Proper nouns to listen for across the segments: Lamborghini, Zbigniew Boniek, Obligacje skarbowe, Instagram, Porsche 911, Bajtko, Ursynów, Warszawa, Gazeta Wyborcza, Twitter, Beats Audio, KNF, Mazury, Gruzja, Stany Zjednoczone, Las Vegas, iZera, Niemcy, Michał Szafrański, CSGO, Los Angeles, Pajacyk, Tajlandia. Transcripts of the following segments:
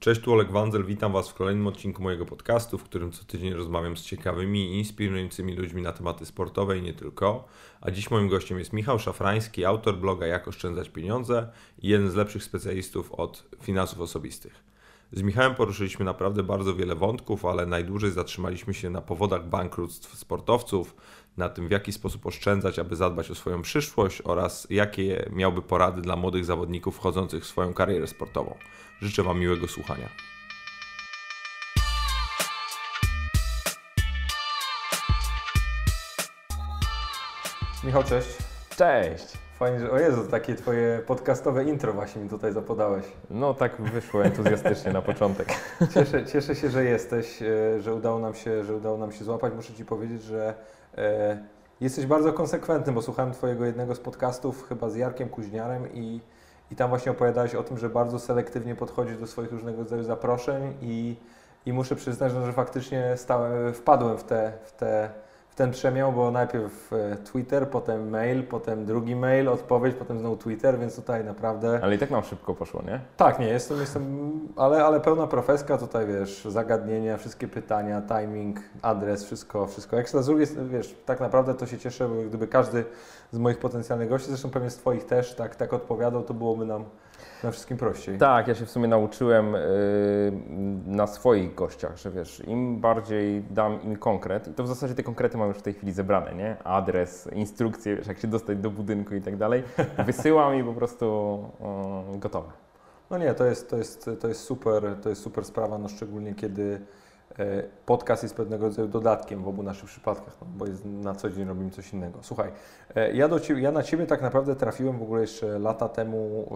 Cześć, tu Olek Wandel, witam Was w kolejnym odcinku mojego podcastu, w którym co tydzień rozmawiam z ciekawymi i inspirującymi ludźmi na tematy sportowe i nie tylko. A dziś moim gościem jest Michał Szafrański, autor bloga Jak Oszczędzać Pieniądze i jeden z lepszych specjalistów od finansów osobistych. Z Michałem poruszyliśmy naprawdę bardzo wiele wątków, ale najdłużej zatrzymaliśmy się na powodach bankructw sportowców, na tym, w jaki sposób oszczędzać, aby zadbać o swoją przyszłość oraz jakie miałby porady dla młodych zawodników wchodzących w swoją karierę sportową. Życzę Wam miłego słuchania. Michał, cześć. Cześć. Fajnie, że... O Jezu, takie Twoje podcastowe intro właśnie mi tutaj zapodałeś. No tak wyszło entuzjastycznie na początek. Cieszę się, że jesteś, że udało nam się złapać. Muszę Ci powiedzieć, że jesteś bardzo konsekwentny, bo słuchałem Twojego jednego z podcastów chyba z Jarkiem Kuźniarem i tam właśnie opowiadałeś o tym, że bardzo selektywnie podchodzisz do swoich różnego rodzaju zaproszeń i muszę przyznać, że faktycznie wpadłem w ten przemiał, bo najpierw Twitter, potem mail, potem drugi mail, odpowiedź, potem znowu Twitter, więc tutaj naprawdę... Ale i tak nam szybko poszło, nie? Tak, nie, jestem, ale pełna profeska, tutaj wiesz, zagadnienia, wszystkie pytania, timing, adres, wszystko. Ekstra, z drugiej strony, wiesz, tak naprawdę to się cieszę, bo gdyby każdy z moich potencjalnych gości, zresztą pewnie z Twoich też, tak odpowiadał, to byłoby nam na wszystkim prościej. Tak, ja się w sumie nauczyłem na swoich gościach, że wiesz, im bardziej dam im konkret, i to w zasadzie te konkrety mam już w tej chwili zebrane, nie? Adres, instrukcje, wiesz, jak się dostać do budynku i tak dalej, wysyłam i po prostu gotowe. No nie, to jest super sprawa, no szczególnie kiedy podcast jest pewnego rodzaju dodatkiem w obu naszych przypadkach, no, bo na co dzień robimy coś innego. Słuchaj, ja na Ciebie tak naprawdę trafiłem w ogóle jeszcze lata temu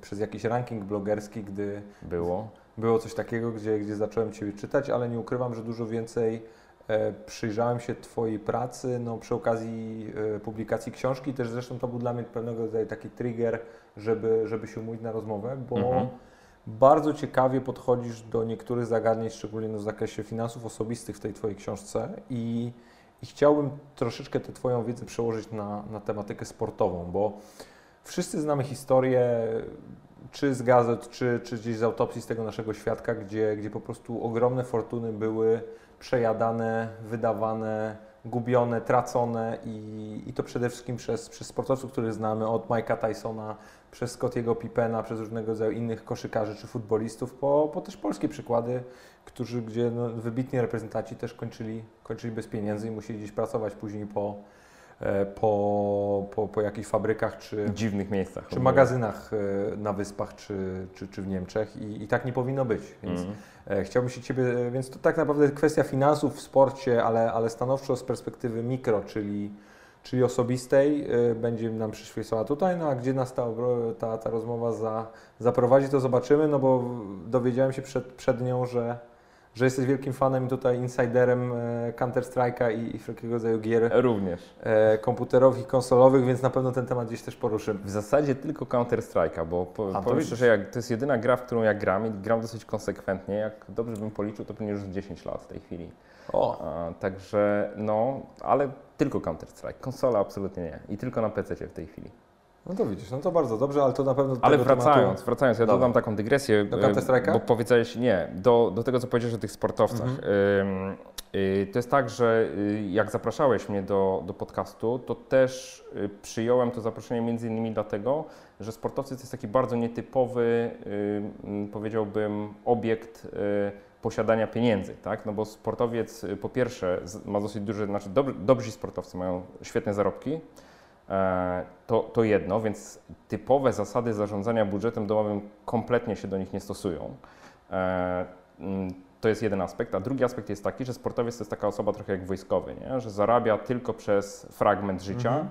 przez jakiś ranking blogerski, gdy było coś takiego, gdzie zacząłem Ciebie czytać, ale nie ukrywam, że dużo więcej przyjrzałem się Twojej pracy no, przy okazji publikacji książki. Też zresztą to był dla mnie pewnego rodzaju taki trigger, żeby się umówić na rozmowę, bo bardzo ciekawie podchodzisz do niektórych zagadnień, szczególnie w zakresie finansów osobistych w tej Twojej książce i chciałbym troszeczkę tę Twoją wiedzę przełożyć na tematykę sportową, bo wszyscy znamy historię, czy z gazet, czy gdzieś z autopsji z tego naszego świadka, gdzie po prostu ogromne fortuny były przejadane, wydawane, gubione, tracone i to przede wszystkim przez sportowców, których znamy, od Mike'a Tysona, przez Scottiego Pipena, przez różnego rodzaju innych koszykarzy czy futbolistów, po też polskie przykłady, gdzie no, wybitni reprezentanci też kończyli bez pieniędzy i musieli gdzieś pracować później po jakichś fabrykach czy dziwnych miejscach, czy magazynach na Wyspach, czy w Niemczech i tak nie powinno być, więc chciałbym się Ciebie, więc to tak naprawdę kwestia finansów w sporcie, ale stanowczo z perspektywy mikro, czyli osobistej, będzie nam przyświecała tutaj, no a gdzie nas ta rozmowa zaprowadzi, to zobaczymy, no bo dowiedziałem się przed nią, że jesteś wielkim fanem i tutaj insiderem Counter-Strike'a i wszelkiego rodzaju gier również komputerowych i konsolowych, więc na pewno ten temat gdzieś też poruszymy. W zasadzie tylko Counter-Strike'a, bo powiesz, że to jest jedyna gra, w którą ja gram i gram dosyć konsekwentnie. Jak dobrze bym policzył, to pewnie już 10 lat w tej chwili. Także no, ale tylko Counter-Strike, konsola absolutnie nie i tylko na PC-cie w tej chwili. No to widzisz, no to bardzo dobrze, ale to na pewno... Ale wracając, ja dodam taką dygresję, do Counter-Strike'a? Bo powiedziałeś, nie, do tego, co powiedziałeś o tych sportowcach. To jest tak, że jak zapraszałeś mnie do podcastu, to też przyjąłem to zaproszenie między innymi dlatego, że sportowcy to jest taki bardzo nietypowy, powiedziałbym, obiekt posiadania pieniędzy, tak? No bo sportowiec po pierwsze ma dosyć duży, znaczy dobrzy sportowcy mają świetne zarobki, to jedno, więc typowe zasady zarządzania budżetem domowym kompletnie się do nich nie stosują. To jest jeden aspekt, a drugi aspekt jest taki, że sportowiec to jest taka osoba trochę jak wojskowy, nie? Że zarabia tylko przez fragment życia,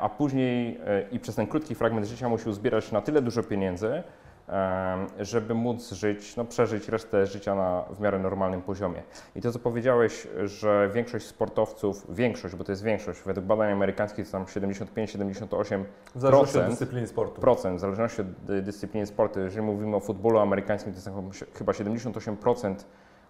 a później i przez ten krótki fragment życia musi uzbierać na tyle dużo pieniędzy, żeby móc żyć, no przeżyć resztę życia na w miarę normalnym poziomie. I to, co powiedziałeś, że większość sportowców, bo to jest większość, według badań amerykańskich to tam 75-78% w zależności od dyscypliny sportu. W zależności od dyscypliny sportu. Jeżeli mówimy o futbolu amerykańskim, to jest chyba 78%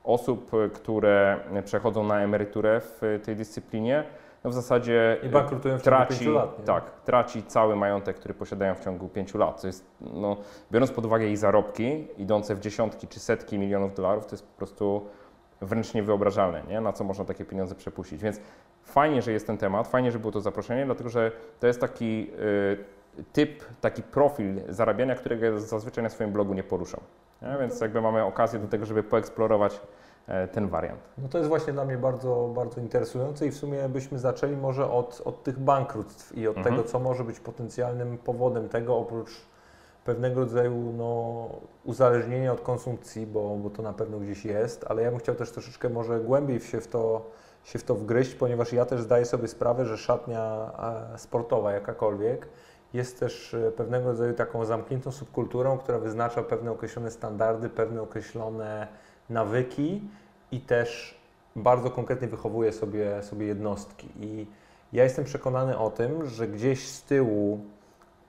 osób, które przechodzą na emeryturę w tej dyscyplinie, no w zasadzie i bankrutują w ciągu 5 lat. Nie? Tak, traci cały majątek, który posiadają w ciągu 5 lat. To jest, no, biorąc pod uwagę ich zarobki idące w dziesiątki czy setki milionów dolarów, to jest po prostu wręcz niewyobrażalne, nie? Na co można takie pieniądze przepuścić. Więc fajnie, że jest ten temat, fajnie, że było to zaproszenie, dlatego że to jest taki typ, taki profil zarabiania, którego zazwyczaj na swoim blogu nie poruszam. Nie? Więc jakby mamy okazję do tego, żeby poeksplorować ten wariant. No to jest właśnie dla mnie bardzo, bardzo interesujące i w sumie byśmy zaczęli może od tych bankructw i od tego, co może być potencjalnym powodem tego, oprócz pewnego rodzaju uzależnienia od konsumpcji, bo to na pewno gdzieś jest, ale ja bym chciał też troszeczkę może głębiej się w to wgryźć, ponieważ ja też zdaję sobie sprawę, że szatnia sportowa jakakolwiek jest też pewnego rodzaju taką zamkniętą subkulturą, która wyznacza pewne określone standardy, pewne określone nawyki i też bardzo konkretnie wychowuje sobie jednostki. I ja jestem przekonany o tym, że gdzieś z tyłu,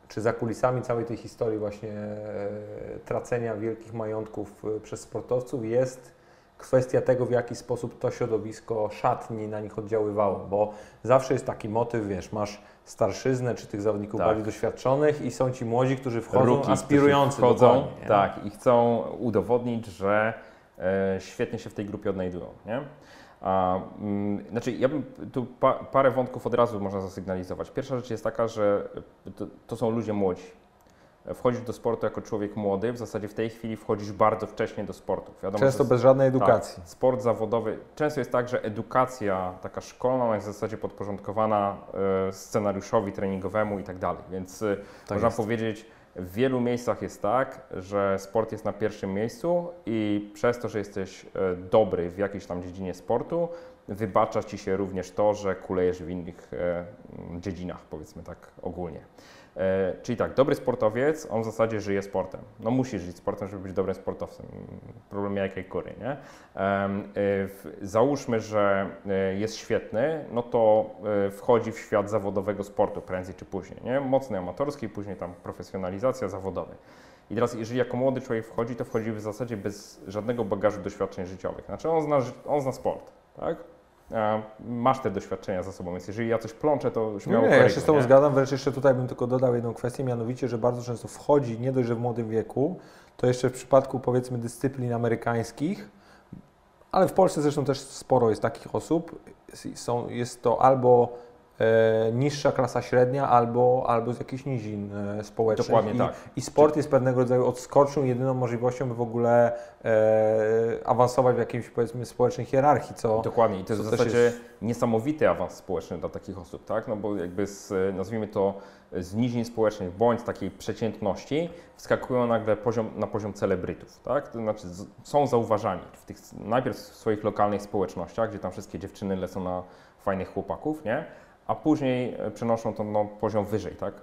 czy za kulisami całej tej historii właśnie tracenia wielkich majątków przez sportowców jest kwestia tego, w jaki sposób to środowisko szatni na nich oddziaływało, bo zawsze jest taki motyw, wiesz, masz starszyznę, czy tych zawodników bardziej doświadczonych i są ci młodzi, którzy wchodzą, aspirujący wchodzą, tak, i chcą udowodnić, że świetnie się w tej grupie odnajdują, nie? Znaczy, ja bym tu parę wątków od razu można zasygnalizować. Pierwsza rzecz jest taka, że to są ludzie młodzi. Wchodzisz do sportu jako człowiek młody, w zasadzie w tej chwili wchodzisz bardzo wcześnie do sportu. Wiadomo, często bez żadnej edukacji. Tak, sport zawodowy, często jest tak, że edukacja taka szkolna jest w zasadzie podporządkowana scenariuszowi treningowemu i tak dalej, więc można powiedzieć, w wielu miejscach jest tak, że sport jest na pierwszym miejscu i przez to, że jesteś dobry w jakiejś tam dziedzinie sportu, wybacza ci się również to, że kulejesz w innych dziedzinach, powiedzmy tak ogólnie. Czyli tak, dobry sportowiec, on w zasadzie żyje sportem. No musisz żyć sportem, żeby być dobrym sportowcem. Problem jakiej kury, nie? Załóżmy, że jest świetny, no to wchodzi w świat zawodowego sportu prędzej czy później, nie? Mocny amatorski, później tam profesjonalizacja, zawodowy. I teraz, jeżeli jako młody człowiek wchodzi, to wchodzi w zasadzie bez żadnego bagażu doświadczeń życiowych. Znaczy on zna sport, tak? Masz te doświadczenia za sobą, więc jeżeli ja coś plączę, to śmiało koryguję. Ja się z Tobą zgadzam, wreszcie jeszcze tutaj bym tylko dodał jedną kwestię, mianowicie, że bardzo często wchodzi nie dość, że w młodym wieku, to jeszcze w przypadku powiedzmy dyscyplin amerykańskich, ale w Polsce zresztą też sporo jest takich osób, jest to albo niższa klasa średnia, albo z jakichś nizin społecznych. Dokładnie tak. I sport jest pewnego rodzaju odskoczną, jedyną możliwością, by w ogóle awansować w jakiejś, powiedzmy, społecznej hierarchii. Dokładnie. I to jest w zasadzie niesamowity awans społeczny dla takich osób, tak? No bo jakby nazwijmy to z nizin społecznych bądź takiej przeciętności wskakują nagle na poziom celebrytów, tak? To znaczy są zauważani najpierw w swoich lokalnych społecznościach, gdzie tam wszystkie dziewczyny lecą na fajnych chłopaków, nie? A później przenoszą to na poziom wyżej, tak?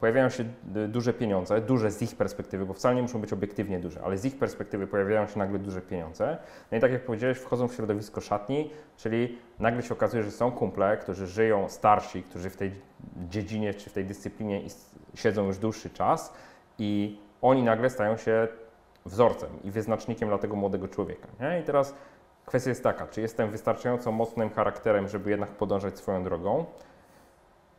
Pojawiają się duże pieniądze, duże z ich perspektywy, bo wcale nie muszą być obiektywnie duże, ale z ich perspektywy pojawiają się nagle duże pieniądze. No i tak jak powiedziałeś, wchodzą w środowisko szatni, czyli nagle się okazuje, że są kumple, którzy żyją starsi, którzy w tej dziedzinie czy w tej dyscyplinie siedzą już dłuższy czas i oni nagle stają się wzorcem i wyznacznikiem dla tego młodego człowieka, nie? I teraz kwestia jest taka, czy jestem wystarczająco mocnym charakterem, żeby jednak podążać swoją drogą?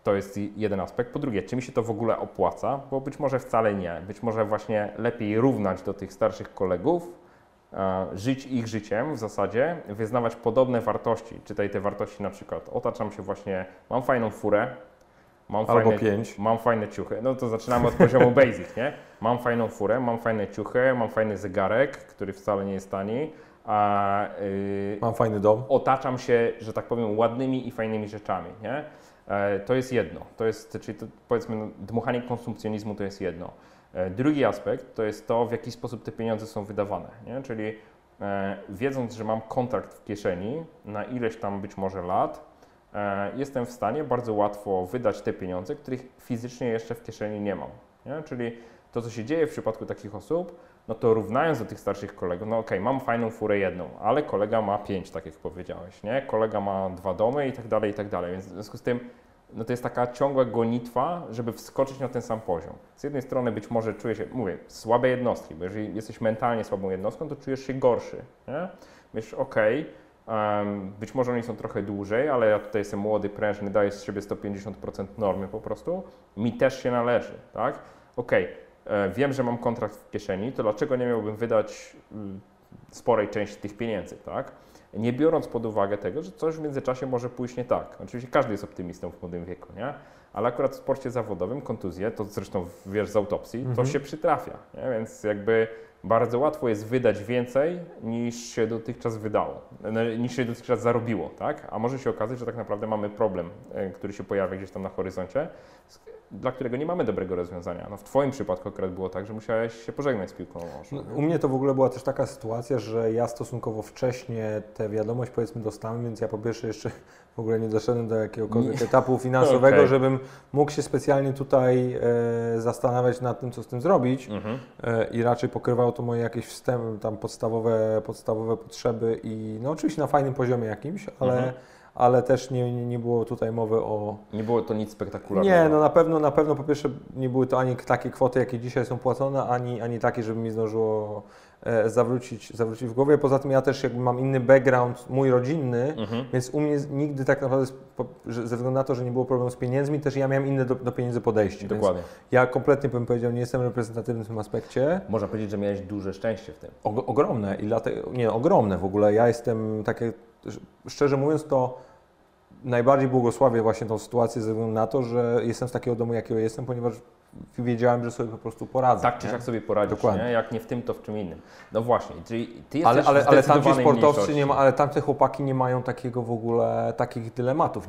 To jest jeden aspekt. Po drugie, czy mi się to w ogóle opłaca? Bo być może wcale nie. Być może właśnie lepiej równać do tych starszych kolegów, żyć ich życiem w zasadzie, wyznawać podobne wartości. Czytaj te wartości na przykład. Otaczam się właśnie, mam fajną furę, mam fajne ciuchy. No to zaczynamy od poziomu basic, nie? Mam fajną furę, mam fajne ciuchy, mam fajny zegarek, który wcale nie jest tani. Mam fajny dom. Otaczam się, że tak powiem, ładnymi i fajnymi rzeczami, nie? To jest jedno. Czyli powiedzmy, dmuchanie konsumpcjonizmu to jest jedno. Drugi aspekt to jest to, w jaki sposób te pieniądze są wydawane, nie? Czyli wiedząc, że mam kontrakt w kieszeni na ileś tam być może lat, jestem w stanie bardzo łatwo wydać te pieniądze, których fizycznie jeszcze w kieszeni nie mam, nie? Czyli to, co się dzieje w przypadku takich osób, no to równając do tych starszych kolegów, no okej, mam fajną furę jedną, ale kolega ma 5, tak jak powiedziałeś, nie? Kolega ma 2 domy i tak dalej, więc w związku z tym no to jest taka ciągła gonitwa, żeby wskoczyć na ten sam poziom. Z jednej strony być może czuję się, mówię, słabe jednostki, bo jeżeli jesteś mentalnie słabą jednostką, to czujesz się gorszy, nie? Myślisz, okej, Być może oni są trochę dłużej, ale ja tutaj jestem młody, prężny, daję z siebie 150% normy po prostu. Mi też się należy, tak? Okej, wiem, że mam kontrakt w kieszeni, to dlaczego nie miałbym wydać sporej części tych pieniędzy, tak? Nie biorąc pod uwagę tego, że coś w międzyczasie może pójść nie tak. Oczywiście każdy jest optymistą w młodym wieku, nie? Ale akurat w sporcie zawodowym kontuzje, to zresztą wiesz z autopsji, to się przytrafia, nie? Więc jakby bardzo łatwo jest wydać więcej niż się dotychczas wydało, niż się dotychczas zarobiło, tak? A może się okazać, że tak naprawdę mamy problem, który się pojawia gdzieś tam na horyzoncie, dla którego nie mamy dobrego rozwiązania. No w Twoim przypadku akurat było tak, że musiałeś się pożegnać z piłką nożną. U mnie to w ogóle była też taka sytuacja, że ja stosunkowo wcześnie tę wiadomość powiedzmy dostałem, więc ja po pierwsze jeszcze w ogóle nie doszedłem do jakiegokolwiek etapu finansowego, okay, żebym mógł się specjalnie tutaj zastanawiać nad tym, co z tym zrobić i raczej pokrywało to moje jakieś wstępy, tam podstawowe potrzeby i no oczywiście na fajnym poziomie jakimś, ale też nie było tutaj mowy o... Nie było to nic spektakularnego. Nie, no na pewno po pierwsze nie były to ani takie kwoty, jakie dzisiaj są płacone, ani takie, żeby mi zdążyło zawrócić w głowie. Poza tym ja też jakby mam inny background, mój rodzinny, więc u mnie nigdy tak naprawdę, ze względu na to, że nie było problemu z pieniędzmi, też ja miałem inne do pieniędzy podejście. Dokładnie. Więc ja kompletnie bym powiedział, nie jestem reprezentatywny w tym aspekcie. Można powiedzieć, że miałeś duże szczęście w tym. Ogromne. I dlatego, nie, ogromne w ogóle. Ja jestem takie... Szczerze mówiąc, to najbardziej błogosławię właśnie tą sytuację ze względu na to, że jestem z takiego domu, jakiego jestem, ponieważ wiedziałem, że sobie po prostu poradzę. Tak czy siak sobie poradzisz, dokładnie. Nie? Jak nie w tym, to w czym innym. No właśnie, czyli ty jesteś ale tamci sportowcy nie ma, ale tamte chłopaki nie mają takiego w ogóle, takich dylematów,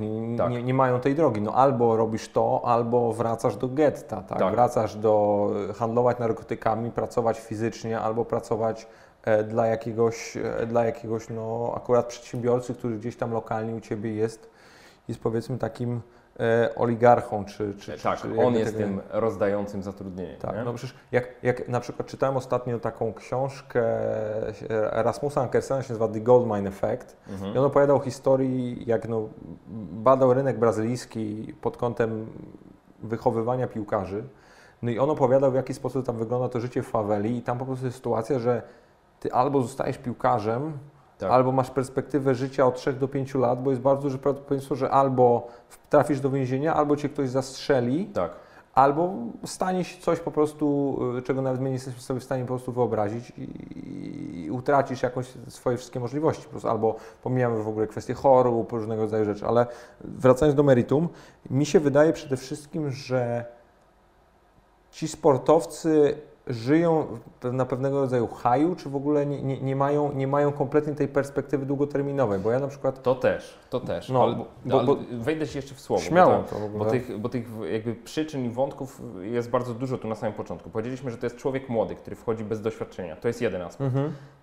nie mają tej drogi. No albo robisz to, albo wracasz do getta, tak? Tak. Wracasz do handlować narkotykami, pracować fizycznie, albo pracować dla jakiegoś no, akurat przedsiębiorcy, który gdzieś tam lokalnie u Ciebie jest powiedzmy takim oligarchą. Tak, czy on jest tym rozdającym zatrudnienie. Tak, no przecież jak na przykład czytałem ostatnio taką książkę Rasmusa Ankersena, się nazywa The Goldmine Effect i on opowiadał o historii, jak no, badał rynek brazylijski pod kątem wychowywania piłkarzy. No i on opowiadał, w jaki sposób tam wygląda to życie w faweli i tam po prostu jest sytuacja, że ty albo zostajesz piłkarzem, tak, albo masz perspektywę życia od 3 do 5 lat, bo jest bardzo duże prawdopodobieństwo, że albo trafisz do więzienia, albo cię ktoś zastrzeli, tak, albo stanie się coś po prostu, czego nawet nie jesteś sobie w stanie po prostu wyobrazić i utracisz jakąś swoje wszystkie możliwości. Po prostu albo pomijamy w ogóle kwestie chorób, różnego rodzaju rzeczy, ale wracając do meritum, mi się wydaje przede wszystkim, że ci sportowcy żyją na pewnego rodzaju haju, czy w ogóle nie mają kompletnie tej perspektywy długoterminowej, bo ja na przykład... To też. No, ale wejdę Ci jeszcze w słowo. Śmiało. Bo tych jakby przyczyn i wątków jest bardzo dużo tu na samym początku. Powiedzieliśmy, że to jest człowiek młody, który wchodzi bez doświadczenia. To jest jeden aspekt.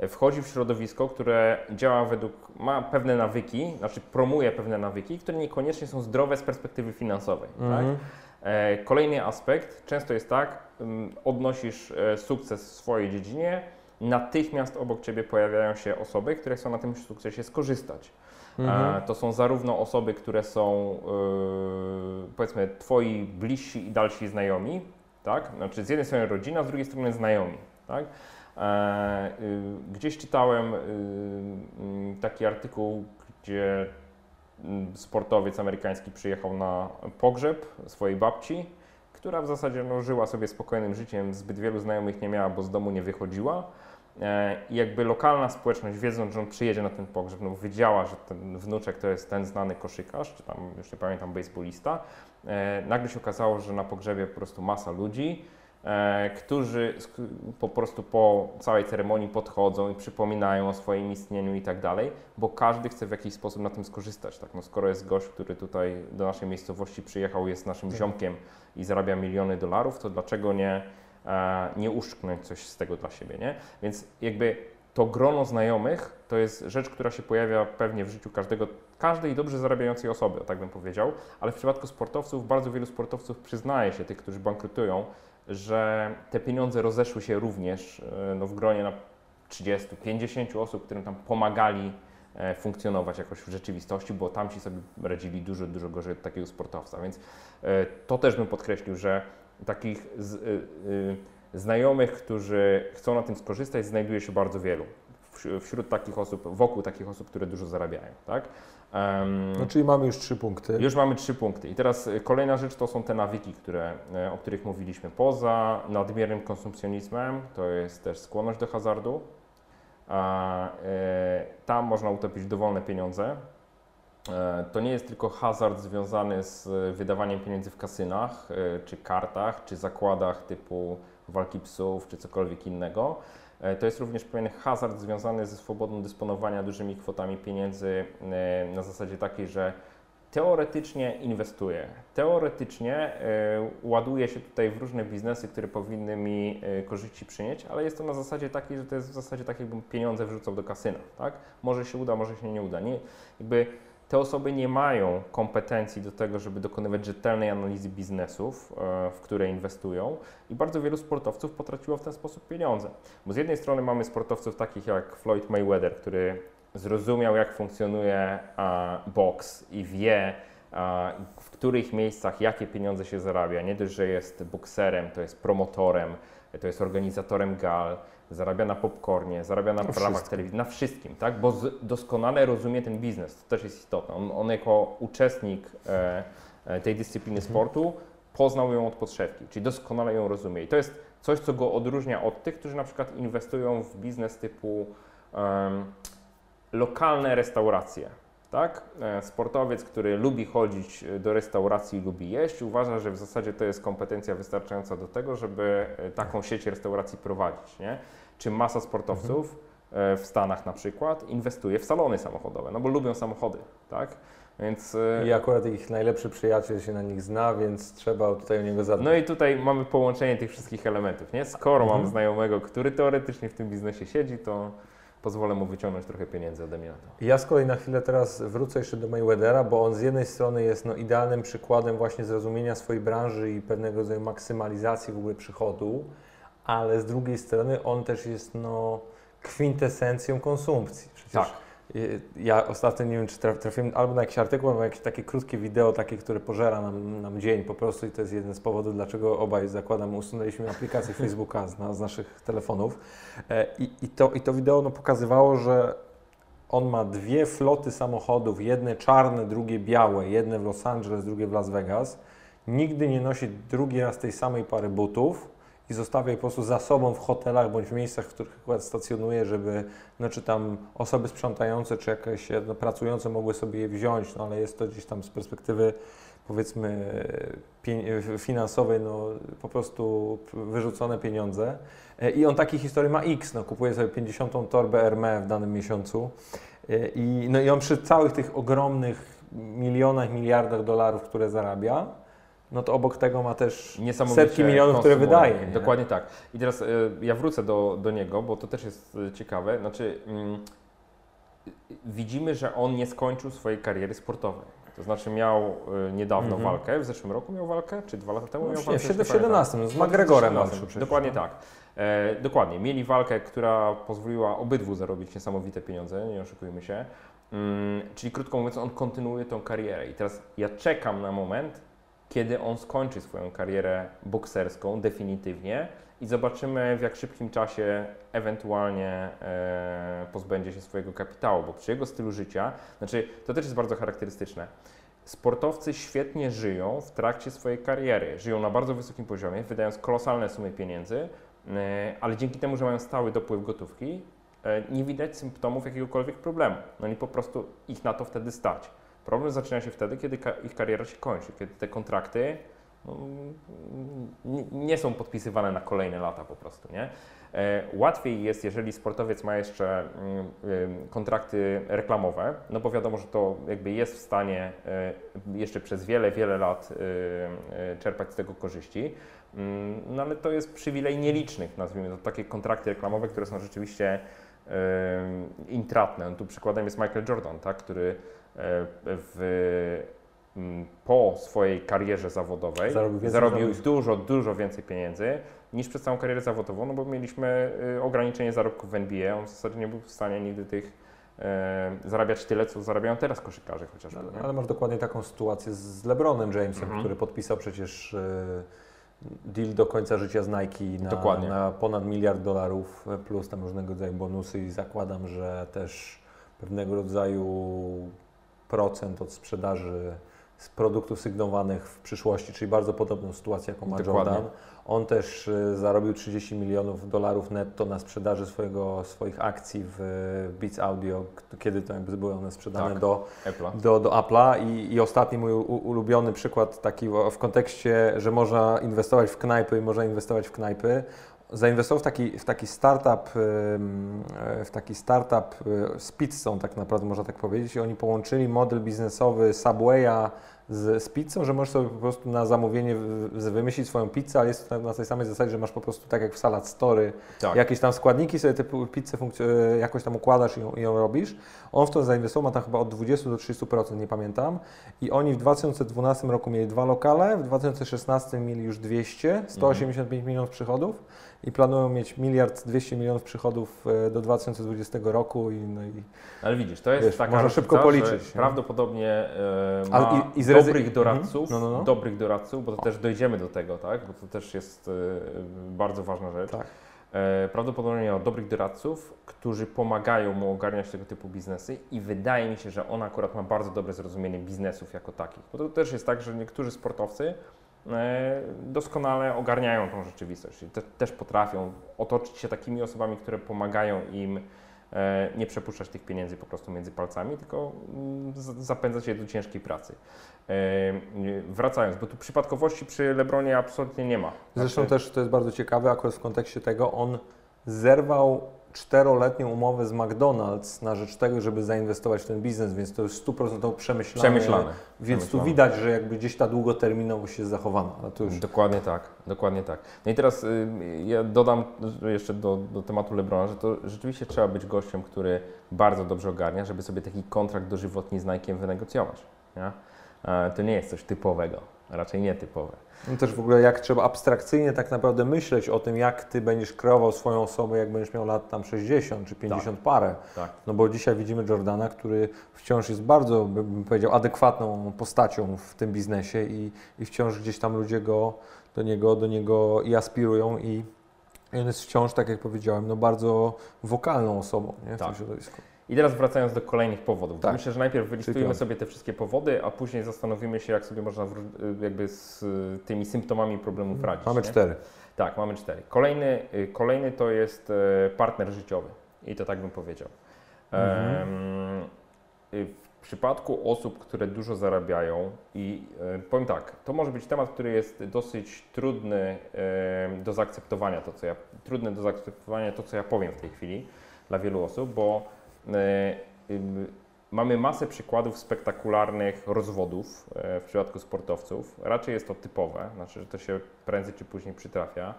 Wchodzi w środowisko, które działa według... ma pewne nawyki, znaczy promuje pewne nawyki, które niekoniecznie są zdrowe z perspektywy finansowej. Tak? Kolejny aspekt, często jest tak, odnosisz sukces w swojej dziedzinie, natychmiast obok Ciebie pojawiają się osoby, które chcą na tym sukcesie skorzystać. To są zarówno osoby, które są powiedzmy Twoi bliżsi i dalsi znajomi, tak? Znaczy z jednej strony rodzina, z drugiej strony znajomi, tak? Gdzieś czytałem taki artykuł, gdzie sportowiec amerykański przyjechał na pogrzeb swojej babci, która w zasadzie no, żyła sobie spokojnym życiem, zbyt wielu znajomych nie miała, bo z domu nie wychodziła. I jakby lokalna społeczność, wiedząc, że on przyjedzie na ten pogrzeb, no, wiedziała, że ten wnuczek to jest ten znany koszykarz, czy tam, już nie pamiętam, baseballista. Nagle się okazało, że na pogrzebie po prostu masa ludzi, którzy po prostu po całej ceremonii podchodzą i przypominają o swoim istnieniu i tak dalej, bo każdy chce w jakiś sposób na tym skorzystać. Tak? No skoro jest gość, który tutaj do naszej miejscowości przyjechał, jest naszym ziomkiem i zarabia miliony dolarów, to dlaczego nie uszczknąć coś z tego dla siebie, nie? Więc jakby to grono znajomych to jest rzecz, która się pojawia pewnie w życiu każdej dobrze zarabiającej osoby, tak bym powiedział, ale w przypadku sportowców, bardzo wielu sportowców przyznaje się, tych, którzy bankrutują, że te pieniądze rozeszły się również no, w gronie na 30-50 osób, którym tam pomagali funkcjonować jakoś w rzeczywistości, bo tamci sobie radzili dużo, dużo gorzej od takiego sportowca. Więc to też bym podkreślił, że takich znajomych, którzy chcą na tym skorzystać, znajduje się bardzo wielu. W wśród takich osób, wokół takich osób, które dużo zarabiają, tak? No, czyli mamy już 3 punkty. Już mamy 3 punkty. I teraz kolejna rzecz to są te nawyki, o których mówiliśmy. Poza nadmiernym konsumpcjonizmem, to jest też skłonność do hazardu. Tam można utopić dowolne pieniądze. To nie jest tylko hazard związany z wydawaniem pieniędzy w kasynach, czy kartach, czy zakładach typu walki psów, czy cokolwiek innego. To jest również pewien hazard związany ze swobodą dysponowania dużymi kwotami pieniędzy na zasadzie takiej, że teoretycznie inwestuję, teoretycznie ładuję się tutaj w różne biznesy, które powinny mi korzyści przynieść, ale jest to na zasadzie takiej, że to jest w zasadzie tak, jakbym pieniądze wrzucał do kasyna, tak? Może się uda, może się nie uda. Nie, jakby te osoby nie mają kompetencji do tego, żeby dokonywać rzetelnej analizy biznesów, w które inwestują, i bardzo wielu sportowców potraciło w ten sposób pieniądze. Bo z jednej strony mamy sportowców takich jak Floyd Mayweather, który zrozumiał, jak funkcjonuje boks i wie, w których miejscach jakie pieniądze się zarabia. Nie dość, że jest bokserem, to jest promotorem, to jest organizatorem gal, zarabia na popcornie, zarabia na programach telewizji, na wszystkim, tak? Bo doskonale rozumie ten biznes, to też jest istotne. On jako uczestnik tej dyscypliny sportu poznał ją od podszewki, czyli doskonale ją rozumie. I to jest coś, co go odróżnia od tych, którzy na przykład inwestują w biznes typu lokalne restauracje. Tak? Sportowiec, który lubi chodzić do restauracji i lubi jeść, uważa, że w zasadzie to jest kompetencja wystarczająca do tego, żeby taką sieć restauracji prowadzić, nie? Czy masa sportowców w Stanach na przykład inwestuje w salony samochodowe, no bo lubią samochody, tak? Więc... I akurat ich najlepszy przyjaciel się na nich zna, więc trzeba tutaj o niego zadbać. No i tutaj mamy połączenie tych wszystkich elementów, nie? Skoro mam znajomego, który teoretycznie w tym biznesie siedzi, to... pozwolę mu wyciągnąć trochę pieniędzy ode mnie na to. Ja z kolei na chwilę teraz wrócę jeszcze do Mayweathera, bo on z jednej strony jest idealnym przykładem właśnie zrozumienia swojej branży i pewnego rodzaju maksymalizacji w ogóle przychodu, ale z drugiej strony on też jest kwintesencją konsumpcji. Przecież tak. Ja ostatnio, nie wiem, czy trafiłem albo na jakiś artykuł, albo jakieś takie krótkie wideo, takie, które pożera nam dzień po prostu, i to jest jeden z powodów, dlaczego obaj, zakładam, usunęliśmy aplikację Facebooka z naszych telefonów. I to wideo pokazywało, że on ma 2 floty samochodów, jedne czarne, drugie białe, jedne w Los Angeles, drugie w Las Vegas. Nigdy nie nosi drugi raz tej samej pary butów i zostawia je po prostu za sobą w hotelach bądź w miejscach, w których akurat stacjonuje, żeby czy tam osoby sprzątające, czy jakieś pracujące mogły sobie je wziąć, ale jest to gdzieś tam z perspektywy, powiedzmy, finansowej, po prostu wyrzucone pieniądze. I on takich historii ma X, kupuje sobie 50 torbę Hermes w danym miesiącu. I on przy całych tych ogromnych milionach, miliardach dolarów, które zarabia, to obok tego ma też setki milionów, które wydaje. Nie? Dokładnie tak. I teraz ja wrócę do niego, bo to też jest ciekawe. Znaczy, widzimy, że on nie skończył swojej kariery sportowej. To znaczy miał niedawno walkę, w zeszłym roku miał walkę, czy 2 lata temu miał walkę? Nie, w 17, z McGregorem. Dokładnie tak. Dokładnie. Mieli walkę, która pozwoliła obydwu zarobić niesamowite pieniądze, nie oszukujmy się. Czyli krótko mówiąc, on kontynuuje tą karierę. I teraz ja czekam na moment, kiedy on skończy swoją karierę bokserską definitywnie i zobaczymy, w jak szybkim czasie ewentualnie pozbędzie się swojego kapitału, bo przy jego stylu życia, to też jest bardzo charakterystyczne. Sportowcy świetnie żyją w trakcie swojej kariery, żyją na bardzo wysokim poziomie, wydając kolosalne sumy pieniędzy, ale dzięki temu, że mają stały dopływ gotówki, nie widać symptomów jakiegokolwiek problemu. I po prostu ich na to wtedy stać. Problem zaczyna się wtedy, kiedy ich kariera się kończy, kiedy te kontrakty nie są podpisywane na kolejne lata po prostu, nie? Łatwiej jest, jeżeli sportowiec ma jeszcze kontrakty reklamowe, bo wiadomo, że to jakby jest w stanie jeszcze przez wiele, wiele lat czerpać z tego korzyści, ale to jest przywilej nielicznych, nazwijmy to, takie kontrakty reklamowe, które są rzeczywiście intratne. Tu przykładem jest Michael Jordan, tak, który po swojej karierze zawodowej zarobił dużo więcej pieniędzy niż przez całą karierę zawodową, bo mieliśmy ograniczenie zarobków w NBA. On w zasadzie nie był w stanie nigdy zarabiać tyle, co zarabiają teraz koszykarze chociażby. Ale masz dokładnie taką sytuację z LeBronem Jamesem, który podpisał przecież deal do końca życia z Nike na ponad $1 miliard, plus tam różnego rodzaju bonusy, i zakładam, że też pewnego rodzaju procent od sprzedaży z produktów sygnowanych w przyszłości, czyli bardzo podobną sytuację, jaką ma Jordan. On też zarobił $30 milionów netto na sprzedaży swoich akcji w Beats Audio, kiedy to jakby były one sprzedane do Apple'a. I ostatni mój ulubiony przykład taki w kontekście, że można inwestować w knajpy i można inwestować w knajpy. Zainwestował w taki startup z pizzą, tak naprawdę można tak powiedzieć, i oni połączyli model biznesowy Subwaya z pizzą, że możesz sobie po prostu na zamówienie wymyślić swoją pizzę, ale jest to na tej samej zasadzie, że masz po prostu tak jak w Salad Story, jakieś tam składniki, sobie tę pizzę jakoś tam układasz i ją robisz. On w to zainwestował, ma tam chyba od 20 do 30%, nie pamiętam. I oni w 2012 roku mieli 2 lokale, w 2016 mieli już 200, 185 milionów przychodów i planują mieć $1,2 miliarda przychodów do 2020 roku. Ale widzisz, to jest taka można szybko policzyć. Prawdopodobnie ma dobrych doradców, bo to też dojdziemy do tego, tak? Bo to też jest bardzo ważna rzecz. Tak. Prawdopodobnie ma dobrych doradców, którzy pomagają mu ogarniać tego typu biznesy, i wydaje mi się, że on akurat ma bardzo dobre zrozumienie biznesów jako takich. Bo to też jest tak, że niektórzy sportowcy doskonale ogarniają tą rzeczywistość. Też potrafią otoczyć się takimi osobami, które pomagają im nie przepuszczać tych pieniędzy po prostu między palcami, tylko zapędzać je do ciężkiej pracy. Wracając, bo tu przypadkowości przy LeBronie absolutnie nie ma. Zresztą też to jest bardzo ciekawe, akurat w kontekście tego, on zerwał 4-letnią umowę z McDonald's na rzecz tego, żeby zainwestować w ten biznes, więc to jest 100% przemyślane. Więc tu widać, że jakby gdzieś ta długoterminowość jest zachowana. Dokładnie tak, dokładnie tak. No i teraz ja dodam jeszcze do tematu LeBrona, że to rzeczywiście trzeba być gościem, który bardzo dobrze ogarnia, żeby sobie taki kontrakt dożywotni z Nike'em wynegocjować. Nie? To nie jest coś typowego. Raczej nietypowe. No też w ogóle jak trzeba abstrakcyjnie tak naprawdę myśleć o tym, jak ty będziesz kreował swoją osobę, jak będziesz miał lat tam 60 czy 50 parę. Tak. No bo dzisiaj widzimy Jordana, który wciąż jest bardzo, bym powiedział, adekwatną postacią w tym biznesie i wciąż gdzieś tam ludzie do niego i aspirują, i on jest wciąż, tak jak powiedziałem, no bardzo wokalną osobą, nie? W tym środowisku. I teraz wracając do kolejnych powodów. Tak. Myślę, że najpierw wylistujemy sobie te wszystkie powody, a później zastanowimy się, jak sobie można jakby z tymi symptomami problemów radzić. Mamy 4. Tak, mamy 4. Kolejny to jest partner życiowy. I to tak bym powiedział. W przypadku osób, które dużo zarabiają, i powiem tak, to może być temat, który jest dosyć trudny do zaakceptowania, to co ja powiem w tej chwili dla wielu osób, bo mamy masę przykładów spektakularnych rozwodów w przypadku sportowców. Raczej jest to typowe, znaczy, że to się prędzej czy później przytrafia.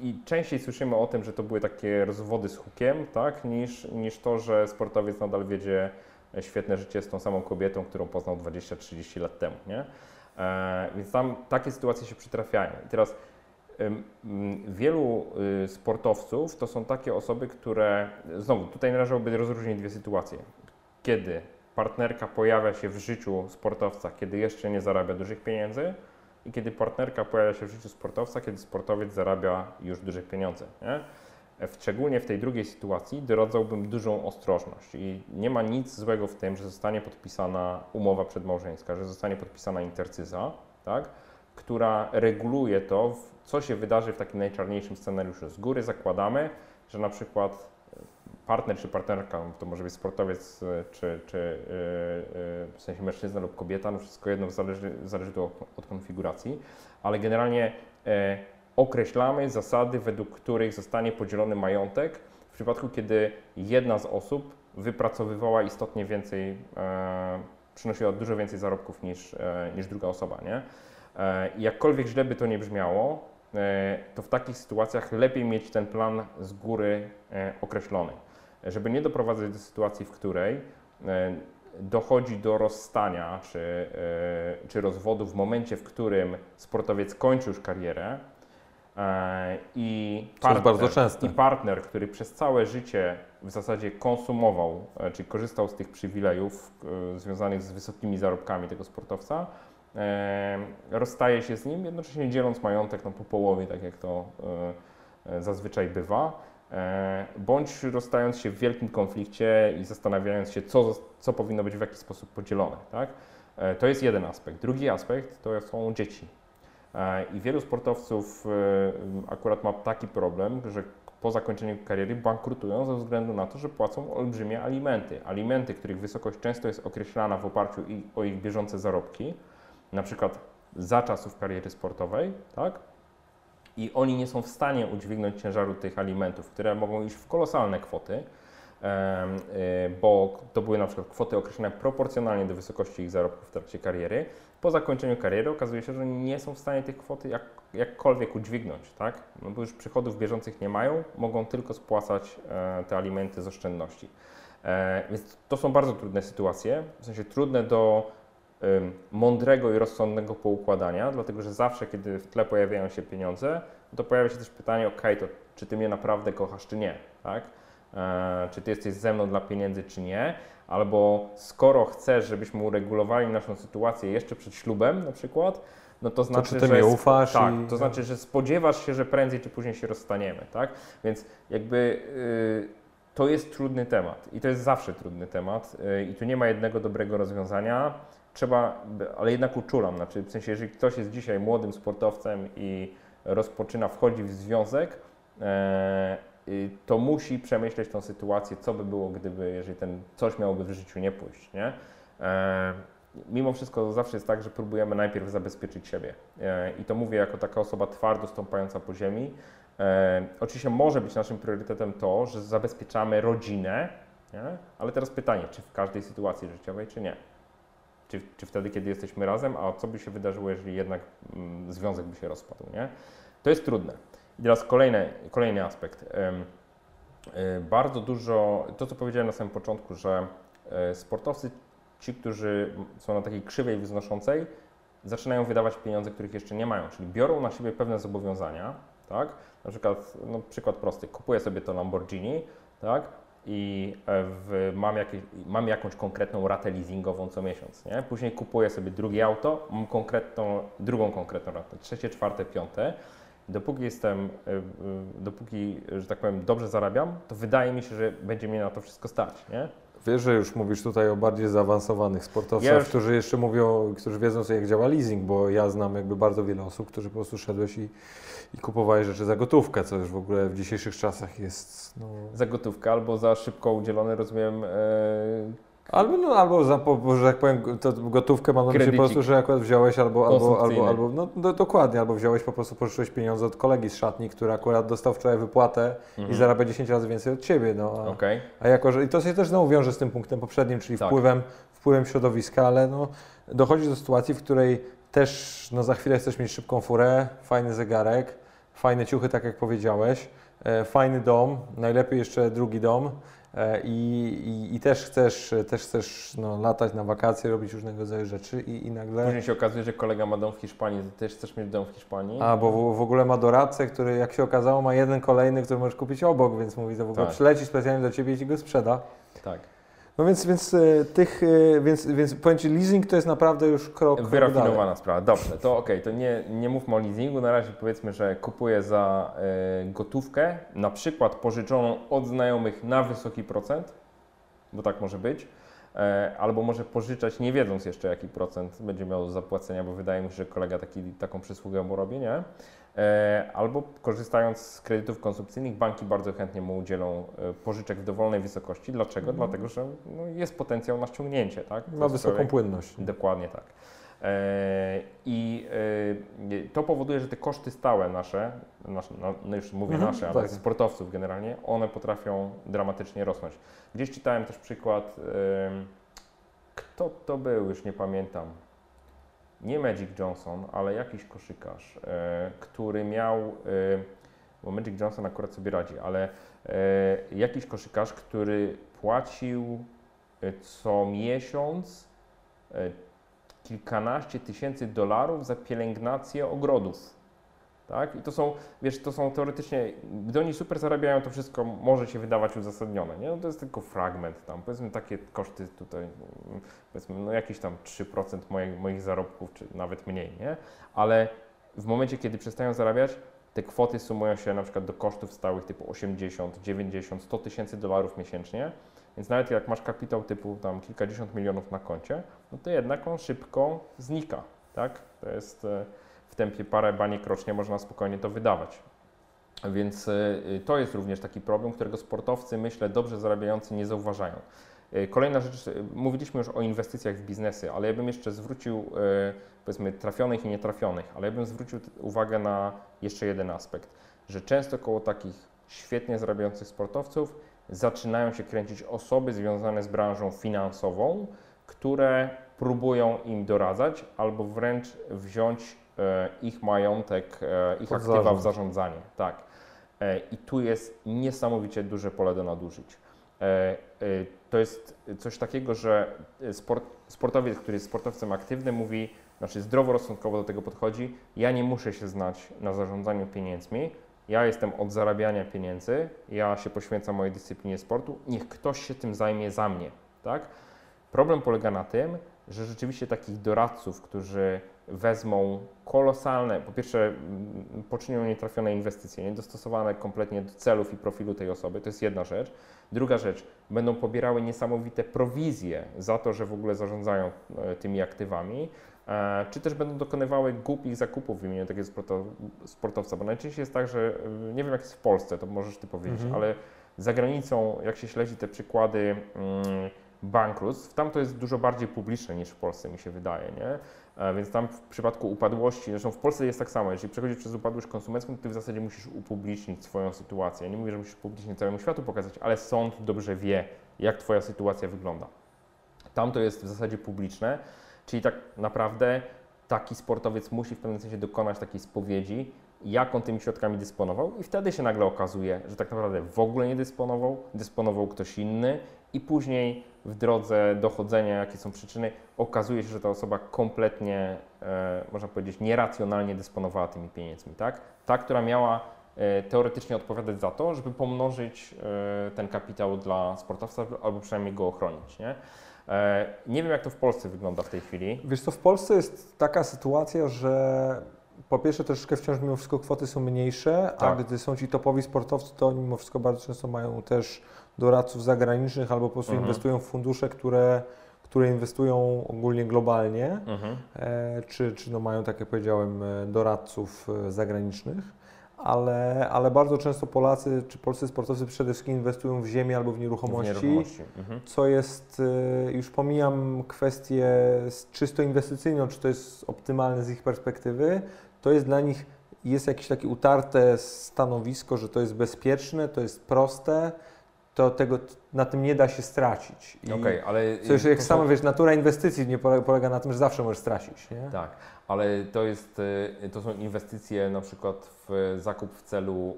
I częściej słyszymy o tym, że to były takie rozwody z hukiem, tak, niż to, że sportowiec nadal wiedzie świetne życie z tą samą kobietą, którą poznał 20-30 lat temu. Nie? Więc tam takie sytuacje się przytrafiają. I teraz wielu sportowców to są takie osoby, które, znowu tutaj należałoby rozróżnić dwie sytuacje. Kiedy partnerka pojawia się w życiu sportowca, kiedy jeszcze nie zarabia dużych pieniędzy, i kiedy partnerka pojawia się w życiu sportowca, kiedy sportowiec zarabia już duże pieniądze. Nie? Szczególnie w tej drugiej sytuacji doradzałbym dużą ostrożność i nie ma nic złego w tym, że zostanie podpisana umowa przedmałżeńska, że zostanie podpisana intercyza, tak, która reguluje to, co się wydarzy w takim najczarniejszym scenariuszu. Z góry zakładamy, że na przykład partner czy partnerka, to może być sportowiec czy w sensie mężczyzna lub kobieta, no wszystko jedno, zależy to od konfiguracji, ale generalnie określamy zasady, według których zostanie podzielony majątek w przypadku, kiedy jedna z osób wypracowywała istotnie więcej, przynosiła dużo więcej zarobków niż druga osoba, nie? Jakkolwiek źle by to nie brzmiało, to w takich sytuacjach lepiej mieć ten plan z góry określony, żeby nie doprowadzać do sytuacji, w której dochodzi do rozstania czy rozwodu w momencie, w którym sportowiec kończy już karierę i partner, który przez całe życie w zasadzie konsumował, czyli korzystał z tych przywilejów związanych z wysokimi zarobkami tego sportowca, rozstaje się z nim, jednocześnie dzieląc majątek po połowie, tak jak to zazwyczaj bywa, bądź rozstając się w wielkim konflikcie i zastanawiając się, co powinno być w jaki sposób podzielone. Tak? To jest jeden aspekt. Drugi aspekt to są dzieci. I wielu sportowców akurat ma taki problem, że po zakończeniu kariery bankrutują ze względu na to, że płacą olbrzymie alimenty. Alimenty, których wysokość często jest określana w oparciu o ich bieżące zarobki, na przykład za czasów kariery sportowej, tak? I oni nie są w stanie udźwignąć ciężaru tych alimentów, które mogą iść w kolosalne kwoty, bo to były na przykład kwoty określone proporcjonalnie do wysokości ich zarobków w trakcie kariery. Po zakończeniu kariery okazuje się, że nie są w stanie tych kwoty jakkolwiek udźwignąć, tak? No bo już przychodów bieżących nie mają, mogą tylko spłacać te alimenty z oszczędności. Więc to są bardzo trudne sytuacje, w sensie trudne do mądrego i rozsądnego poukładania, dlatego że zawsze, kiedy w tle pojawiają się pieniądze, to pojawia się też pytanie, to czy ty mnie naprawdę kochasz, czy nie, tak? Czy ty jesteś ze mną dla pieniędzy, czy nie, albo skoro chcesz, żebyśmy uregulowali naszą sytuację jeszcze przed ślubem na przykład, no to znaczy, czy ty mi ufasz, tak, to znaczy, że spodziewasz się, że prędzej czy później się rozstaniemy, tak? Więc jakby to jest trudny temat i to jest zawsze trudny temat i tu nie ma jednego dobrego rozwiązania. Trzeba, ale jednak uczulam, znaczy w sensie, jeżeli ktoś jest dzisiaj młodym sportowcem i wchodzi w związek, to musi przemyśleć tą sytuację, co by było, jeżeli ten coś miałoby w życiu nie pójść, nie? Mimo wszystko zawsze jest tak, że próbujemy najpierw zabezpieczyć siebie i to mówię jako taka osoba twardo stąpająca po ziemi. Oczywiście może być naszym priorytetem to, że zabezpieczamy rodzinę, nie? Ale teraz pytanie, czy w każdej sytuacji życiowej, czy nie? Czy wtedy, kiedy jesteśmy razem, a co by się wydarzyło, jeżeli jednak związek by się rozpadł, nie? To jest trudne. I teraz kolejny aspekt. Bardzo dużo, to co powiedziałem na samym początku, że sportowcy, ci, którzy są na takiej krzywej wznoszącej, zaczynają wydawać pieniądze, których jeszcze nie mają, czyli biorą na siebie pewne zobowiązania, tak? Na przykład, no przykład prosty, kupuję sobie to Lamborghini, tak? I mam jakąś konkretną ratę leasingową co miesiąc, nie? Później kupuję sobie drugie auto, mam drugą konkretną ratę, trzecie, czwarte, piąte. Dopóki, że tak powiem, dobrze zarabiam, to wydaje mi się, że będzie mnie na to wszystko stać, nie? Wiesz, że już mówisz tutaj o bardziej zaawansowanych sportowcach, którzy jeszcze mówią, którzy wiedzą sobie, jak działa leasing, bo ja znam jakby bardzo wiele osób, którzy po prostu szedłeś i kupowali rzeczy za gotówkę, co już w ogóle w dzisiejszych czasach jest... No... Za gotówkę albo za szybko udzielone, rozumiem... Albo za, że tak powiem, to gotówkę mam na myśli po prostu, że akurat wziąłeś albo no dokładnie, albo wziąłeś, po prostu pożyczyłeś pieniądze od kolegi z szatni, który akurat dostał wczoraj wypłatę i zarabia 10 razy więcej od ciebie, no. A jako, że, i to się też znowu wiąże z tym punktem poprzednim, czyli tak. wpływem środowiska, ale no, dochodzi do sytuacji, w której też no, za chwilę chcesz mieć szybką furę, fajny zegarek, fajne ciuchy, tak jak powiedziałeś, fajny dom, najlepiej jeszcze drugi dom. I też chcesz no, latać na wakacje, robić różnego rodzaju rzeczy i nagle... Później się okazuje, że kolega ma dom w Hiszpanii, ty też chcesz mieć dom w Hiszpanii. A, bo w ogóle ma doradcę, który jak się okazało ma jeden kolejny, który możesz kupić obok, więc mówi, to w ogóle przyleci specjalnie do ciebie i ci go sprzeda. Tak. No więc powiem ci, leasing to jest naprawdę już krok wyrafinowana dalej. Sprawa. Dobrze, to okej, to nie mówmy o leasingu, na razie powiedzmy, że kupuję za gotówkę, na przykład pożyczoną od znajomych na wysoki procent, bo tak może być, albo może pożyczać nie wiedząc jeszcze jaki procent będzie miał do zapłacenia, bo wydaje mi się, że kolega taką przysługę mu robi, nie? Albo korzystając z kredytów konsumpcyjnych, banki bardzo chętnie mu udzielą pożyczek w dowolnej wysokości. Dlaczego? Dlatego, że no, jest potencjał na ściągnięcie, tak? Ma wysoką płynność. Dokładnie tak. I to powoduje, że te koszty stałe ale sportowców generalnie, one potrafią dramatycznie rosnąć. Gdzieś czytałem też przykład, kto to był, już nie pamiętam. Nie Magic Johnson, ale jakiś koszykarz, który miał, bo Magic Johnson akurat sobie radzi, ale jakiś koszykarz, który płacił co miesiąc kilkanaście tysięcy dolarów za pielęgnację ogrodów. tak? I to są, wiesz, to są teoretycznie, gdy oni super zarabiają, to wszystko może się wydawać uzasadnione, nie? No to jest tylko fragment tam, powiedzmy takie koszty tutaj, powiedzmy no jakieś tam 3% moich zarobków, czy nawet mniej, nie? Ale w momencie, kiedy przestają zarabiać, te kwoty sumują się na przykład do kosztów stałych typu 80, 90, 100 tysięcy dolarów miesięcznie, więc nawet jak masz kapitał typu tam kilkadziesiąt milionów na koncie, no to jednak on szybko znika, tak? To jest w tempie parę baniek rocznie można spokojnie to wydawać. Więc to jest również taki problem, którego sportowcy, myślę, dobrze zarabiający nie zauważają. Kolejna rzecz, mówiliśmy już o inwestycjach w biznesy, ale ja bym jeszcze zwrócił, powiedzmy, trafionych i nietrafionych, ale ja bym zwrócił uwagę na jeszcze jeden aspekt, że często koło takich świetnie zarabiających sportowców zaczynają się kręcić osoby związane z branżą finansową, które próbują im doradzać albo wręcz wziąć ich majątek, ich aktywa w zarządzanie. Tak. I tu jest niesamowicie duże pole do nadużyć. To jest coś takiego, że sportowiec, który jest sportowcem aktywnym, mówi, znaczy zdroworozsądkowo do tego podchodzi, ja nie muszę się znać na zarządzaniu pieniędzmi, ja jestem od zarabiania pieniędzy, ja się poświęcam mojej dyscyplinie sportu, niech ktoś się tym zajmie za mnie, tak? Problem polega na tym, że rzeczywiście takich doradców, którzy wezmą kolosalne, po pierwsze poczynią nietrafione inwestycje, niedostosowane kompletnie do celów i profilu tej osoby, to jest jedna rzecz. Druga rzecz, będą pobierały niesamowite prowizje za to, że w ogóle zarządzają tymi aktywami, czy też będą dokonywały głupich zakupów w imieniu takiego sportowca, bo najczęściej jest tak, że nie wiem jak jest w Polsce, to możesz Ty powiedzieć, ale za granicą, jak się śledzi te przykłady bankructw, tam to jest dużo bardziej publiczne niż w Polsce, mi się wydaje, nie? Więc tam w przypadku upadłości, zresztą w Polsce jest tak samo, jeżeli przechodzisz przez upadłość konsumencką, to ty w zasadzie musisz upublicznić swoją sytuację. Ja nie mówię, że musisz publicznie całemu światu pokazać, ale sąd dobrze wie, jak twoja sytuacja wygląda. Tam to jest w zasadzie publiczne, czyli tak naprawdę taki sportowiec musi w pewnym sensie dokonać takiej spowiedzi, jak on tymi środkami dysponował i wtedy się nagle okazuje, że tak naprawdę w ogóle nie dysponował, dysponował ktoś inny i później w drodze dochodzenia, jakie są przyczyny, okazuje się, że ta osoba kompletnie, można powiedzieć, nieracjonalnie dysponowała tymi pieniędzmi, tak? Ta, która miała teoretycznie odpowiadać za to, żeby pomnożyć ten kapitał dla sportowca albo przynajmniej go ochronić, nie? Nie wiem, jak to w Polsce wygląda w tej chwili. Wiesz co, w Polsce jest taka sytuacja, że po pierwsze troszeczkę wciąż mimo wszystko kwoty są mniejsze, tak. A gdy są ci topowi sportowcy, to mimo wszystko bardzo często mają też doradców zagranicznych albo po prostu inwestują w fundusze, które inwestują ogólnie globalnie, czy no mają, tak jak powiedziałem, doradców zagranicznych. Ale bardzo często Polacy czy polscy sportowcy przede wszystkim inwestują w ziemię albo w nieruchomości, co jest, już pomijam kwestię czysto inwestycyjną, czy to jest optymalne z ich perspektywy, to jest dla nich, jest jakieś takie utarte stanowisko, że to jest bezpieczne, to jest proste, to tego, na tym nie da się stracić. Okej, ale coś, jak samo wiesz, natura inwestycji nie polega na tym, że zawsze możesz stracić, nie? Tak, ale to są inwestycje na przykład w zakup w celu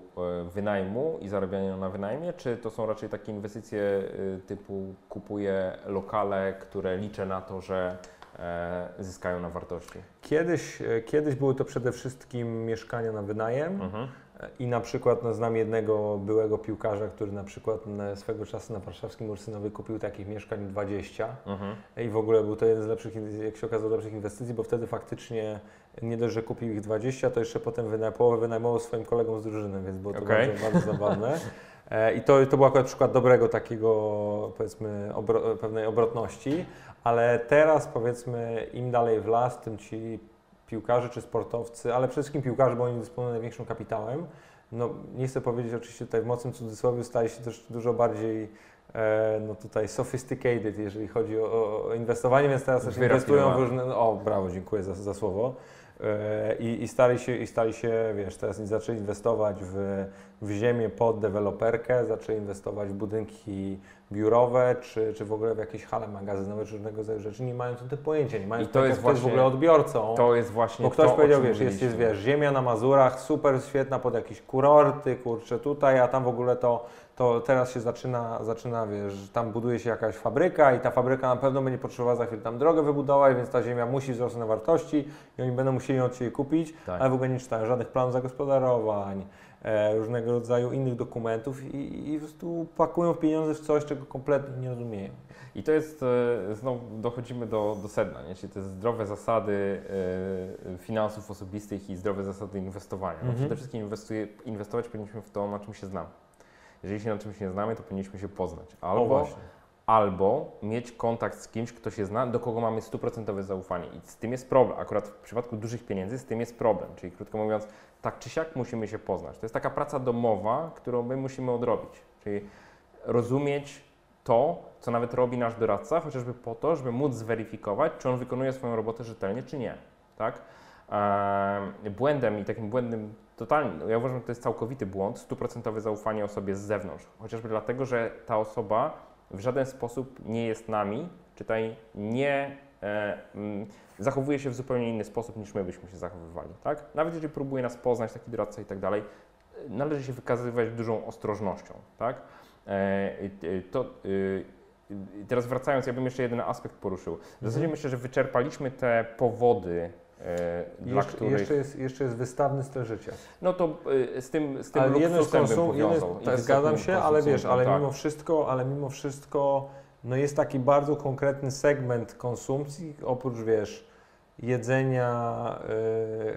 wynajmu i zarabiania na wynajmie, czy to są raczej takie inwestycje typu kupuję lokale, które liczę na to, że zyskają na wartości? Kiedyś były to przede wszystkim mieszkania na wynajem. I na przykład znam jednego byłego piłkarza, który na przykład swego czasu na warszawskim Ursynowie kupił takich mieszkań 20 i w ogóle był to jeden z lepszych, jak się okazało, lepszych inwestycji, bo wtedy faktycznie nie dość, że kupił ich 20, to jeszcze potem połowę wynajmował swoim kolegom z drużyny, więc było to bardzo zabawne. I to był akurat przykład dobrego takiego, powiedzmy, pewnej obrotności, ale teraz powiedzmy im dalej w las, tym ci piłkarzy czy sportowcy, ale przede wszystkim piłkarze, bo oni dysponują największym kapitałem. No, nie chcę powiedzieć oczywiście tutaj w mocnym cudzysłowie, staje się też dużo bardziej tutaj sophisticated, jeżeli chodzi o inwestowanie, więc teraz też inwestują w różne... O, brawo, dziękuję za słowo. I stali się, wiesz, teraz zaczęli inwestować w ziemię pod deweloperkę, zaczęli inwestować w budynki biurowe, czy w ogóle w jakieś hale magazynowe, czy różnego rodzaju rzeczy, nie mają o tym pojęcia, nie mają tego, kto jest w ogóle odbiorcą. To jest właśnie to, bo ktoś powiedział, wiesz, jest ziemia na Mazurach, super, świetna, pod jakieś kurorty, kurczę, tutaj, a tam w ogóle to to teraz się zaczyna, wiesz, tam buduje się jakaś fabryka i ta fabryka na pewno będzie potrzebowała za chwilę tam drogę wybudować, więc ta ziemia musi wzrosnąć na wartości i oni będą musieli ją od Ciebie kupić, tak. Ale w ogóle nie czytają żadnych planów zagospodarowań, różnego rodzaju innych dokumentów i po prostu pakują pieniądze w coś, czego kompletnie nie rozumieją. I to jest, znowu dochodzimy do sedna, nie? Czyli te zdrowe zasady finansów osobistych i zdrowe zasady inwestowania. No przede wszystkim inwestować powinniśmy w to, na czym się znamy. Jeżeli się na czymś nie znamy, to powinniśmy się poznać. Albo mieć kontakt z kimś, kto się zna, do kogo mamy 100% zaufanie. I z tym jest problem. Akurat w przypadku dużych pieniędzy z tym jest problem. Czyli krótko mówiąc, tak czy siak musimy się poznać. To jest taka praca domowa, którą my musimy odrobić. Czyli rozumieć to, co nawet robi nasz doradca, chociażby po to, żeby móc zweryfikować, czy on wykonuje swoją robotę rzetelnie, czy nie. Tak? Błędem i takim błędem totalnym, ja uważam, że to jest całkowity błąd, 100% zaufanie osobie z zewnątrz. Chociażby dlatego, że ta osoba w żaden sposób nie jest nami, czytaj, nie zachowuje się w zupełnie inny sposób, niż my byśmy się zachowywali, tak? Nawet jeżeli próbuje nas poznać, taki doradca i tak dalej, należy się wykazywać dużą ostrożnością, tak? Teraz wracając, ja bym jeszcze jeden aspekt poruszył. W zasadzie myślę, że wyczerpaliśmy te powody, których... jeszcze jest wystawny styl życia. No to z tym luksusem bym powiązał. Tak, zgadzam się, ale wiesz, tak. mimo wszystko no jest taki bardzo konkretny segment konsumpcji, oprócz wiesz, jedzenia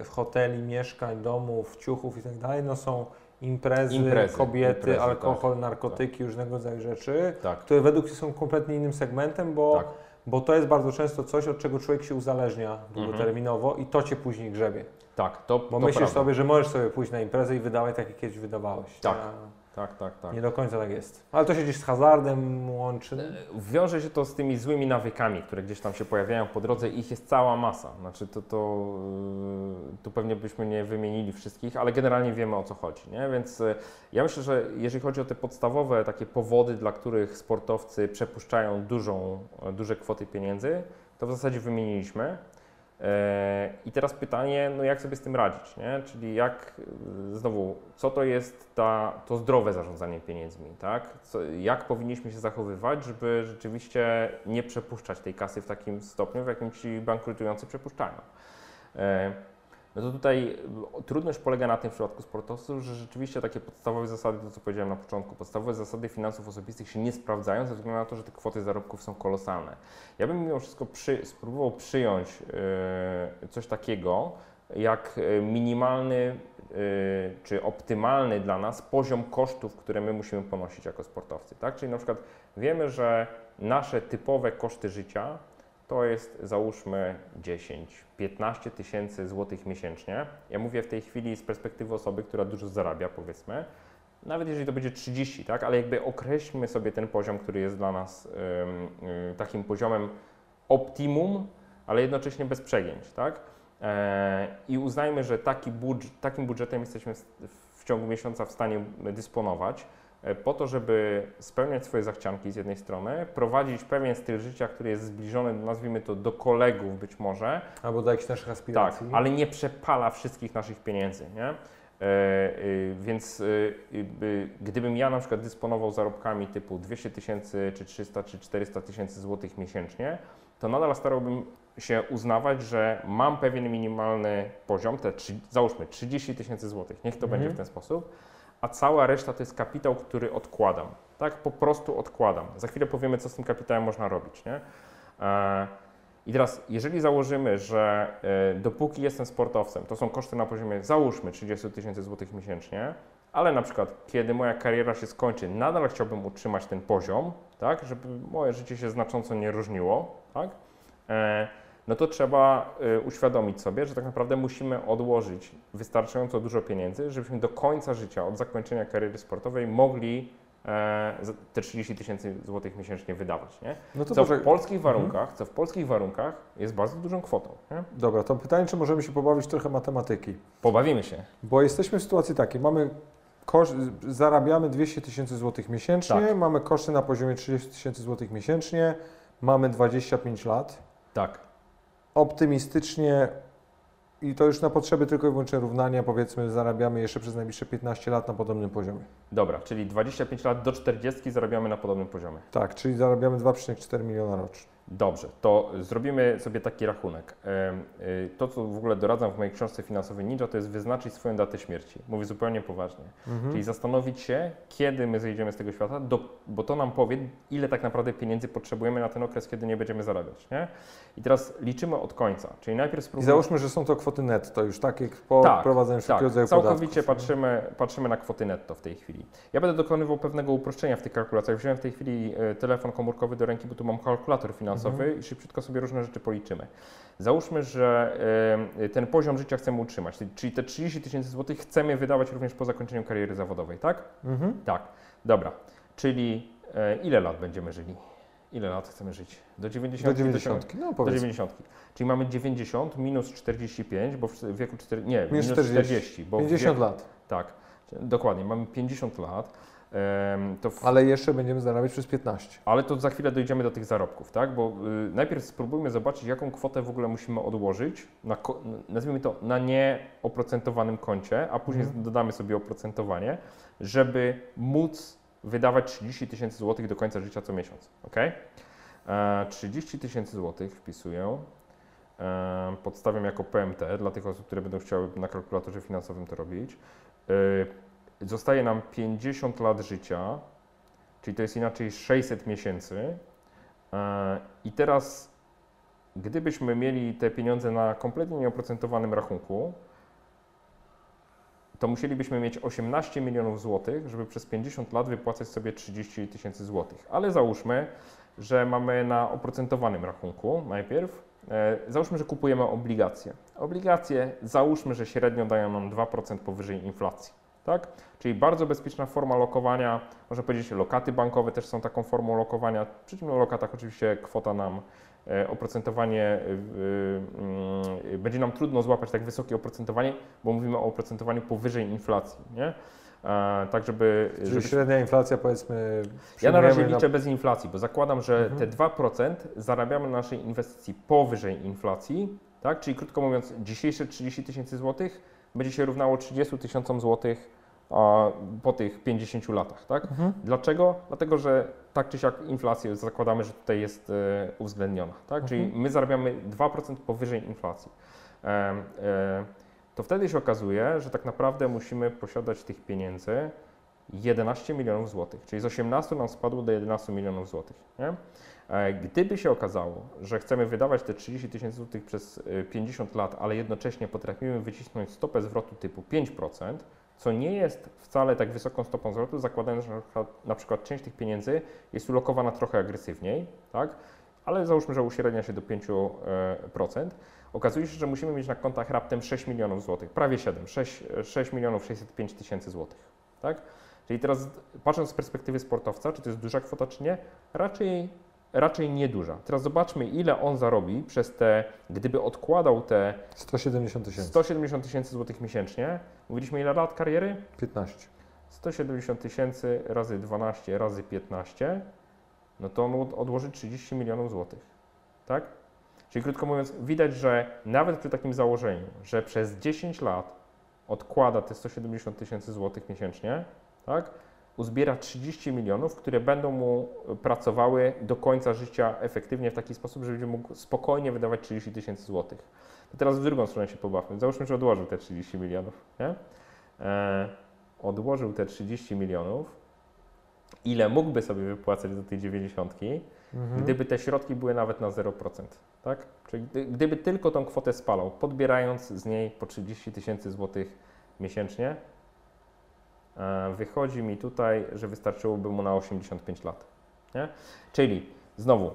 w hoteli, mieszkań, domów, ciuchów i tak dalej, no są imprezy, kobiety, alkohol, tak, narkotyki, tak. Różnego rodzaju rzeczy, tak. Które według mnie są kompletnie innym segmentem, bo tak. Bo to jest bardzo często coś, od czego człowiek się uzależnia długoterminowo i to cię później grzebie. Tak, to bo myślisz prawda. Sobie, że możesz sobie pójść na imprezę i wydawać tak, jak kiedyś wydawałeś. Tak. Tak. Nie do końca tak jest. Ale to się gdzieś z hazardem łączy. Wiąże się to z tymi złymi nawykami, które gdzieś tam się pojawiają po drodze i ich jest cała masa. Znaczy to pewnie byśmy nie wymienili wszystkich, ale generalnie wiemy o co chodzi, nie? Więc ja myślę, że jeżeli chodzi o te podstawowe takie powody, dla których sportowcy przepuszczają duże kwoty pieniędzy, to w zasadzie wymieniliśmy. I teraz pytanie, no jak sobie z tym radzić, nie? Czyli jak, znowu, co to jest to zdrowe zarządzanie pieniędzmi, tak? Jak powinniśmy się zachowywać, żeby rzeczywiście nie przepuszczać tej kasy w takim stopniu, w jakim ci bankrutujący przepuszczają? No to tutaj trudność polega na tym w przypadku sportowców, że rzeczywiście takie podstawowe zasady, to co powiedziałem na początku, podstawowe zasady finansów osobistych się nie sprawdzają ze względu na to, że te kwoty zarobków są kolosalne. Ja bym mimo wszystko spróbował przyjąć coś takiego jak minimalny czy optymalny dla nas poziom kosztów, które my musimy ponosić jako sportowcy. Tak? Czyli na przykład wiemy, że nasze typowe koszty życia to jest, załóżmy, 10-15 tysięcy złotych miesięcznie. Ja mówię w tej chwili z perspektywy osoby, która dużo zarabia, powiedzmy. Nawet jeżeli to będzie 30, tak? Ale jakby określmy sobie ten poziom, który jest dla nas takim poziomem optimum, ale jednocześnie bez przegięć, tak? I uznajmy, że takim budżetem jesteśmy w ciągu miesiąca w stanie dysponować, po to, żeby spełniać swoje zachcianki z jednej strony, prowadzić pewien styl życia, który jest zbliżony, nazwijmy to, do kolegów być może. Albo do jakichś naszych aspiracji. Tak, ale nie przepala wszystkich naszych pieniędzy, nie? Więc gdybym ja na przykład dysponował zarobkami typu 200 tysięcy, czy 300, czy 400 tysięcy złotych miesięcznie, to nadal starałbym się uznawać, że mam pewien minimalny poziom, załóżmy 30 tysięcy złotych, niech to będzie w ten sposób. A cała reszta to jest kapitał, który odkładam, tak? Po prostu odkładam. Za chwilę powiemy, co z tym kapitałem można robić, nie? I teraz, jeżeli założymy, że dopóki jestem sportowcem, to są koszty na poziomie, załóżmy, 30 tysięcy złotych miesięcznie, ale na przykład, kiedy moja kariera się skończy, nadal chciałbym utrzymać ten poziom, tak? Żeby moje życie się znacząco nie różniło, tak? No to trzeba uświadomić sobie, że tak naprawdę musimy odłożyć wystarczająco dużo pieniędzy, żebyśmy do końca życia, od zakończenia kariery sportowej mogli te 30 tysięcy złotych miesięcznie wydawać, nie? No to co w polskich warunkach jest bardzo dużą kwotą, nie? Dobra, to pytanie, czy możemy się pobawić trochę matematyki? Pobawimy się. Bo jesteśmy w sytuacji takiej, zarabiamy 200 tysięcy złotych miesięcznie, tak. Mamy koszty na poziomie 30 tysięcy złotych miesięcznie, mamy 25 lat. Tak. Optymistycznie I to już na potrzeby tylko i wyłącznie równania, powiedzmy, zarabiamy jeszcze przez najbliższe 15 lat na podobnym poziomie. Dobra, czyli 25 lat do 40 zarabiamy na podobnym poziomie. Tak, czyli zarabiamy 2,4 miliona rocznie. Dobrze, to zrobimy sobie taki rachunek. To, co w ogóle doradzam w mojej książce Finansowy Ninja, to jest wyznaczyć swoją datę śmierci. Mówię zupełnie poważnie. Czyli zastanowić się, kiedy my zejdziemy z tego świata, bo to nam powie, ile tak naprawdę pieniędzy potrzebujemy na ten okres, kiedy nie będziemy zarabiać. Nie? I teraz liczymy od końca, czyli najpierw spróbujemy... I załóżmy, że są to kwoty netto już, takie po prowadzeniu wszelkiego rodzaju całkowicie podatków. Patrzymy na kwoty netto w tej chwili. Ja będę dokonywał pewnego uproszczenia w tych kalkulacjach. Wziąłem w tej chwili telefon komórkowy do ręki, bo tu mam kalkulator finansowy. I szybciutko sobie różne rzeczy policzymy. Załóżmy, że ten poziom życia chcemy utrzymać, czyli te 30 000 złotych chcemy wydawać również po zakończeniu kariery zawodowej, tak? Tak. Dobra, czyli ile lat będziemy żyli? Ile lat chcemy żyć? Do 90? Do 90. Czyli mamy 90 minus 45, bo w wieku 40, nie, minus 40. Bo 50 lat. Tak, dokładnie, mamy 50 lat. Ale jeszcze będziemy zarabiać przez 15. Ale to za chwilę dojdziemy do tych zarobków, tak? Bo najpierw spróbujmy zobaczyć, jaką kwotę w ogóle musimy odłożyć, nazwijmy to na nieoprocentowanym koncie, a później dodamy sobie oprocentowanie, żeby móc wydawać 30 000 złotych do końca życia co miesiąc, ok? 30 000 złotych wpisuję, podstawiam jako PMT dla tych osób, które będą chciały na kalkulatorze finansowym to robić. Zostaje nam 50 lat życia, czyli to jest inaczej 600 miesięcy. I teraz, gdybyśmy mieli te pieniądze na kompletnie nieoprocentowanym rachunku, to musielibyśmy mieć 18 milionów złotych, żeby przez 50 lat wypłacać sobie 30 000 złotych. Ale załóżmy, że mamy na oprocentowanym rachunku najpierw. Załóżmy, że kupujemy obligacje. Obligacje, załóżmy, że średnio dają nam 2% powyżej inflacji. Tak? Czyli bardzo bezpieczna forma lokowania, można powiedzieć, lokaty bankowe też są taką formą lokowania, przy czym na lokatach oczywiście kwota nam, oprocentowanie, będzie nam trudno złapać tak wysokie oprocentowanie, bo mówimy o oprocentowaniu powyżej inflacji, nie? Tak, żeby średnia inflacja, powiedzmy... Ja na razie liczę bez inflacji, bo zakładam, że te 2% zarabiamy na naszej inwestycji powyżej inflacji, tak? Czyli krótko mówiąc, dzisiejsze 30 000 złotych będzie się równało 30 000 złotych po tych 50 latach, tak? Dlaczego? Dlatego, że tak czy siak inflacja, zakładamy, że tutaj jest uwzględniona, tak? Czyli my zarabiamy 2% powyżej inflacji. To wtedy się okazuje, że tak naprawdę musimy posiadać tych pieniędzy 11 milionów złotych, czyli z 18 nam spadło do 11 milionów złotych, nie? Gdyby się okazało, że chcemy wydawać te 30 000 złotych przez 50 lat, ale jednocześnie potrafimy wycisnąć stopę zwrotu typu 5%, co nie jest wcale tak wysoką stopą zwrotu, zakładając, że na przykład część tych pieniędzy jest ulokowana trochę agresywniej, tak? Ale załóżmy, że uśrednia się do 5%, okazuje się, że musimy mieć na kontach raptem 6 milionów złotych, prawie 6 605 000 złotych, tak? Czyli teraz patrząc z perspektywy sportowca, czy to jest duża kwota, czy nie, raczej nieduża. Teraz zobaczmy, ile on zarobi przez te, gdyby odkładał te 170 000 złotych miesięcznie. Mówiliśmy, ile lat kariery? 15. 170 000 razy 12 razy 15, no to on odłoży 30 milionów złotych, tak? Czyli krótko mówiąc, widać, że nawet przy takim założeniu, że przez 10 lat odkłada te 170 000 złotych miesięcznie, tak? Uzbiera 30 milionów, które będą mu pracowały do końca życia efektywnie w taki sposób, że będzie mógł spokojnie wydawać 30 000 złotych. To teraz w drugą stronę się pobawmy. Załóżmy, że odłożył te 30 milionów. Nie? Odłożył te 30 milionów, ile mógłby sobie wypłacać do tej 90, gdyby te środki były nawet na 0%. Tak? Czyli gdyby tylko tą kwotę spalał, podbierając z niej po 30 000 złotych miesięcznie, wychodzi mi tutaj, że wystarczyłoby mu na 85 lat. Nie? Czyli znowu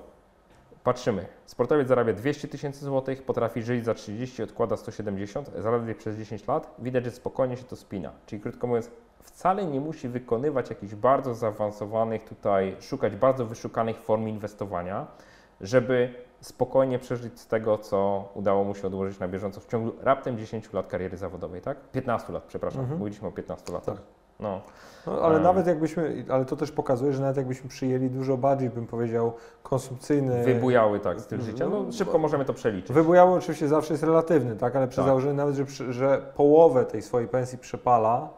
patrzymy, sportowiec zarabia 200 000 złotych, potrafi żyć za 30, odkłada 170, zaledwie przez 10 lat, widać, że spokojnie się to spina. Czyli krótko mówiąc, wcale nie musi wykonywać jakichś bardzo zaawansowanych tutaj, szukać bardzo wyszukanych form inwestowania, żeby spokojnie przeżyć z tego, co udało mu się odłożyć na bieżąco w ciągu raptem 10 lat kariery zawodowej, tak? 15 lat, przepraszam, mówiliśmy o 15 latach. Tak. No. No, ale nawet jakbyśmy, ale to też pokazuje, że nawet jakbyśmy przyjęli dużo bardziej, bym powiedział, konsumpcyjny... Wybujały, tak, styl życia. No, szybko możemy to przeliczyć. Wybujały oczywiście zawsze jest relatywny, tak, ale przy założeniu nawet, że połowę tej swojej pensji przepala,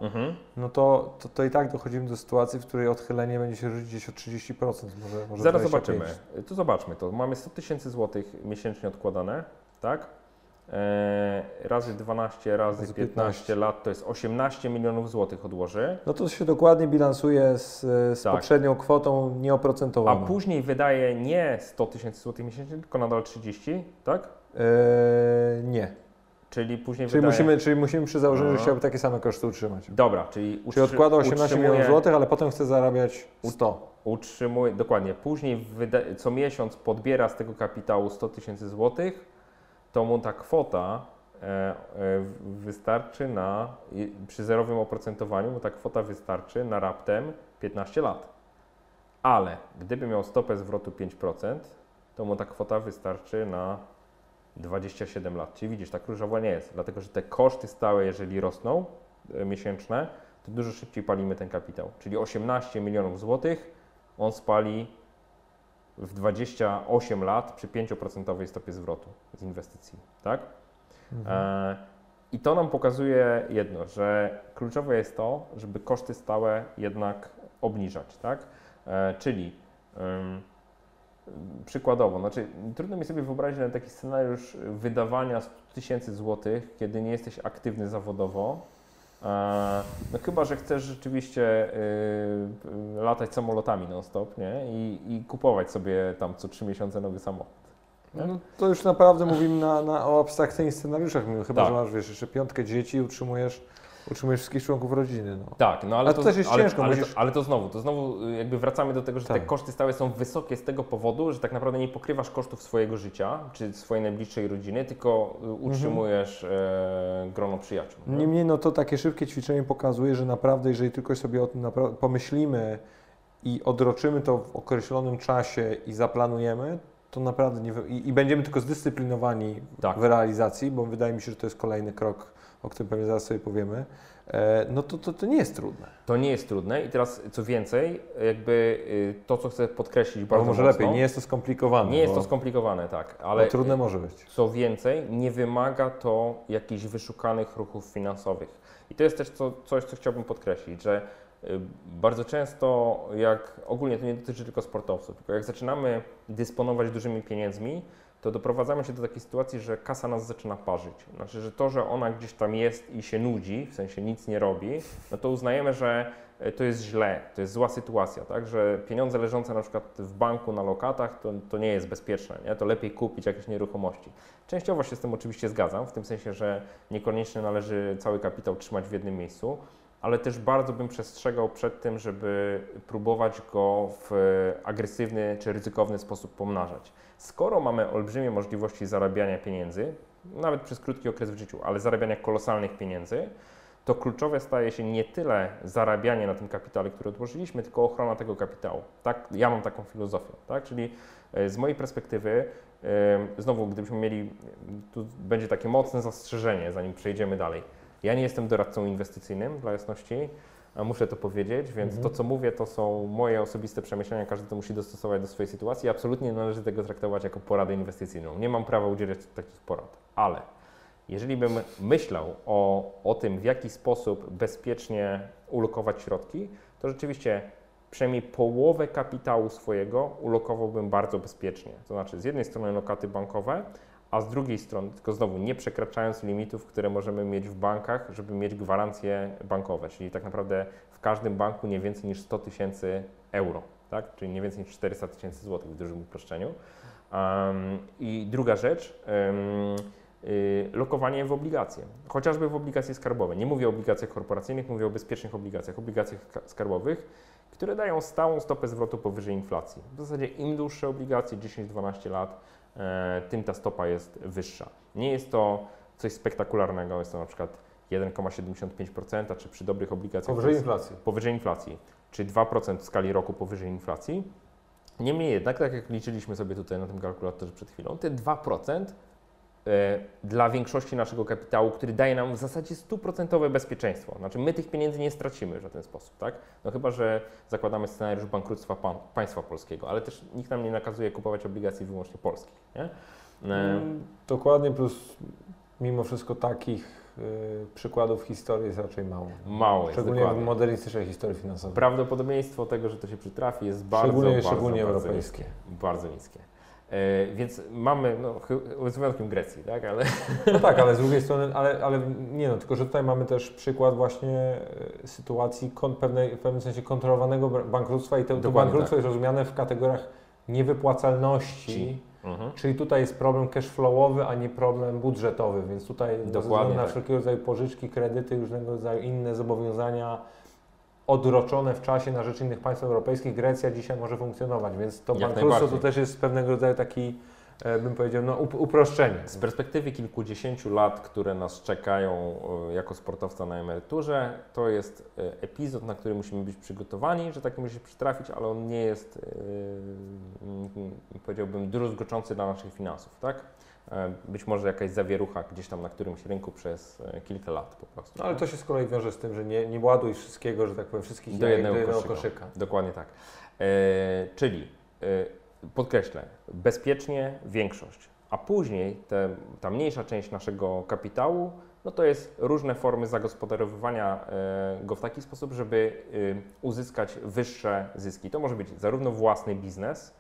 no to i tak dochodzimy do sytuacji, w której odchylenie będzie się rzucić gdzieś o 30%. Może zaraz 25. Zobaczymy. To zobaczmy to. Mamy 100 tysięcy złotych miesięcznie odkładane, tak? Razy 12, razy 15 lat to jest 18 milionów złotych odłoży. No to się dokładnie bilansuje z poprzednią kwotą nieoprocentowaną. A później wydaje nie 100 tysięcy złotych miesięcznie, tylko nadal 30, tak? Nie. Czyli później musimy przy założeniu, że chciałby takie same koszty utrzymać. Dobra, czyli odkłada 18 milionów złotych, ale potem chce zarabiać 100. Utrzymuje, dokładnie. Później co miesiąc podbiera z tego kapitału 100 tysięcy złotych, to mu ta kwota wystarczy na, przy zerowym oprocentowaniu, mu ta kwota wystarczy na raptem 15 lat. Ale gdyby miał stopę zwrotu 5%, to mu ta kwota wystarczy na 27 lat. Czyli widzisz, tak różowo nie jest, dlatego że te koszty stałe, jeżeli rosną miesięczne, to dużo szybciej palimy ten kapitał. Czyli 18 milionów złotych on spali w 28 lat przy 5% stopie zwrotu z inwestycji, tak? I to nam pokazuje jedno, że kluczowe jest to, żeby koszty stałe jednak obniżać, tak? Czyli przykładowo, znaczy trudno mi sobie wyobrazić nawet taki scenariusz wydawania 100 tysięcy złotych, kiedy nie jesteś aktywny zawodowo. No chyba, że chcesz rzeczywiście latać samolotami non-stop, nie? I kupować sobie tam co 3 miesiące nowy samolot. No, to już naprawdę mówimy o abstrakcyjnych scenariuszach, chyba że masz, wiesz, jeszcze 5 dzieci i utrzymujesz wszystkich członków rodziny. No. Tak, no ale to też jest ciężko. Ale to znowu jakby wracamy do tego, że te koszty stałe są wysokie z tego powodu, że tak naprawdę nie pokrywasz kosztów swojego życia czy swojej najbliższej rodziny, tylko utrzymujesz grono przyjaciół. Niemniej no to takie szybkie ćwiczenie pokazuje, że naprawdę jeżeli tylko sobie o tym pomyślimy i odroczymy to w określonym czasie i zaplanujemy, to naprawdę nie... I będziemy tylko zdyscyplinowani w realizacji, bo wydaje mi się, że to jest kolejny krok, o którym pewnie zaraz sobie powiemy, no to nie jest trudne. To nie jest trudne i teraz co więcej, jakby to, co chcę podkreślić bardzo mocno. Może lepiej, nie jest to skomplikowane. Nie jest to skomplikowane, tak, ale trudne może być. Co więcej, nie wymaga to jakichś wyszukanych ruchów finansowych. I to jest też coś, co chciałbym podkreślić, że bardzo często, jak ogólnie to nie dotyczy tylko sportowców, tylko jak zaczynamy dysponować dużymi pieniędzmi, to doprowadzamy się do takiej sytuacji, że kasa nas zaczyna parzyć. Znaczy, że to, że ona gdzieś tam jest i się nudzi, w sensie nic nie robi, no to uznajemy, że to jest źle, to jest zła sytuacja, tak? Że pieniądze leżące na przykład w banku na lokatach to nie jest bezpieczne, nie? To lepiej kupić jakieś nieruchomości. Częściowo się z tym oczywiście zgadzam, w tym sensie, że niekoniecznie należy cały kapitał trzymać w jednym miejscu, ale też bardzo bym przestrzegał przed tym, żeby próbować go w agresywny czy ryzykowny sposób pomnażać. Skoro mamy olbrzymie możliwości zarabiania pieniędzy, nawet przez krótki okres w życiu, ale zarabiania kolosalnych pieniędzy, to kluczowe staje się nie tyle zarabianie na tym kapitale, który odłożyliśmy, tylko ochrona tego kapitału. Tak, ja mam taką filozofię, tak? Czyli z mojej perspektywy, znowu gdybyśmy mieli, tu będzie takie mocne zastrzeżenie, zanim przejdziemy dalej. Ja nie jestem doradcą inwestycyjnym, dla jasności, a muszę to powiedzieć, więc to, co mówię, to są moje osobiste przemyślenia, każdy to musi dostosować do swojej sytuacji. Absolutnie nie należy tego traktować jako poradę inwestycyjną. Nie mam prawa udzielać takich porad, ale jeżeli bym myślał o tym, w jaki sposób bezpiecznie ulokować środki, to rzeczywiście przynajmniej połowę kapitału swojego ulokowałbym bardzo bezpiecznie. To znaczy z jednej strony lokaty bankowe, a z drugiej strony, tylko znowu nie przekraczając limitów, które możemy mieć w bankach, żeby mieć gwarancje bankowe, czyli tak naprawdę w każdym banku nie więcej niż 100 tysięcy euro, tak? Czyli nie więcej niż 400 tysięcy złotych w dużym uproszczeniu. I druga rzecz, lokowanie w obligacje, chociażby w obligacje skarbowe. Nie mówię o obligacjach korporacyjnych, mówię o bezpiecznych obligacjach skarbowych, które dają stałą stopę zwrotu powyżej inflacji. W zasadzie im dłuższe obligacje, 10-12 lat, tym ta stopa jest wyższa. Nie jest to coś spektakularnego, jest to na przykład 1,75%, czy przy dobrych obligacjach powyżej inflacji, czy 2% w skali roku powyżej inflacji. Niemniej jednak, tak jak liczyliśmy sobie tutaj na tym kalkulatorze przed chwilą, te 2% dla większości naszego kapitału, który daje nam w zasadzie 100% bezpieczeństwo. Znaczy my tych pieniędzy nie stracimy w żaden sposób, tak? No chyba że zakładamy scenariusz bankructwa państwa polskiego, ale też nikt nam nie nakazuje kupować obligacji wyłącznie polskich, nie? Dokładnie, plus mimo wszystko takich przykładów historii jest raczej mało. Mało jest, szczególnie w modernistycznej historii finansowej. Prawdopodobieństwo tego, że to się przytrafi, jest bardzo, bardzo niskie. Bardzo niskie. Więc mamy, no, z wyjątkiem Grecji, tak? Ale... No tak, ale z drugiej strony, ale nie no, tylko że tutaj mamy też przykład właśnie sytuacji w pewnym sensie kontrolowanego bankructwa i to bankructwo jest rozumiane w kategoriach niewypłacalności. Czyli tutaj jest problem cashflowowy, a nie problem budżetowy, więc tutaj na wszelkiego rodzaju pożyczki, kredyty, różnego rodzaju inne zobowiązania odroczone w czasie na rzecz innych państw europejskich, Grecja dzisiaj może funkcjonować, więc to bankructwo to też jest pewnego rodzaju taki, bym powiedział, no, uproszczenie. Z perspektywy kilkudziesięciu lat, które nas czekają jako sportowca na emeryturze, to jest epizod, na który musimy być przygotowani, że taki może się przytrafić, ale on nie jest, powiedziałbym, druzgoczący dla naszych finansów, tak? Być może jakaś zawierucha gdzieś tam na którymś rynku przez kilka lat po prostu. No, ale to się z kolei wiąże z tym, że nie ładuj wszystkiego, że tak powiem, wszystkich do jednego koszyka. Dokładnie tak. Czyli podkreślę, bezpiecznie większość, a później ta mniejsza część naszego kapitału, no to jest różne formy zagospodarowywania go w taki sposób, żeby uzyskać wyższe zyski. To może być zarówno własny biznes,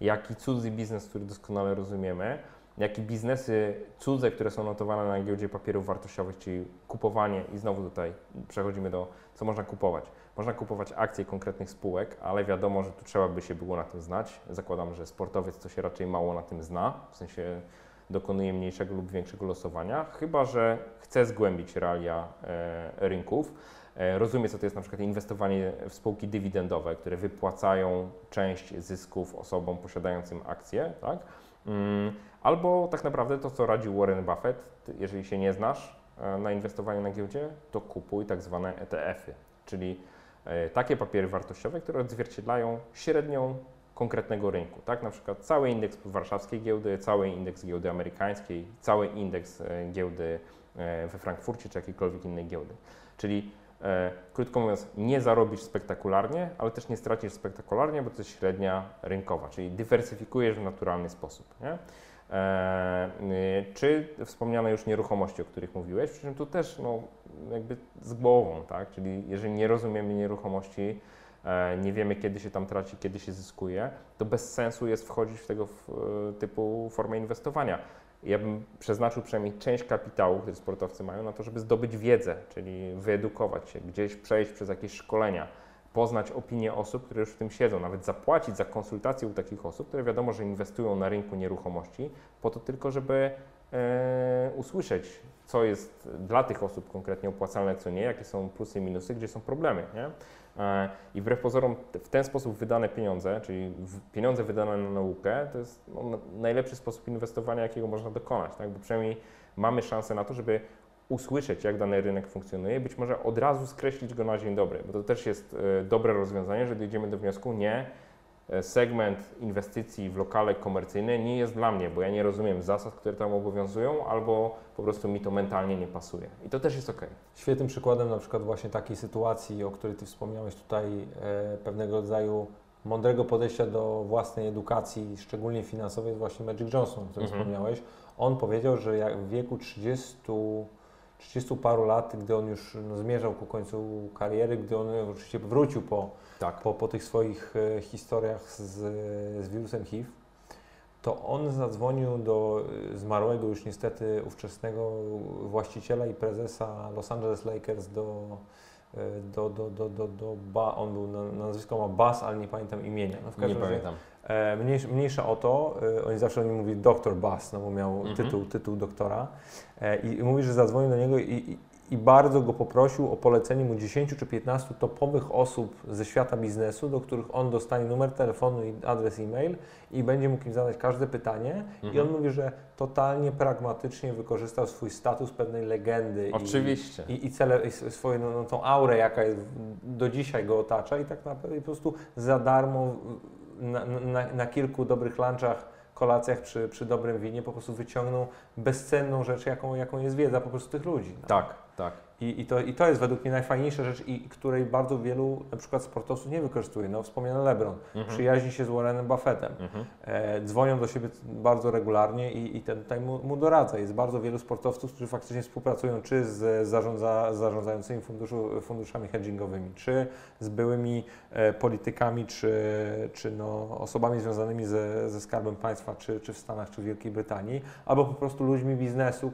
jak i cudzy biznes, który doskonale rozumiemy, jak i biznesy cudze, które są notowane na giełdzie papierów wartościowych, czyli kupowanie i znowu tutaj przechodzimy do, co można kupować. Można kupować akcje konkretnych spółek, ale wiadomo, że tu trzeba by się było na tym znać. Zakładam, że sportowiec to się raczej mało na tym zna, w sensie dokonuje mniejszego lub większego losowania, chyba że chce zgłębić realia rynków. Rozumie, co to jest na przykład inwestowanie w spółki dywidendowe, które wypłacają część zysków osobom posiadającym akcje, tak? Albo tak naprawdę to, co radził Warren Buffett, jeżeli się nie znasz na inwestowaniu na giełdzie, to kupuj tak zwane ETF-y, czyli takie papiery wartościowe, które odzwierciedlają średnią konkretnego rynku, tak? Na przykład cały indeks warszawskiej giełdy, cały indeks giełdy amerykańskiej, cały indeks giełdy we Frankfurcie czy jakiejkolwiek innej giełdy. Czyli krótko mówiąc, nie zarobisz spektakularnie, ale też nie stracisz spektakularnie, bo to jest średnia rynkowa, czyli dywersyfikujesz w naturalny sposób, nie? Czy wspomniane już nieruchomości, o których mówiłeś, przy czym tu też no, jakby z głową, tak? Czyli jeżeli nie rozumiemy nieruchomości, nie wiemy, kiedy się tam traci, kiedy się zyskuje, to bez sensu jest wchodzić w tego typu formę inwestowania. Ja bym przeznaczył przynajmniej część kapitału, który sportowcy mają, na to, żeby zdobyć wiedzę, czyli wyedukować się, gdzieś przejść przez jakieś szkolenia, poznać opinie osób, które już w tym siedzą, nawet zapłacić za konsultacje u takich osób, które wiadomo, że inwestują na rynku nieruchomości, po to tylko, żeby usłyszeć, co jest dla tych osób konkretnie opłacalne, co nie, jakie są plusy i minusy, gdzie są problemy, nie? I wbrew pozorom w ten sposób wydane pieniądze, czyli pieniądze wydane na naukę, to jest no, najlepszy sposób inwestowania, jakiego można dokonać, tak? Bo przynajmniej mamy szansę na to, żeby usłyszeć, jak dany rynek funkcjonuje, być może od razu skreślić go na dzień dobry, bo to też jest dobre rozwiązanie, że dojdziemy do wniosku, nie, segment inwestycji w lokale komercyjne nie jest dla mnie, bo ja nie rozumiem zasad, które tam obowiązują, albo po prostu mi to mentalnie nie pasuje. I to też jest ok. Świetnym przykładem na przykład właśnie takiej sytuacji, o której Ty wspomniałeś tutaj, pewnego rodzaju mądrego podejścia do własnej edukacji, szczególnie finansowej, jest właśnie Magic Johnson, o którym wspomniałeś. On powiedział, że jak w wieku 30 paru lat, gdy on już no, zmierzał ku końcu kariery, gdy on oczywiście wrócił po tych swoich historiach z wirusem HIV, to on zadzwonił do zmarłego już niestety ówczesnego właściciela i prezesa Los Angeles Lakers on był na nazwisko ma Buzz, ale nie pamiętam imienia. No, w każdym razie, pamiętam. Mniejsza o to, oni zawsze o nim mówili Dr. Buzz, no bo miał tytuł doktora i mówi, że zadzwonił do niego i bardzo go poprosił o polecenie mu 10 czy 15 topowych osób ze świata biznesu, do których on dostanie numer telefonu i adres e-mail i będzie mógł im zadać każde pytanie. I on mówi, że totalnie pragmatycznie wykorzystał swój status pewnej legendy. Oczywiście. I swoją no, tą aurę, jaka jest, do dzisiaj go otacza i tak naprawdę po prostu za darmo na kilku dobrych lunchach kolacjach, przy dobrym winie po prostu wyciągną bezcenną rzecz, jaką jest wiedza po prostu tych ludzi. No. Tak, tak. I to jest według mnie najfajniejsza rzecz, i której bardzo wielu na przykład sportowców nie wykorzystuje. No, wspomniany LeBron, przyjaźni się z Warrenem Buffettem, dzwonią do siebie bardzo regularnie i ten tutaj mu doradza. Jest bardzo wielu sportowców, którzy faktycznie współpracują czy z zarządzającymi funduszami hedgingowymi, czy z byłymi politykami, czy no, osobami związanymi ze Skarbem Państwa, czy w Stanach, czy w Wielkiej Brytanii, albo po prostu ludźmi biznesu,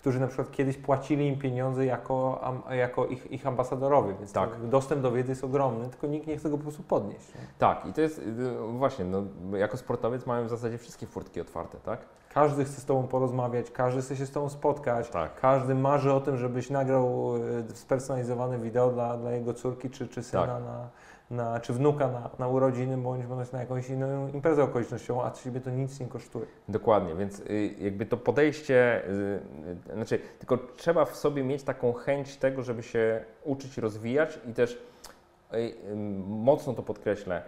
którzy na przykład kiedyś płacili im pieniądze jako ich ambasadorowie, więc tak. Dostęp do wiedzy jest ogromny, tylko nikt nie chce go po prostu podnieść. Nie? Tak, i to jest właśnie, no, jako sportowiec mamy w zasadzie wszystkie furtki otwarte, tak? Każdy chce z Tobą porozmawiać, każdy chce się z Tobą spotkać, tak. Każdy marzy o tym, żebyś nagrał spersonalizowane wideo dla jego córki czy syna, tak. Czy wnuka na urodziny, bądź na jakąś inną imprezę okolicznościową, a ciebie to nic nie kosztuje. Dokładnie, więc jakby to podejście, znaczy tylko trzeba w sobie mieć taką chęć tego, żeby się uczyć, rozwijać i też mocno to podkreślę,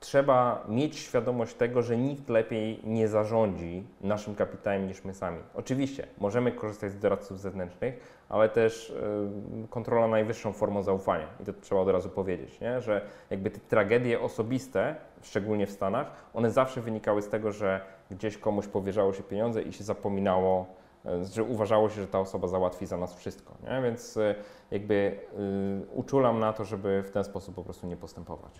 trzeba mieć świadomość tego, że nikt lepiej nie zarządzi naszym kapitałem niż my sami. Oczywiście możemy korzystać z doradców zewnętrznych, ale też kontrola najwyższą formą zaufania. I to trzeba od razu powiedzieć, nie? Że jakby te tragedie osobiste, szczególnie w Stanach, one zawsze wynikały z tego, że gdzieś komuś powierzało się pieniądze i się zapominało, że uważało się, że ta osoba załatwi za nas wszystko. Nie? Więc jakby uczulam na to, żeby w ten sposób po prostu nie postępować.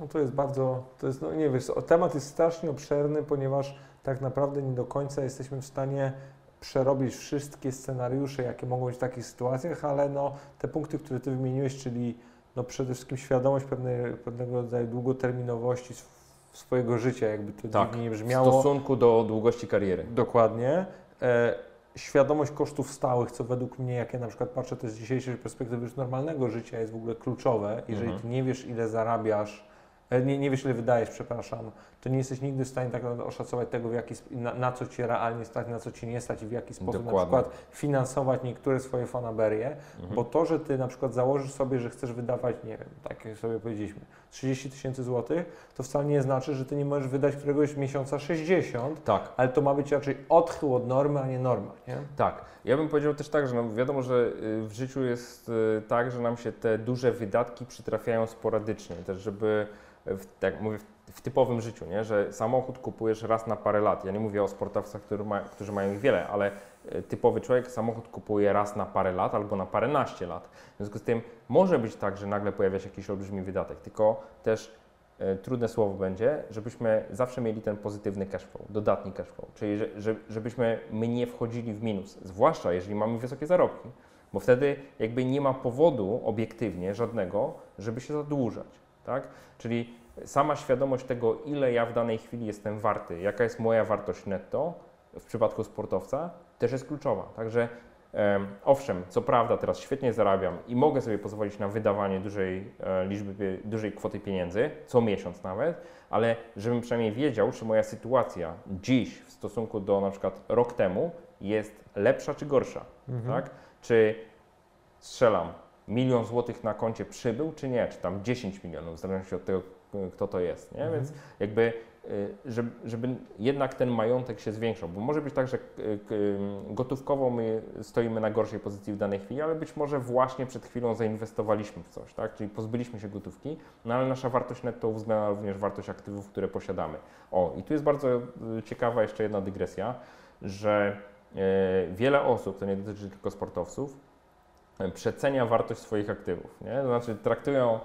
No to jest bardzo, no nie wiesz, temat jest strasznie obszerny, ponieważ tak naprawdę nie do końca jesteśmy w stanie przerobić wszystkie scenariusze, jakie mogą być w takich sytuacjach, ale no, te punkty, które Ty wymieniłeś, czyli no przede wszystkim świadomość pewnego rodzaju długoterminowości swojego życia, jakby to tak, dziwnie nie brzmiało. W stosunku do długości kariery. Dokładnie. Świadomość kosztów stałych, co według mnie, jak ja na przykład patrzę też z dzisiejszej perspektywy już normalnego życia, jest w ogóle kluczowe. Jeżeli Ty nie wiesz, ile zarabiasz, nie wiesz, ile wydajesz, przepraszam, to nie jesteś nigdy w stanie tak naprawdę oszacować tego, na co Cię realnie stać, na co Cię nie stać i w jaki sposób Dokładnie. Na przykład finansować niektóre swoje fanaberie, bo to, że Ty na przykład założysz sobie, że chcesz wydawać, nie wiem, tak jak sobie powiedzieliśmy, 30 000 złotych, to wcale nie znaczy, że Ty nie możesz wydać któregoś miesiąca 60, tak. Ale to ma być raczej odchył od normy, a nie norma. Nie? Tak. Ja bym powiedział też tak, że no wiadomo, że w życiu jest tak, że nam się te duże wydatki przytrafiają sporadycznie, też żeby tak mówię, w typowym życiu, nie? Że samochód kupujesz raz na parę lat. Ja nie mówię o sportowcach, którzy mają ich wiele, ale typowy człowiek samochód kupuje raz na parę lat albo na paręnaście lat. W związku z tym może być tak, że nagle pojawia się jakiś olbrzymi wydatek, tylko też trudne słowo będzie, żebyśmy zawsze mieli ten pozytywny cash flow, dodatni cash flow, czyli żebyśmy my nie wchodzili w minus, zwłaszcza jeżeli mamy wysokie zarobki, bo wtedy jakby nie ma powodu obiektywnie żadnego, żeby się zadłużać. Tak? Czyli sama świadomość tego, ile ja w danej chwili jestem warty, jaka jest moja wartość netto w przypadku sportowca, też jest kluczowa. Także owszem, co prawda teraz świetnie zarabiam i mogę sobie pozwolić na wydawanie dużej kwoty pieniędzy, co miesiąc nawet, ale żebym przynajmniej wiedział, czy moja sytuacja dziś w stosunku do na przykład rok temu jest lepsza czy gorsza. Tak? Czy strzelam, 1 000 000 złotych na koncie przybył, czy nie, czy tam 10 milionów, w zależności od tego, kto to jest, nie? Więc jakby, żeby jednak ten majątek się zwiększał, bo może być tak, że gotówkowo my stoimy na gorszej pozycji w danej chwili, ale być może właśnie przed chwilą zainwestowaliśmy w coś, tak? Czyli pozbyliśmy się gotówki, no ale nasza wartość netto uwzględnia również wartość aktywów, które posiadamy. O, i tu jest bardzo ciekawa jeszcze jedna dygresja, że wiele osób, to nie dotyczy tylko sportowców, przecenia wartość swoich aktywów, nie? To znaczy traktują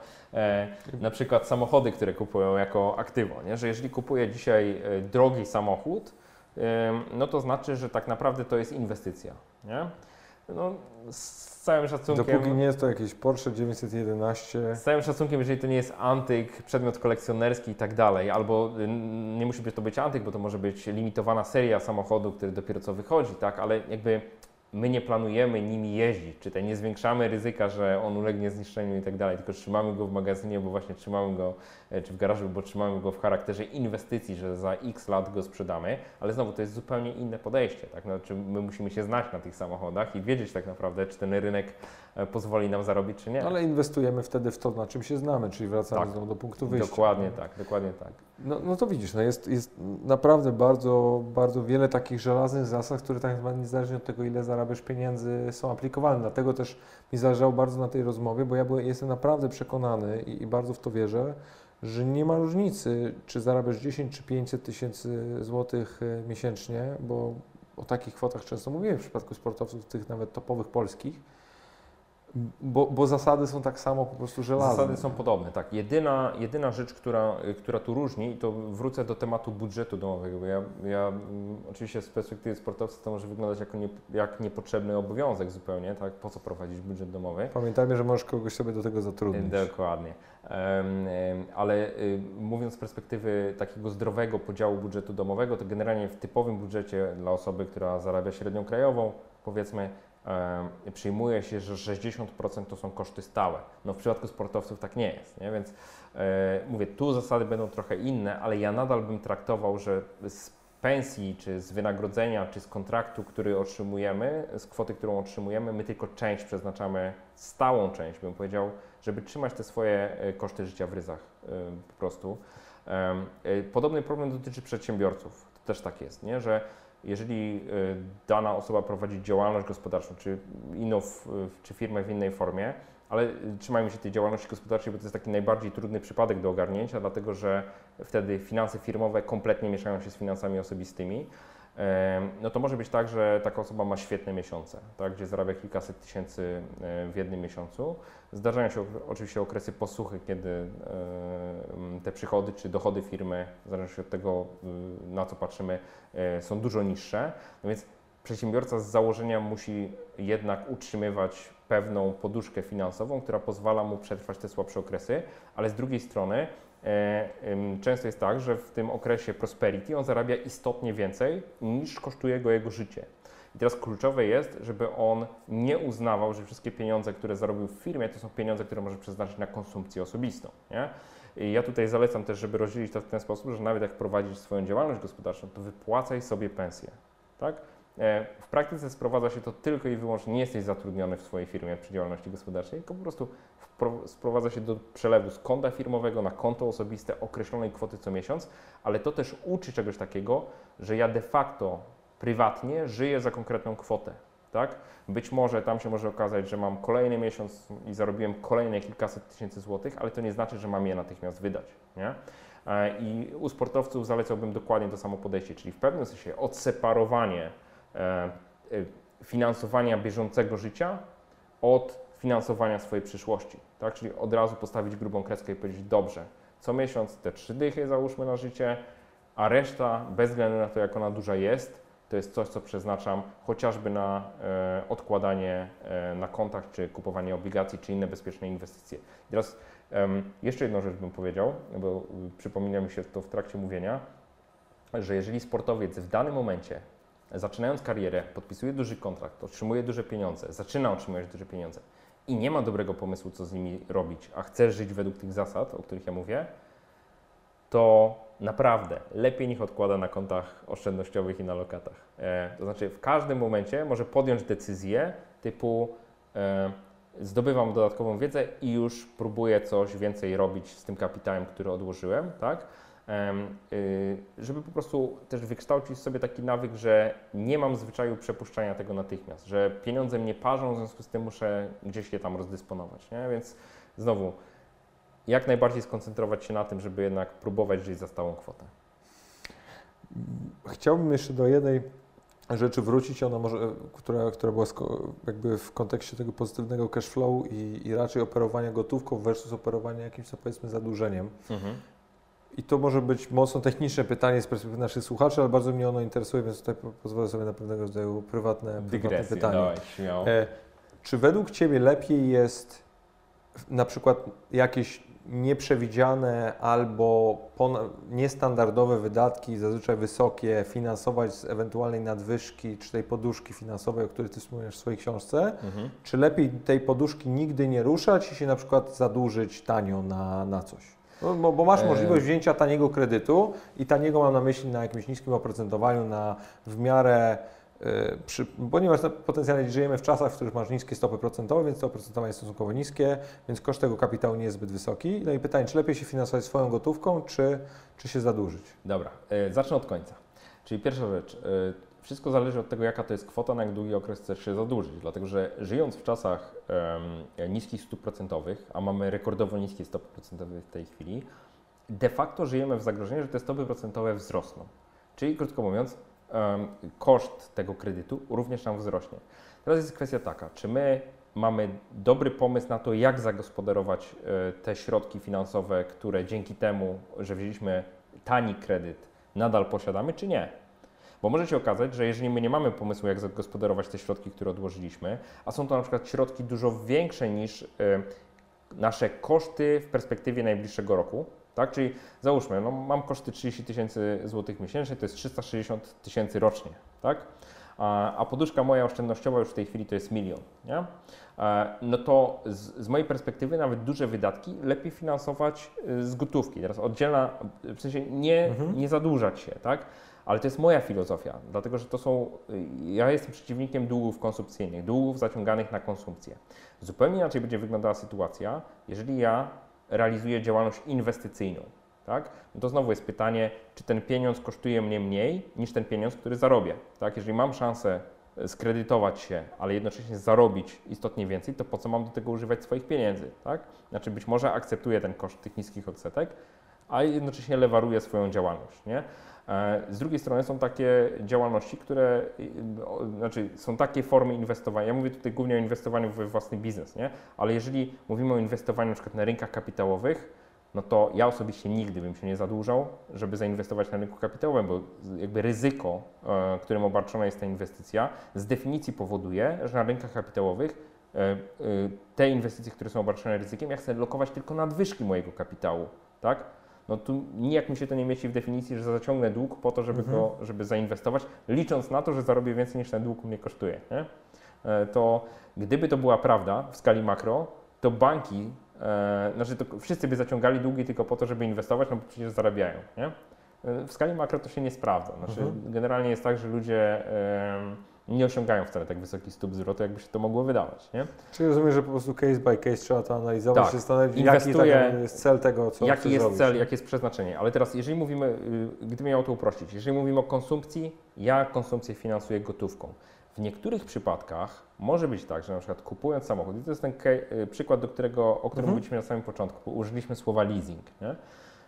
na przykład samochody, które kupują jako aktywo, nie? Że jeżeli kupuję dzisiaj drogi samochód, no to znaczy, że tak naprawdę to jest inwestycja, nie? No, z całym szacunkiem... Dopóki nie jest to jakieś Porsche 911... Z całym szacunkiem, jeżeli to nie jest antyk, przedmiot kolekcjonerski i tak dalej, albo nie musi to być antyk, bo to może być limitowana seria samochodu, który dopiero co wychodzi, tak? Ale jakby my nie planujemy nimi jeździć, czy nie zwiększamy ryzyka, że on ulegnie zniszczeniu i tak dalej, tylko trzymamy go w magazynie, bo właśnie trzymamy go, czy w garażu, bo trzymamy go w charakterze inwestycji, że za x lat go sprzedamy, ale znowu to jest zupełnie inne podejście, tak? Znaczy my musimy się znać na tych samochodach i wiedzieć tak naprawdę, czy ten rynek pozwoli nam zarobić, czy nie. Ale inwestujemy wtedy w to, na czym się znamy, czyli wracamy znowu do punktu wyjścia. Dokładnie tak, dokładnie tak. No to widzisz, jest naprawdę bardzo, bardzo wiele takich żelaznych zasad, które tak naprawdę niezależnie od tego, ile zarabiasz pieniędzy, są aplikowalne. Dlatego też mi zależało bardzo na tej rozmowie, bo ja jestem naprawdę przekonany i bardzo w to wierzę, że nie ma różnicy, czy zarabiasz 10 czy 500 tysięcy złotych miesięcznie, bo o takich kwotach często mówiłem w przypadku sportowców, tych nawet topowych polskich, bo zasady są tak samo po prostu żelazne. Zasady są podobne, tak. Jedyna rzecz, która tu różni, i to wrócę do tematu budżetu domowego, bo ja oczywiście z perspektywy sportowca to może wyglądać jak niepotrzebny obowiązek zupełnie, tak, po co prowadzić budżet domowy. Pamiętajmy, że możesz kogoś sobie do tego zatrudnić. Dokładnie. Ale mówiąc z perspektywy takiego zdrowego podziału budżetu domowego, to generalnie w typowym budżecie dla osoby, która zarabia średnią krajową, powiedzmy, przyjmuje się, że 60% to są koszty stałe. No w przypadku sportowców tak nie jest, nie? Więc mówię, tu zasady będą trochę inne, ale ja nadal bym traktował, że z pensji, czy z wynagrodzenia, czy z kontraktu, który otrzymujemy, z kwoty, którą otrzymujemy, my tylko część przeznaczamy, stałą część bym powiedział, żeby trzymać te swoje koszty życia w ryzach po prostu. Podobny problem dotyczy przedsiębiorców. To też tak jest, nie? Że jeżeli dana osoba prowadzi działalność gospodarczą, czy firmę w innej formie, ale trzymajmy się tej działalności gospodarczej, bo to jest taki najbardziej trudny przypadek do ogarnięcia, dlatego że wtedy finanse firmowe kompletnie mieszają się z finansami osobistymi, no to może być tak, że taka osoba ma świetne miesiące, tak, gdzie zarabia kilkaset tysięcy w jednym miesiącu. Zdarzają się oczywiście okresy posuchy, kiedy te przychody czy dochody firmy, w zależności od tego, na co patrzymy, są dużo niższe. No więc przedsiębiorca z założenia musi jednak utrzymywać pewną poduszkę finansową, która pozwala mu przetrwać te słabsze okresy, ale z drugiej strony często jest tak, że w tym okresie prosperity on zarabia istotnie więcej niż kosztuje go jego życie. I teraz kluczowe jest, żeby on nie uznawał, że wszystkie pieniądze, które zarobił w firmie, to są pieniądze, które może przeznaczyć na konsumpcję osobistą, nie? I ja tutaj zalecam też, żeby rozdzielić to w ten sposób, że nawet jak prowadzisz swoją działalność gospodarczą, to wypłacaj sobie pensję, tak? W praktyce sprowadza się to tylko i wyłącznie, nie jesteś zatrudniony w swojej firmie przy działalności gospodarczej, tylko po prostu sprowadza się do przelewu z konta firmowego na konto osobiste określonej kwoty co miesiąc, ale to też uczy czegoś takiego, że ja de facto prywatnie żyję za konkretną kwotę, tak? Być może tam się może okazać, że mam kolejny miesiąc i zarobiłem kolejne kilkaset tysięcy złotych, ale to nie znaczy, że mam je natychmiast wydać, nie? I u sportowców zalecałbym dokładnie to samo podejście, czyli w pewnym sensie odseparowanie finansowania bieżącego życia od finansowania swojej przyszłości, tak? Czyli od razu postawić grubą kreskę i powiedzieć, dobrze, co miesiąc te 3 dychy załóżmy na życie, a reszta, bez względu na to, jak ona duża jest, to jest coś, co przeznaczam chociażby na odkładanie na kontach, czy kupowanie obligacji, czy inne bezpieczne inwestycje. I teraz jeszcze jedną rzecz bym powiedział, bo przypomina mi się to w trakcie mówienia, że jeżeli sportowiec w danym momencie, zaczynając karierę, podpisuje duży kontrakt, otrzymuje duże pieniądze, zaczyna otrzymywać duże pieniądze i nie ma dobrego pomysłu, co z nimi robić, a chce żyć według tych zasad, o których ja mówię, to naprawdę lepiej niech odkłada na kontach oszczędnościowych i na lokatach. To znaczy w każdym momencie może podjąć decyzję typu zdobywam dodatkową wiedzę i już próbuję coś więcej robić z tym kapitałem, który odłożyłem, tak? Żeby po prostu też wykształcić sobie taki nawyk, że nie mam zwyczaju przepuszczania tego natychmiast, że pieniądze mnie parzą, w związku z tym muszę gdzieś je tam rozdysponować, nie? Więc znowu, jak najbardziej skoncentrować się na tym, żeby jednak próbować żyć za stałą kwotę. Chciałbym jeszcze do jednej rzeczy wrócić, ona może, która była jakby w kontekście tego pozytywnego cash flow i raczej operowania gotówką versus operowania jakimś, powiedzmy, zadłużeniem. Mhm. I to może być mocno techniczne pytanie z perspektywy naszych słuchaczy, ale bardzo mnie ono interesuje, więc tutaj pozwolę sobie na pewnego rodzaju prywatne pytanie. Dawaj, śmiało. Czy według Ciebie lepiej jest na przykład jakieś nieprzewidziane albo niestandardowe wydatki, zazwyczaj wysokie, finansować z ewentualnej nadwyżki czy tej poduszki finansowej, o której Ty wspomniałeś w swojej książce? Mhm. Czy lepiej tej poduszki nigdy nie ruszać i się na przykład zadłużyć tanio na coś? No, bo masz możliwość wzięcia taniego kredytu i taniego mam na myśli na jakimś niskim oprocentowaniu, na w miarę, ponieważ potencjalnie żyjemy w czasach, w których masz niskie stopy procentowe, więc to oprocentowanie jest stosunkowo niskie, więc koszt tego kapitału nie jest zbyt wysoki. No i pytanie, czy lepiej się finansować swoją gotówką, czy się zadłużyć? Dobra, zacznę od końca. Czyli pierwsza rzecz, wszystko zależy od tego, jaka to jest kwota, na jak długi okres chcesz się zadłużyć, dlatego że żyjąc w czasach niskich stóp procentowych, a mamy rekordowo niskie stopy procentowe w tej chwili, de facto żyjemy w zagrożeniu, że te stopy procentowe wzrosną. Czyli krótko mówiąc, koszt tego kredytu również nam wzrośnie. Teraz jest kwestia taka, czy my mamy dobry pomysł na to, jak zagospodarować te środki finansowe, które dzięki temu, że wzięliśmy tani kredyt, nadal posiadamy, czy nie? Bo może się okazać, że jeżeli my nie mamy pomysłu, jak zagospodarować te środki, które odłożyliśmy, a są to na przykład środki dużo większe niż nasze koszty w perspektywie najbliższego roku, tak? Czyli załóżmy, no mam koszty 30 000 złotych miesięcznie, to jest 360 000 rocznie, tak? A poduszka moja oszczędnościowa już w tej chwili to jest 1 000 000, nie? No to z mojej perspektywy nawet duże wydatki lepiej finansować z gotówki. Teraz oddzielna, w sensie nie zadłużać się, tak? Ale to jest moja filozofia, dlatego że to są, ja jestem przeciwnikiem długów konsumpcyjnych, długów zaciąganych na konsumpcję. Zupełnie inaczej będzie wyglądała sytuacja, jeżeli ja realizuję działalność inwestycyjną, tak? No to znowu jest pytanie, czy ten pieniądz kosztuje mnie mniej niż ten pieniądz, który zarobię, tak? Jeżeli mam szansę skredytować się, ale jednocześnie zarobić istotnie więcej, to po co mam do tego używać swoich pieniędzy, tak? Znaczy być może akceptuję ten koszt tych niskich odsetek, a jednocześnie lewaruję swoją działalność, nie? Z drugiej strony są takie działalności, które, znaczy są takie formy inwestowania, ja mówię tutaj głównie o inwestowaniu we własny biznes, nie? Ale jeżeli mówimy o inwestowaniu na przykład na rynkach kapitałowych, no to ja osobiście nigdy bym się nie zadłużał, żeby zainwestować na rynku kapitałowym, bo jakby ryzyko, którym obarczona jest ta inwestycja, z definicji powoduje, że na rynkach kapitałowych te inwestycje, które są obarczone ryzykiem, ja chcę lokować tylko nadwyżki mojego kapitału, tak? No tu nijak mi się to nie mieści w definicji, że zaciągnę dług po to, żeby go, żeby zainwestować, licząc na to, że zarobię więcej niż ten dług mnie kosztuje, nie? To gdyby to była prawda w skali makro, to banki, znaczy to wszyscy by zaciągali długi tylko po to, żeby inwestować, no bo przecież zarabiają, nie? W skali makro to się nie sprawdza, znaczy generalnie jest tak, że ludzie nie osiągają wcale tak wysokich stóp zwrotu, jakby się to mogło wydawać, nie? Czyli rozumiem, że po prostu case by case trzeba to analizować, tak. Się zastanowić, jaki jest cel tego, co jaki jest cel, jakie jest przeznaczenie. Ale teraz, jeżeli mówimy, gdybym miał to uprościć, jeżeli mówimy o konsumpcji, ja konsumpcję finansuję gotówką. W niektórych przypadkach może być tak, że na przykład kupując samochód, i to jest ten przykład, o którym mówiliśmy na samym początku, użyliśmy słowa leasing, nie?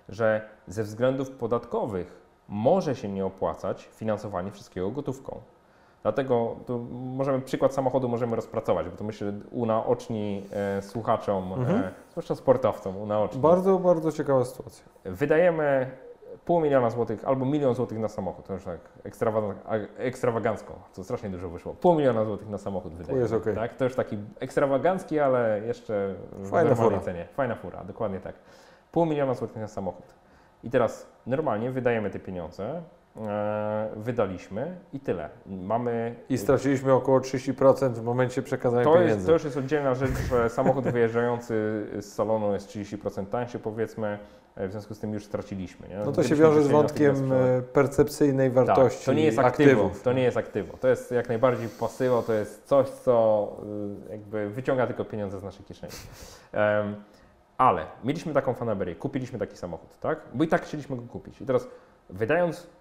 Że ze względów podatkowych może się nie opłacać finansowanie wszystkiego gotówką. Dlatego to możemy przykład samochodu możemy rozpracować, bo to myślę, unaoczni słuchaczom, zwłaszcza sportowcom unaoczni. Bardzo, bardzo ciekawa sytuacja. Wydajemy 500 000 złotych albo 1 000 000 złotych na samochód, to już tak ekstrawagancko, co strasznie dużo wyszło. 500 000 złotych na samochód wydajemy. To, okay. Tak? To już taki ekstrawagancki, ale jeszcze w normalnej cenie. Fajna fura, dokładnie tak. 500 000 złotych na samochód. I teraz normalnie wydajemy te pieniądze, wydaliśmy i tyle. Mamy... I straciliśmy około 30% w momencie przekazania pieniędzy. To już jest oddzielna rzecz, że samochód wyjeżdżający z salonu jest 30% tańszy, powiedzmy, w związku z tym już straciliśmy. Nie? No to się wiąże z wątkiem percepcyjnej wartości aktywów. To nie jest aktywów. To nie jest aktywo. To jest jak najbardziej pasywo, to jest coś, co jakby wyciąga tylko pieniądze z naszej kieszeni. Ale mieliśmy taką fanaberię, kupiliśmy taki samochód, tak? Bo i tak chcieliśmy go kupić. I teraz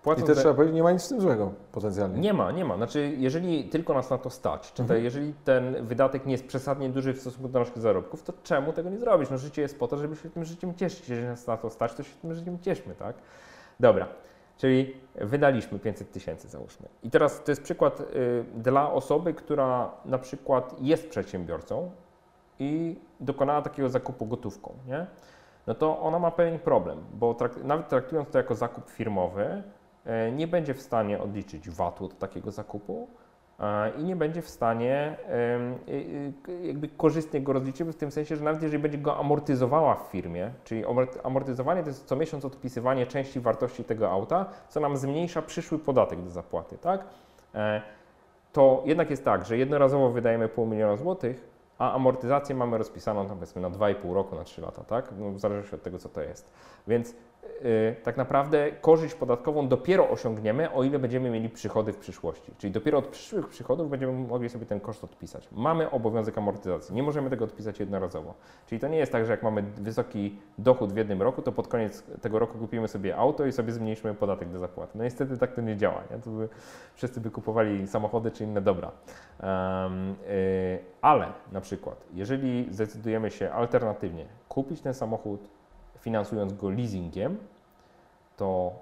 płacąc... I też trzeba powiedzieć, nie ma nic w tym złego potencjalnie. Nie ma. Znaczy, jeżeli tylko nas na to stać, czy jeżeli ten wydatek nie jest przesadnie duży w stosunku do naszych zarobków, to czemu tego nie zrobić? No życie jest po to, żeby się tym życiem cieszyć. Jeżeli nas na to stać, to się tym życiem cieszmy, tak? Dobra, czyli wydaliśmy 500 000 załóżmy. I teraz to jest przykład dla osoby, która na przykład jest przedsiębiorcą i dokonała takiego zakupu gotówką, nie? No to ona ma pewien problem, bo nawet traktując to jako zakup firmowy, nie będzie w stanie odliczyć VAT-u od takiego zakupu, i nie będzie w stanie jakby korzystnie go rozliczyć, w tym sensie, że nawet jeżeli będzie go amortyzowała w firmie, czyli amortyzowanie to jest co miesiąc odpisywanie części wartości tego auta, co nam zmniejsza przyszły podatek do zapłaty, tak? To jednak jest tak, że jednorazowo wydajemy $500,000, a amortyzację mamy rozpisaną tam powiedzmy na 2,5 roku, na 3 lata, tak? No, w zależności od tego, co to jest. Więc tak naprawdę korzyść podatkową dopiero osiągniemy, o ile będziemy mieli przychody w przyszłości. Czyli dopiero od przyszłych przychodów będziemy mogli sobie ten koszt odpisać. Mamy obowiązek amortyzacji, nie możemy tego odpisać jednorazowo. Czyli to nie jest tak, że jak mamy wysoki dochód w jednym roku, to pod koniec tego roku kupimy sobie auto i sobie zmniejszymy podatek do zapłaty. No niestety tak to nie działa, nie? To by wszyscy by kupowali samochody czy inne dobra. Ale na przykład, jeżeli zdecydujemy się alternatywnie kupić ten samochód, finansując go leasingiem, to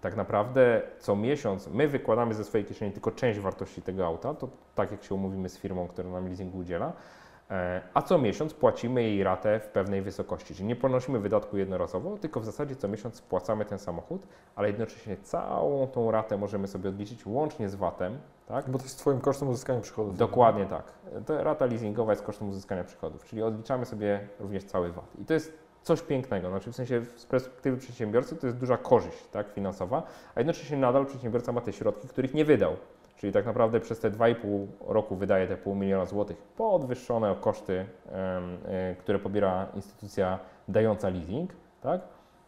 tak naprawdę co miesiąc my wykładamy ze swojej kieszeni tylko część wartości tego auta, to tak jak się umówimy z firmą, która nam leasingu udziela, a co miesiąc płacimy jej ratę w pewnej wysokości, czyli nie ponosimy wydatku jednorazowo, tylko w zasadzie co miesiąc spłacamy ten samochód, ale jednocześnie całą tą ratę możemy sobie odliczyć łącznie z VAT-em, tak? Bo to jest Twoim kosztem uzyskania przychodów. Dokładnie tak. To rata leasingowa jest kosztem uzyskania przychodów, czyli odliczamy sobie również cały VAT. I to jest coś pięknego, znaczy w sensie z perspektywy przedsiębiorcy to jest duża korzyść, tak, finansowa, a jednocześnie nadal przedsiębiorca ma te środki, których nie wydał. Czyli tak naprawdę przez te 2,5 roku wydaje te $500,000 podwyższone o koszty, które pobiera instytucja dająca leasing, tak?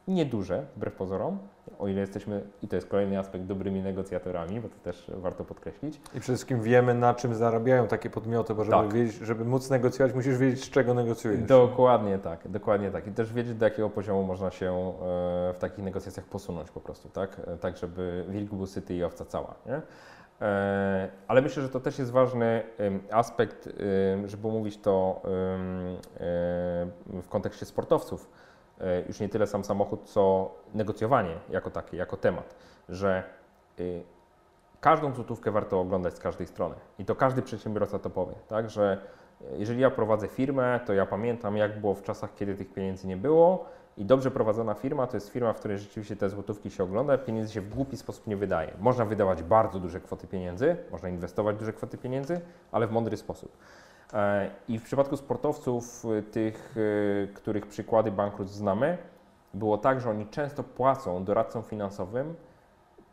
Nieduże, wbrew pozorom, o ile jesteśmy, i to jest kolejny aspekt, dobrymi negocjatorami, bo to też warto podkreślić. I przede wszystkim wiemy, na czym zarabiają takie podmioty, bo żeby, tak, wiedzieć, żeby móc negocjować, musisz wiedzieć, z czego negocjujesz. Dokładnie tak, dokładnie tak. I też wiedzieć, do jakiego poziomu można się w takich negocjacjach posunąć po prostu, tak? Tak, żeby wilk był syty i owca cała, nie? Ale myślę, że to też jest ważny aspekt, żeby mówić to w kontekście sportowców. Już nie tyle sam samochód, co negocjowanie jako takie, jako temat, że każdą złotówkę warto oglądać z każdej strony i to każdy przedsiębiorca to powie, tak, że jeżeli ja prowadzę firmę, to ja pamiętam, jak było w czasach, kiedy tych pieniędzy nie było i dobrze prowadzona firma to jest firma, w której rzeczywiście te złotówki się ogląda, pieniędzy się w głupi sposób nie wydaje. Można wydawać bardzo duże kwoty pieniędzy, można inwestować duże kwoty pieniędzy, ale w mądry sposób. I w przypadku sportowców, tych, których przykłady bankructw znamy, było tak, że oni często płacą doradcom finansowym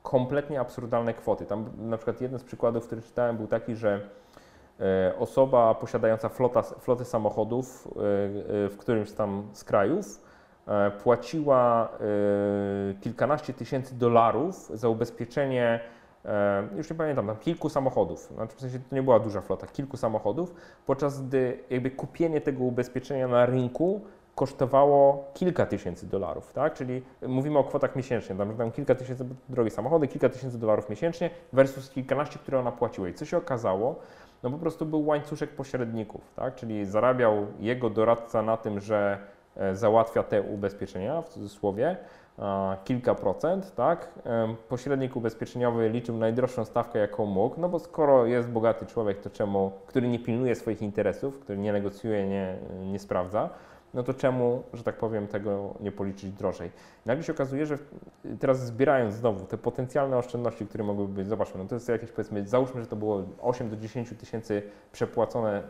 kompletnie absurdalne kwoty. Tam na przykład jeden z przykładów, który czytałem, był taki, że osoba posiadająca flotę samochodów w którymś tam z krajów płaciła $kilkanaście tysięcy za ubezpieczenie, już nie pamiętam, tam kilku samochodów, znaczy w sensie to nie była duża flota, kilku samochodów, podczas gdy jakby kupienie tego ubezpieczenia na rynku kosztowało $kilka tysięcy, tak? Czyli mówimy o kwotach miesięcznie, tam kilka tysięcy, drogie samochody, $kilka tysięcy miesięcznie versus kilkanaście, które ona płaciła. I co się okazało? No po prostu był łańcuszek pośredników, tak? Czyli zarabiał jego doradca na tym, że załatwia te ubezpieczenia, w cudzysłowie, kilka procent, tak? Pośrednik ubezpieczeniowy liczył najdroższą stawkę, jaką mógł, no bo skoro jest bogaty człowiek, to czemu, który nie pilnuje swoich interesów, który nie negocjuje, nie sprawdza, no to czemu, że tak powiem, tego nie policzyć drożej. Nagle się okazuje, że teraz zbierając znowu te potencjalne oszczędności, które mogłyby być, zobaczmy, no to jest jakieś, powiedzmy, załóżmy, że to było $8 do $10 tysięcy przepłacone,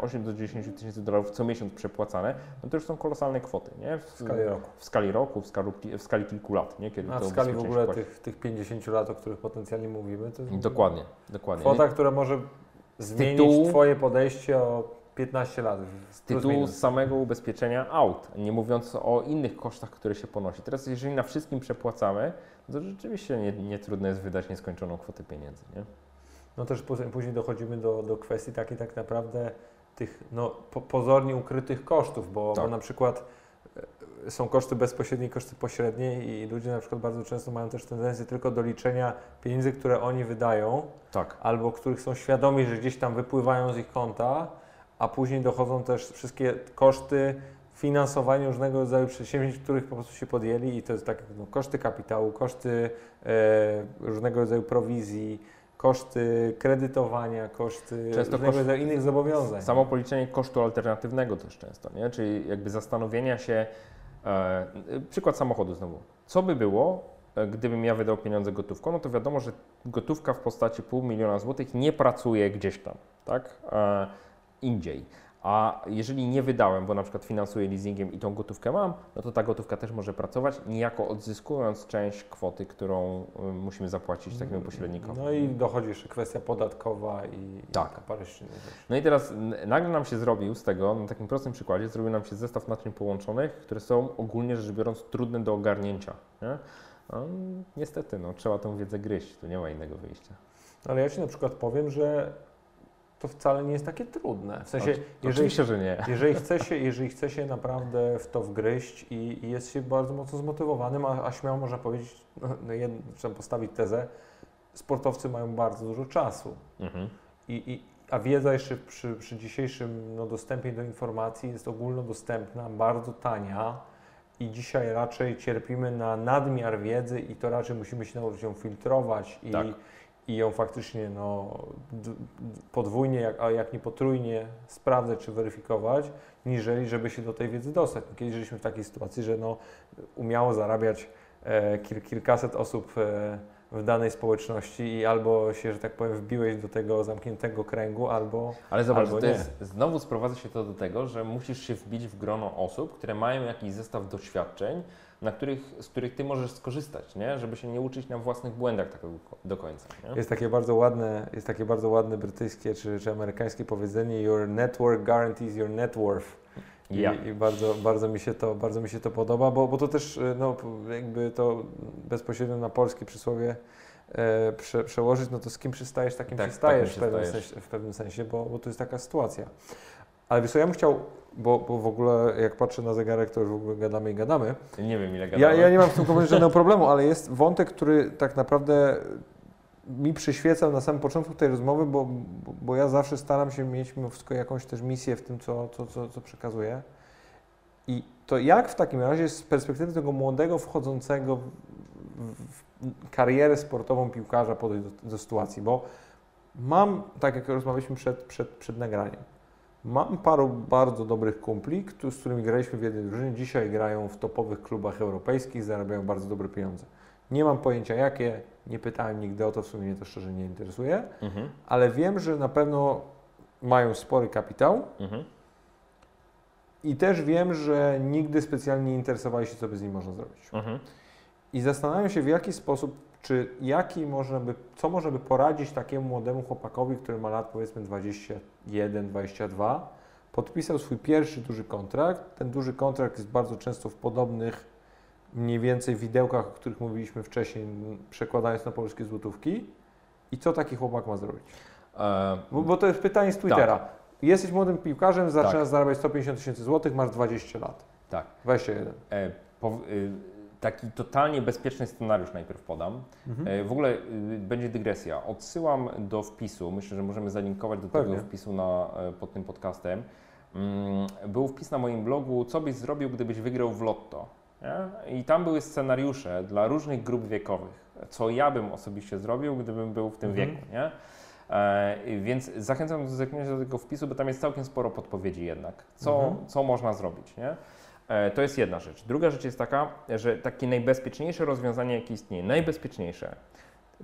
$8 do $10 co miesiąc przepłacane, no to już są kolosalne kwoty, nie? W skali kilku lat, nie? Kiedy to w skali w ogóle tych 50 lat, o których potencjalnie mówimy, to jest dokładnie, dokładnie. Kwota, która może zmienić Twoje podejście o 15 lat. Z tytułu samego ubezpieczenia aut, nie mówiąc o innych kosztach, które się ponosi. Teraz jeżeli na wszystkim przepłacamy, to rzeczywiście nie trudno jest wydać nieskończoną kwotę pieniędzy, nie? No też później dochodzimy do kwestii takiej tak naprawdę tych pozornie ukrytych kosztów, bo na przykład są koszty bezpośrednie i koszty pośrednie i ludzie na przykład bardzo często mają też tendencję tylko do liczenia pieniędzy, które oni wydają, tak, albo których są świadomi, że gdzieś tam wypływają z ich konta, a później dochodzą też wszystkie koszty finansowania różnego rodzaju przedsięwzięć, których po prostu się podjęli i to jest tak, koszty kapitału, koszty różnego rodzaju prowizji, koszty kredytowania, koszty innych zobowiązań. Samo policzenie kosztu alternatywnego też często, nie? Czyli jakby zastanowienia się, przykład samochodu znowu, co by było, gdybym ja wydał pieniądze gotówką, no to wiadomo, że gotówka w postaci $500,000 złotych nie pracuje gdzieś tam, tak, indziej. A jeżeli nie wydałem, bo na przykład finansuję leasingiem i tą gotówkę mam, no to ta gotówka też może pracować, niejako odzyskując część kwoty, którą musimy zapłacić takiemu pośrednikowi. No i dochodzi jeszcze kwestia podatkowa i tak, parę innych rzeczy. No i teraz nagle nam się zrobił z tego, na takim prostym przykładzie, zrobił nam się zestaw naczyń połączonych, które są ogólnie rzecz biorąc trudne do ogarnięcia. Nie? No, niestety, no, trzeba tę wiedzę gryźć, tu nie ma innego wyjścia. Ale ja Ci na przykład powiem, że to wcale nie jest takie trudne. W sensie, oczywiście, że nie. Jeżeli chce się naprawdę w to wgryźć i jest się bardzo mocno zmotywowanym, a śmiało można powiedzieć, trzeba postawić tezę, sportowcy mają bardzo dużo czasu. Mhm. A wiedza jeszcze przy dzisiejszym dostępie do informacji jest ogólnodostępna, bardzo tania i dzisiaj raczej cierpimy na nadmiar wiedzy i to raczej musimy się nauczyć ją filtrować i tak. I ją faktycznie podwójnie, a jak nie potrójnie sprawdzać czy weryfikować, niżeli żeby się do tej wiedzy dostać. Kiedyś żyliśmy w takiej sytuacji, że umiało zarabiać kilkaset osób w danej społeczności i albo się, że tak powiem, wbiłeś do tego zamkniętego kręgu, albo ale zobacz, albo to nie. Znowu sprowadza się to do tego, że musisz się wbić w grono osób, które mają jakiś zestaw doświadczeń, z których Ty możesz skorzystać, nie? Żeby się nie uczyć na własnych błędach tak do końca. Nie? Jest takie bardzo ładne brytyjskie czy amerykańskie powiedzenie your network guarantees your net worth. Yeah. I bardzo mi się to podoba, bo to też jakby to bezpośrednio na polskie przysłowie przełożyć, to z kim przystajesz, takim tak, przystajesz w pewnym sensie, bo to jest taka sytuacja. Ale wiesz co, ja bym chciał, bo w ogóle jak patrzę na zegarek, to już w ogóle gadamy. Nie wiem ile gadamy. Ja nie mam z tym żadnego problemu, ale jest wątek, który tak naprawdę mi przyświecał na samym początku tej rozmowy, bo ja zawsze staram się mieć mimo wszystko jakąś też misję w tym, co przekazuję. I to jak w takim razie z perspektywy tego młodego, wchodzącego w karierę sportową piłkarza podejść do sytuacji, bo mam, tak jak rozmawialiśmy przed nagraniem, mam paru bardzo dobrych kumpli, z którymi graliśmy w jednej drużynie. Dzisiaj grają w topowych klubach europejskich, zarabiają bardzo dobre pieniądze. Nie mam pojęcia jakie, nie pytałem nigdy o to, w sumie mnie to szczerze nie interesuje, ale wiem, że na pewno mają spory kapitał i też wiem, że nigdy specjalnie nie interesowali się, co by z nim można zrobić. I zastanawiam się, w jaki sposób, co można by poradzić takiemu młodemu chłopakowi, który ma lat powiedzmy 21, 22, podpisał swój pierwszy duży kontrakt. Ten duży kontrakt jest bardzo często w podobnych mniej więcej widełkach, o których mówiliśmy wcześniej, przekładając na polskie złotówki. I co taki chłopak ma zrobić? Bo to jest pytanie z Twittera. Tak. Jesteś młodym piłkarzem, zaczynasz zarabiać 150 000 złotych, masz 20 lat. Tak. 21. Taki totalnie bezpieczny scenariusz najpierw podam. W ogóle będzie dygresja. Odsyłam do wpisu, myślę, że możemy zalinkować do tego wpisu pod tym podcastem. Był wpis na moim blogu, co byś zrobił, gdybyś wygrał w lotto. Nie? I tam były scenariusze dla różnych grup wiekowych. Co ja bym osobiście zrobił, gdybym był w tym wieku. Nie? Więc zachęcam do zerknięcia do tego wpisu, bo tam jest całkiem sporo podpowiedzi jednak. Co można zrobić. Nie? To jest jedna rzecz. Druga rzecz jest taka, że takie najbezpieczniejsze rozwiązanie, jakie istnieje,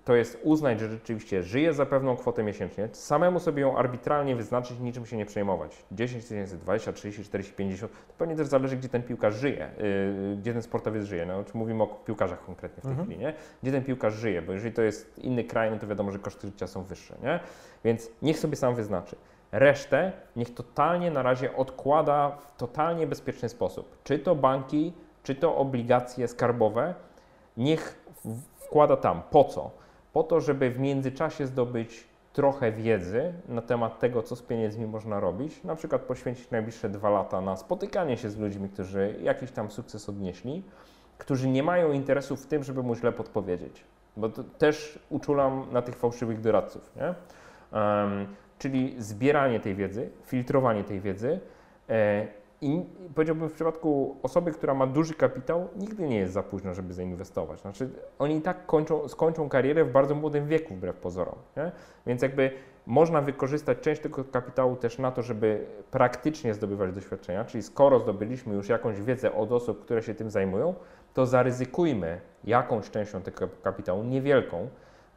to jest uznać, że rzeczywiście żyję za pewną kwotę miesięcznie, samemu sobie ją arbitralnie wyznaczyć, niczym się nie przejmować. 10 000, 20, 30, 40, 50, to pewnie też zależy, gdzie ten piłkarz żyje, gdzie ten sportowiec żyje. Czy mówimy o piłkarzach konkretnie w tej chwili, nie? Gdzie ten piłkarz żyje, bo jeżeli to jest inny kraj, to wiadomo, że koszty życia są wyższe, nie? Więc niech sobie sam wyznaczy. Resztę niech totalnie na razie odkłada w totalnie bezpieczny sposób. Czy to banki, czy to obligacje skarbowe, niech wkłada tam. Po co? Po to, żeby w międzyczasie zdobyć trochę wiedzy na temat tego, co z pieniędzmi można robić. Na przykład poświęcić najbliższe 2 lata na spotykanie się z ludźmi, którzy jakiś tam sukces odnieśli, którzy nie mają interesu w tym, żeby mu źle podpowiedzieć. Bo to też uczulam na tych fałszywych doradców, nie? Czyli zbieranie tej wiedzy, filtrowanie tej wiedzy i powiedziałbym w przypadku osoby, która ma duży kapitał, nigdy nie jest za późno, żeby zainwestować. Znaczy oni i tak skończą karierę w bardzo młodym wieku wbrew pozorom, nie? Więc jakby można wykorzystać część tego kapitału też na to, żeby praktycznie zdobywać doświadczenia, czyli skoro zdobyliśmy już jakąś wiedzę od osób, które się tym zajmują, to zaryzykujmy jakąś częścią tego kapitału, niewielką,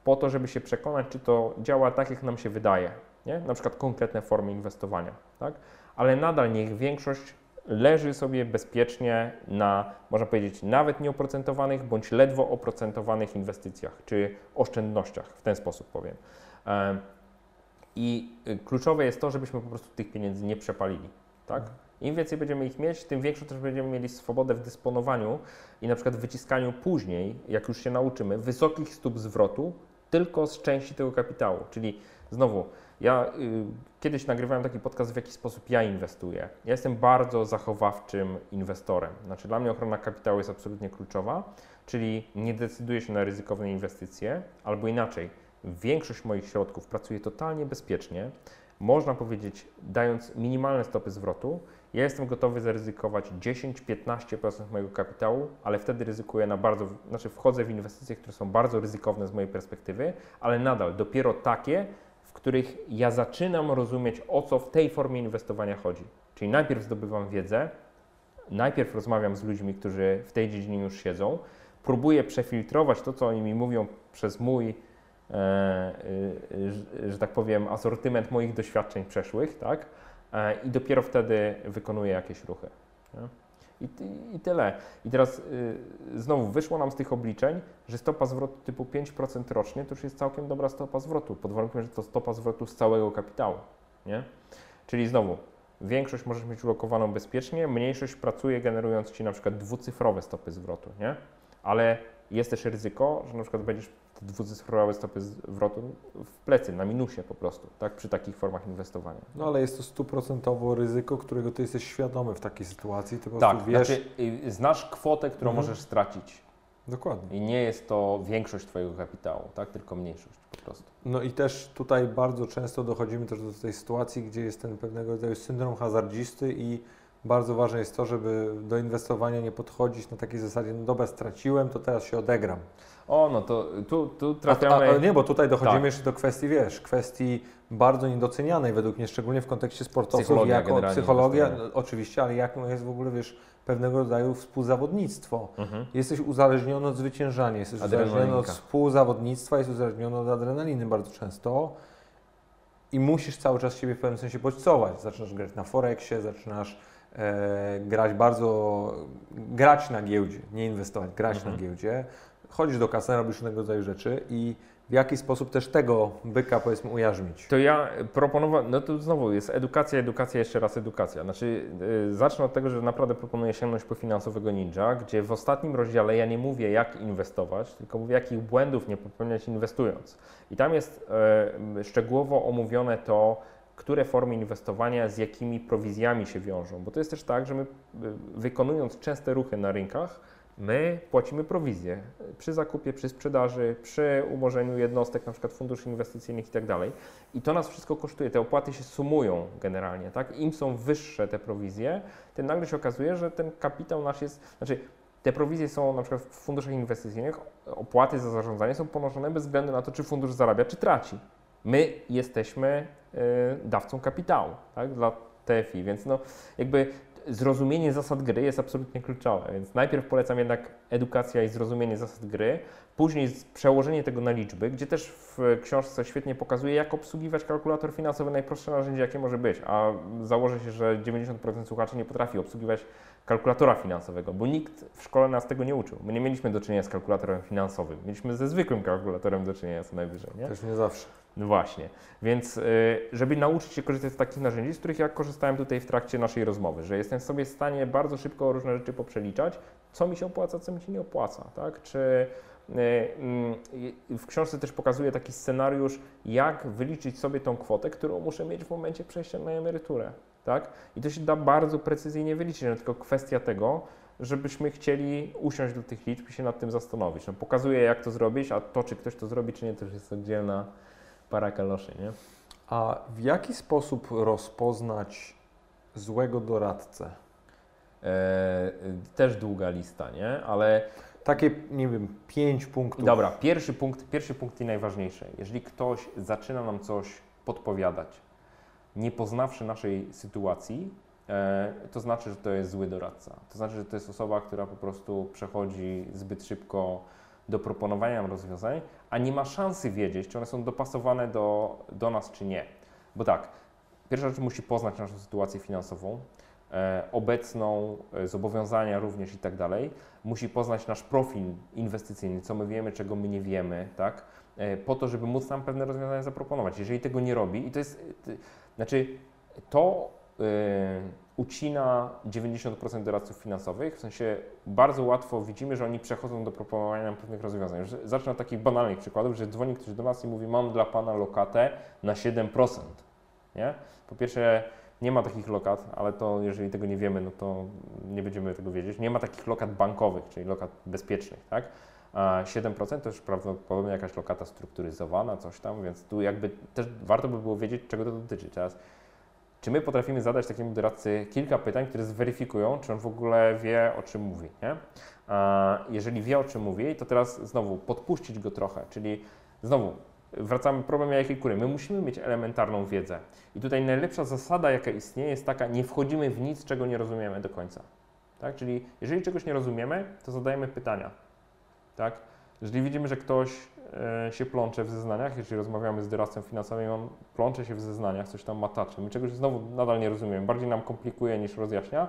po to, żeby się przekonać, czy to działa tak, jak nam się wydaje, nie? Na przykład konkretne formy inwestowania, tak? Ale nadal niech większość leży sobie bezpiecznie na, można powiedzieć, nawet nieoprocentowanych bądź ledwo oprocentowanych inwestycjach czy oszczędnościach, w ten sposób powiem. I kluczowe jest to, żebyśmy po prostu tych pieniędzy nie przepalili, tak? Im więcej będziemy ich mieć, tym większą też będziemy mieli swobodę w dysponowaniu i na przykład wyciskaniu później, jak już się nauczymy, wysokich stóp zwrotu tylko z części tego kapitału. Czyli znowu, ja kiedyś nagrywałem taki podcast, w jaki sposób ja inwestuję. Ja jestem bardzo zachowawczym inwestorem. Znaczy dla mnie ochrona kapitału jest absolutnie kluczowa, czyli nie decyduję się na ryzykowne inwestycje, albo inaczej, większość moich środków pracuje totalnie bezpiecznie, można powiedzieć, dając minimalne stopy zwrotu. Ja jestem gotowy zaryzykować 10-15% mojego kapitału, ale wtedy ryzykuję na bardzo, znaczy wchodzę w inwestycje, które są bardzo ryzykowne z mojej perspektywy, ale nadal dopiero takie, w których ja zaczynam rozumieć, o co w tej formie inwestowania chodzi. Czyli najpierw zdobywam wiedzę, najpierw rozmawiam z ludźmi, którzy w tej dziedzinie już siedzą, próbuję przefiltrować to, co oni mi mówią przez mój, że tak powiem, asortyment moich doświadczeń przeszłych, tak? I dopiero wtedy wykonuję jakieś ruchy. I tyle. I teraz znowu wyszło nam z tych obliczeń, że stopa zwrotu typu 5% rocznie to już jest całkiem dobra stopa zwrotu, pod warunkiem, że to stopa zwrotu z całego kapitału, nie? Czyli znowu, większość możesz mieć ulokowaną bezpiecznie, mniejszość pracuje generując Ci na przykład dwucyfrowe stopy zwrotu, nie? Ale jest też ryzyko, że na przykład będziesz te dwucyfrowe stopy zwrotu w plecy, na minusie po prostu, tak, przy takich formach inwestowania. No ale jest to stuprocentowo ryzyko, którego Ty jesteś świadomy w takiej sytuacji. Ty po prostu wiesz... Znaczy, znasz kwotę, którą możesz stracić. Dokładnie. I nie jest to większość Twojego kapitału, tak, tylko mniejszość po prostu. No i też tutaj bardzo często dochodzimy też do tej sytuacji, gdzie jest ten pewnego rodzaju syndrom hazardzisty i bardzo ważne jest to, żeby do inwestowania nie podchodzić na takiej zasadzie, no dobra, straciłem, to teraz się odegram. O, no to tu trafiamy... nie, bo tutaj dochodzimy jeszcze do kwestii, wiesz, kwestii bardzo niedocenianej według mnie, szczególnie w kontekście sportowców, psychologia, jako psychologia, oczywiście, ale jakim jest w ogóle, wiesz, pewnego rodzaju współzawodnictwo. Jesteś uzależniony od zwyciężania, jesteś uzależniony od współzawodnictwa, jesteś uzależniony od adrenaliny bardzo często i musisz cały czas siebie w pewnym sensie bodźcować. Zaczynasz grać na Forexie, zaczynasz grać na giełdzie, nie inwestować, grać na giełdzie, chodzisz do kasy, robisz innego rodzaju rzeczy i w jaki sposób też tego byka, powiedzmy, ujarzmić? To ja proponowałem, no to znowu jest edukacja, jeszcze raz edukacja. Znaczy zacznę od tego, że naprawdę proponuję sięgnąć po Finansowego Ninja, gdzie w ostatnim rozdziale ja nie mówię, jak inwestować, tylko mówię, jakich błędów nie popełniać inwestując. I tam jest szczegółowo omówione to, które formy inwestowania z jakimi prowizjami się wiążą. Bo to jest też tak, że my wykonując częste ruchy na rynkach, my płacimy prowizje przy zakupie, przy sprzedaży, przy umorzeniu jednostek, na przykład funduszy inwestycyjnych i tak dalej. I to nas wszystko kosztuje, te opłaty się sumują generalnie, tak? Im są wyższe te prowizje, tym nagle się okazuje, że ten kapitał nasz jest, znaczy te prowizje są na przykład w funduszach inwestycyjnych, opłaty za zarządzanie są ponoszone bez względu na to, czy fundusz zarabia, czy traci. My jesteśmy dawcą kapitału, tak, dla TFI, więc no, jakby zrozumienie zasad gry jest absolutnie kluczowe, więc najpierw polecam jednak edukacja i zrozumienie zasad gry, później przełożenie tego na liczby, gdzie też w książce świetnie pokazuje, jak obsługiwać kalkulator finansowy, najprostsze narzędzie, jakie może być, a założę się, że 90% słuchaczy nie potrafi obsługiwać kalkulatora finansowego, bo nikt w szkole nas tego nie uczył. My nie mieliśmy do czynienia z kalkulatorem finansowym, mieliśmy ze zwykłym kalkulatorem do czynienia co najwyżej, nie? Też nie zawsze. No właśnie, więc żeby nauczyć się korzystać z takich narzędzi, z których ja korzystałem tutaj w trakcie naszej rozmowy, że jestem sobie w stanie bardzo szybko różne rzeczy poprzeliczać, co mi się opłaca, co mi się nie opłaca, tak? Czy w książce też pokazuję taki scenariusz, jak wyliczyć sobie tą kwotę, którą muszę mieć w momencie przejścia na emeryturę, tak? I to się da bardzo precyzyjnie wyliczyć, no tylko kwestia tego, żebyśmy chcieli usiąść do tych liczb i się nad tym zastanowić. No, pokazuję, jak to zrobić, a to, czy ktoś to zrobi, czy nie, to już jest oddzielna para kaloszy, nie? A w jaki sposób rozpoznać złego doradcę? Też długa lista, nie? Ale... Takie, nie wiem, 5 punktów. Dobra, pierwszy punkt i najważniejszy. Jeżeli ktoś zaczyna nam coś podpowiadać, nie poznawszy naszej sytuacji, to znaczy, że to jest zły doradca. To znaczy, że to jest osoba, która po prostu przechodzi zbyt szybko do proponowania nam rozwiązań, a nie ma szansy wiedzieć, czy one są dopasowane do nas, czy nie. Bo tak, pierwsza rzecz, musi poznać naszą sytuację finansową, obecną, zobowiązania również i tak dalej. Musi poznać nasz profil inwestycyjny, co my wiemy, czego my nie wiemy, tak? Po to, żeby móc nam pewne rozwiązania zaproponować. Jeżeli tego nie robi, i to jest, ucina 90% doradców finansowych, w sensie bardzo łatwo widzimy, że oni przechodzą do proponowania nam pewnych rozwiązań. Już zacznę od takich banalnych przykładów, że dzwoni ktoś do nas i mówi: mam dla pana lokatę na 7%. Nie? Po pierwsze, nie ma takich lokat, ale to jeżeli tego nie wiemy, no to nie będziemy tego wiedzieć. Nie ma takich lokat bankowych, czyli lokat bezpiecznych, tak? A 7% to już prawdopodobnie jakaś lokata strukturyzowana, coś tam, więc tu jakby też warto by było wiedzieć, czego to dotyczy. Teraz, czy my potrafimy zadać takiemu doradcy kilka pytań, które zweryfikują, czy on w ogóle wie, o czym mówi, nie? A jeżeli wie, o czym mówi, to teraz znowu podpuścić go trochę, czyli znowu wracamy, problem jakiej kury. My musimy mieć elementarną wiedzę. I tutaj najlepsza zasada, jaka istnieje, jest taka: nie wchodzimy w nic, czego nie rozumiemy do końca. Tak? Czyli jeżeli czegoś nie rozumiemy, to zadajemy pytania. Tak? Jeżeli widzimy, że ktoś się plącze w zeznaniach, jeżeli rozmawiamy z doradcą finansowym, on plącze się w zeznaniach, coś tam mataczy, my czegoś znowu nadal nie rozumiemy, bardziej nam komplikuje niż rozjaśnia,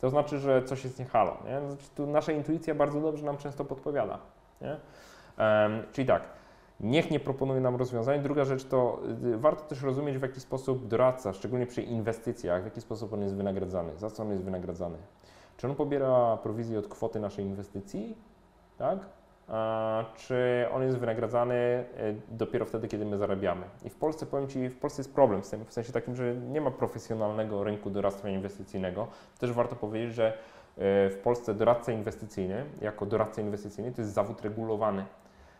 to znaczy, że coś jest nie halo. Nie? No, tu nasza intuicja bardzo dobrze nam często podpowiada. Nie? Czyli tak, niech nie proponuje nam rozwiązań. Druga rzecz to warto też rozumieć, w jaki sposób doradca, szczególnie przy inwestycjach, w jaki sposób on jest wynagradzany, za co on jest wynagradzany. Czy on pobiera prowizję od kwoty naszej inwestycji, tak? Czy on jest wynagradzany dopiero wtedy, kiedy my zarabiamy. I w Polsce, powiem Ci, w Polsce jest problem z tym, w sensie takim, że nie ma profesjonalnego rynku doradztwa inwestycyjnego. Też warto powiedzieć, że w Polsce doradca inwestycyjny, jako doradca inwestycyjny, to jest zawód regulowany.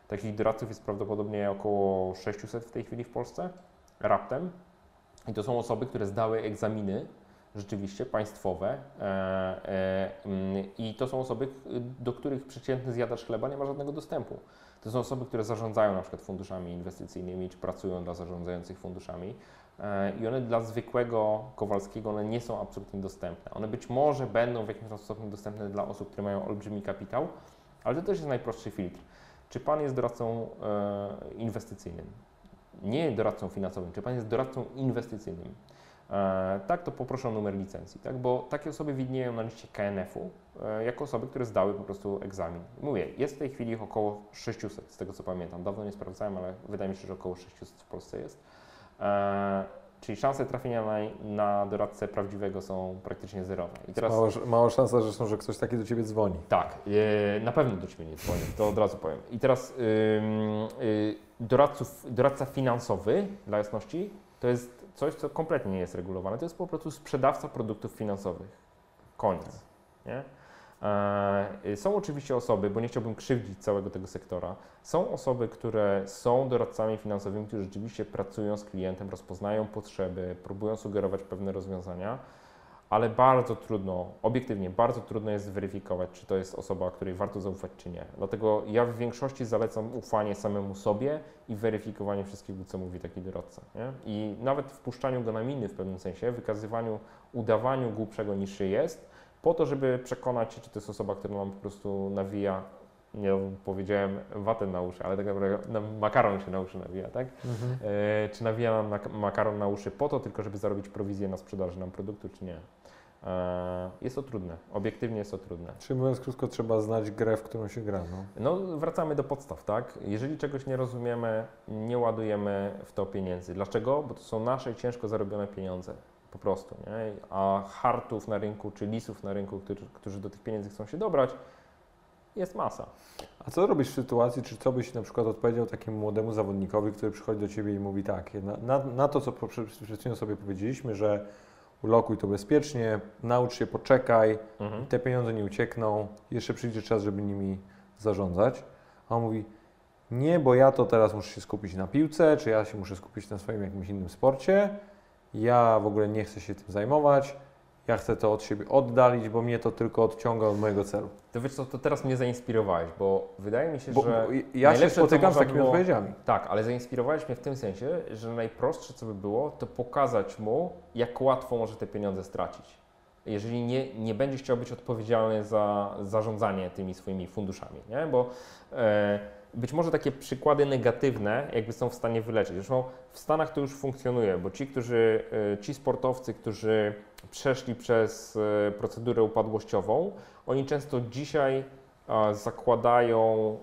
Takich doradców jest prawdopodobnie około 600 w tej chwili w Polsce, raptem. I to są osoby, które zdały egzaminy rzeczywiście państwowe i to są osoby, do których przeciętny zjadacz chleba nie ma żadnego dostępu. To są osoby, które zarządzają na przykład funduszami inwestycyjnymi, czy pracują dla zarządzających funduszami i one dla zwykłego Kowalskiego one nie są absolutnie dostępne. One być może będą w jakimś stopniu dostępne dla osób, które mają olbrzymi kapitał, ale to też jest najprostszy filtr. Czy Pan jest doradcą inwestycyjnym? Nie doradcą finansowym. Czy Pan jest doradcą inwestycyjnym? Tak, to poproszę o numer licencji, tak? Bo takie osoby widnieją na liście KNF-u jako osoby, które zdały po prostu egzamin. Mówię, jest w tej chwili ich około 600, z tego co pamiętam. Dawno nie sprawdzałem, ale wydaje mi się, że około 600 w Polsce jest. Czyli szanse trafienia na doradcę prawdziwego są praktycznie zerowe. I teraz mała szansa zresztą, że ktoś taki do Ciebie dzwoni. Tak, na pewno do Ciebie nie dzwoni, to od razu powiem. I teraz doradca finansowy, dla jasności, to jest coś, co kompletnie nie jest regulowane. To jest po prostu sprzedawca produktów finansowych. Koniec. Nie? Są oczywiście osoby, bo nie chciałbym krzywdzić całego tego sektora, są osoby, które są doradcami finansowymi, którzy rzeczywiście pracują z klientem, rozpoznają potrzeby, próbują sugerować pewne rozwiązania, ale bardzo trudno, obiektywnie bardzo trudno jest zweryfikować, czy to jest osoba, której warto zaufać, czy nie. Dlatego ja w większości zalecam ufanie samemu sobie i weryfikowanie wszystkiego, co mówi taki doradca. Nie? I nawet wpuszczaniu go na miny w pewnym sensie, wykazywaniu, udawaniu głupszego niż jest, po to, żeby przekonać się, czy to jest osoba, która nam po prostu nawija, nie powiedziałem watę na uszy, ale tak naprawdę makaron się na uszy nawija, tak? Mhm. Czy nawija nam makaron na uszy po to tylko, żeby zarobić prowizję na sprzedaży nam produktu, czy nie? Jest to trudne, obiektywnie jest to trudne. Czyli mówiąc krótko, trzeba znać grę, w którą się gra. No wracamy do podstaw, tak? Jeżeli czegoś nie rozumiemy, nie ładujemy w to pieniędzy. Dlaczego? Bo to są nasze ciężko zarobione pieniądze. Po prostu, nie? A hartów na rynku, czy lisów na rynku, którzy do tych pieniędzy chcą się dobrać, jest masa. A co robisz w sytuacji, czy co byś na przykład odpowiedział takiemu młodemu zawodnikowi, który przychodzi do Ciebie i mówi tak, na to, co przed chwilą sobie powiedzieliśmy, że ulokuj to bezpiecznie, naucz się, poczekaj, te pieniądze nie uciekną, jeszcze przyjdzie czas, żeby nimi zarządzać. A on mówi, nie, bo ja to teraz muszę się skupić na piłce, czy ja się muszę skupić na swoim jakimś innym sporcie, ja w ogóle nie chcę się tym zajmować, ja chcę to od siebie oddalić, bo mnie to tylko odciąga od mojego celu. To wiesz co, to teraz mnie zainspirowałeś, bo wydaje mi się, że... Ja się spotykam z takimi odpowiedziami. Tak, ale zainspirowałeś mnie w tym sensie, że najprostsze co by było, to pokazać mu, jak łatwo może te pieniądze stracić. jeżeli nie będzie chciał być odpowiedzialny za zarządzanie tymi swoimi funduszami, nie? Bo być może takie przykłady negatywne jakby są w stanie wyleczyć. Zresztą w Stanach to już funkcjonuje, bo ci sportowcy, którzy przeszli przez procedurę upadłościową, oni często dzisiaj zakładają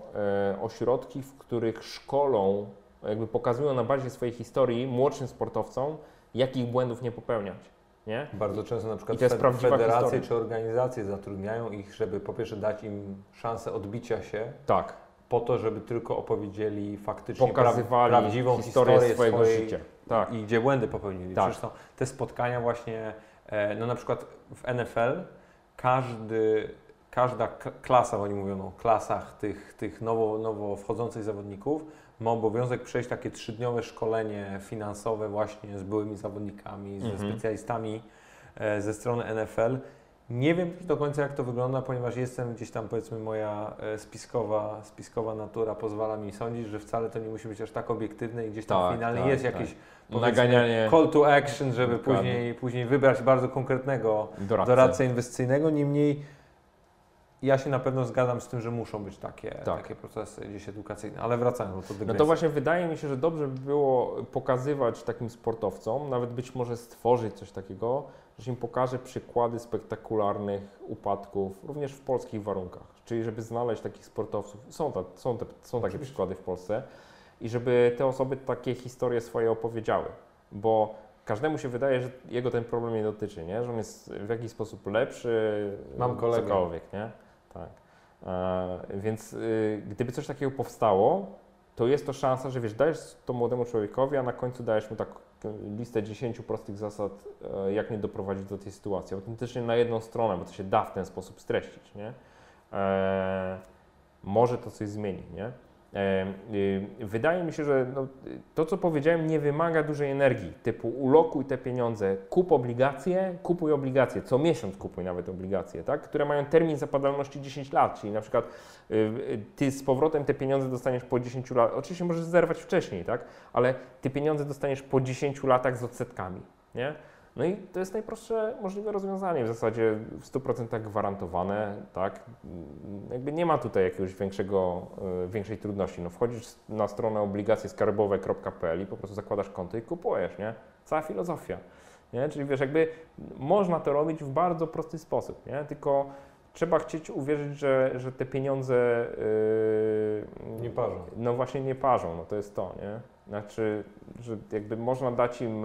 ośrodki, w których szkolą, jakby pokazują na bazie swojej historii młodszym sportowcom, jakich błędów nie popełniać. Nie? Bardzo często na przykład federacje czy organizacje zatrudniają ich, żeby po pierwsze dać im szansę odbicia się. Tak. Po to, żeby tylko opowiedzieli faktycznie prawdziwą historię swojego życia. Tak. I gdzie błędy popełnili. Tak. Przecież te spotkania właśnie, no na przykład w NFL każda klasa, oni mówią o klasach tych nowo wchodzących zawodników, ma obowiązek przejść takie 3-dniowe szkolenie finansowe właśnie z byłymi zawodnikami, ze specjalistami ze strony NFL. Nie wiem do końca, jak to wygląda, ponieważ jestem gdzieś tam, powiedzmy, moja spiskowa natura pozwala mi sądzić, że wcale to nie musi być aż tak obiektywne i gdzieś tam finalnie jest jakieś naganianie, call to action, żeby później wybrać bardzo konkretnego doradcę inwestycyjnego. Niemniej ja się na pewno zgadzam z tym, że muszą być takie procesy gdzieś edukacyjne, ale wracając do tego. No to właśnie wydaje mi się, że dobrze by było pokazywać takim sportowcom, nawet być może stworzyć coś takiego, że im pokażę przykłady spektakularnych upadków, również w polskich warunkach, czyli żeby znaleźć takich sportowców. Są takie przykłady w Polsce i żeby te osoby takie historie swoje opowiedziały, bo każdemu się wydaje, że jego ten problem nie dotyczy, nie? Że on jest w jakiś sposób lepszy, cokolwiek, nie? Tak. Więc gdyby coś takiego powstało, to jest to szansa, że wiesz, dajesz to młodemu człowiekowi, a na końcu dajesz mu tak listę 10 prostych zasad, jak nie doprowadzić do tej sytuacji. Autentycznie na jedną stronę, bo to się da w ten sposób streścić, nie? Może to coś zmieni, nie? Wydaje mi się, że to, co powiedziałem, nie wymaga dużej energii, typu ulokuj te pieniądze, kupuj obligacje, co miesiąc kupuj nawet obligacje, tak? Które mają termin zapadalności 10 lat, czyli na przykład ty z powrotem te pieniądze dostaniesz po 10 latach, oczywiście możesz zerwać wcześniej, tak? Ale ty pieniądze dostaniesz po 10 latach z odsetkami, nie? No i to jest najprostsze możliwe rozwiązanie, w zasadzie w 100% gwarantowane, tak? Jakby nie ma tutaj jakiegoś większej trudności. No wchodzisz na stronę obligacjeskarbowe.pl i po prostu zakładasz konto i kupujesz, nie? Cała filozofia, nie? Czyli wiesz, jakby można to robić w bardzo prosty sposób, nie? Tylko trzeba chcieć uwierzyć, że te pieniądze nie parzą. No właśnie nie parzą, no to jest to, nie? Znaczy, że jakby można dać im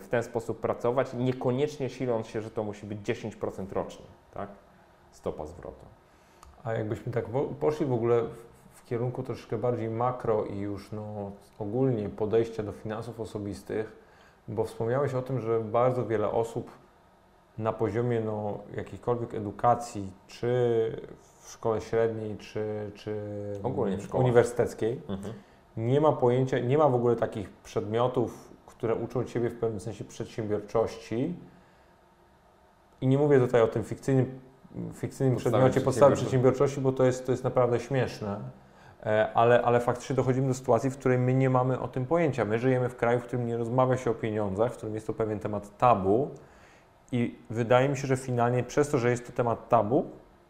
w ten sposób pracować, niekoniecznie siląc się, że to musi być 10% rocznie, tak? Stopa zwrotu. A jakbyśmy tak poszli w ogóle w kierunku troszkę bardziej makro i już ogólnie podejścia do finansów osobistych, bo wspomniałeś o tym, że bardzo wiele osób na poziomie jakiejkolwiek edukacji, czy w szkole średniej, czy ogólnie w uniwersyteckiej, nie ma pojęcia, nie ma w ogóle takich przedmiotów, które uczą Ciebie w pewnym sensie przedsiębiorczości. I nie mówię tutaj o tym fikcyjnym przedmiocie podstawy przedsiębiorczości, bo to jest naprawdę śmieszne. Ale faktycznie dochodzimy do sytuacji, w której my nie mamy o tym pojęcia. My żyjemy w kraju, w którym nie rozmawia się o pieniądzach, w którym jest to pewien temat tabu. I wydaje mi się, że finalnie przez to, że jest to temat tabu,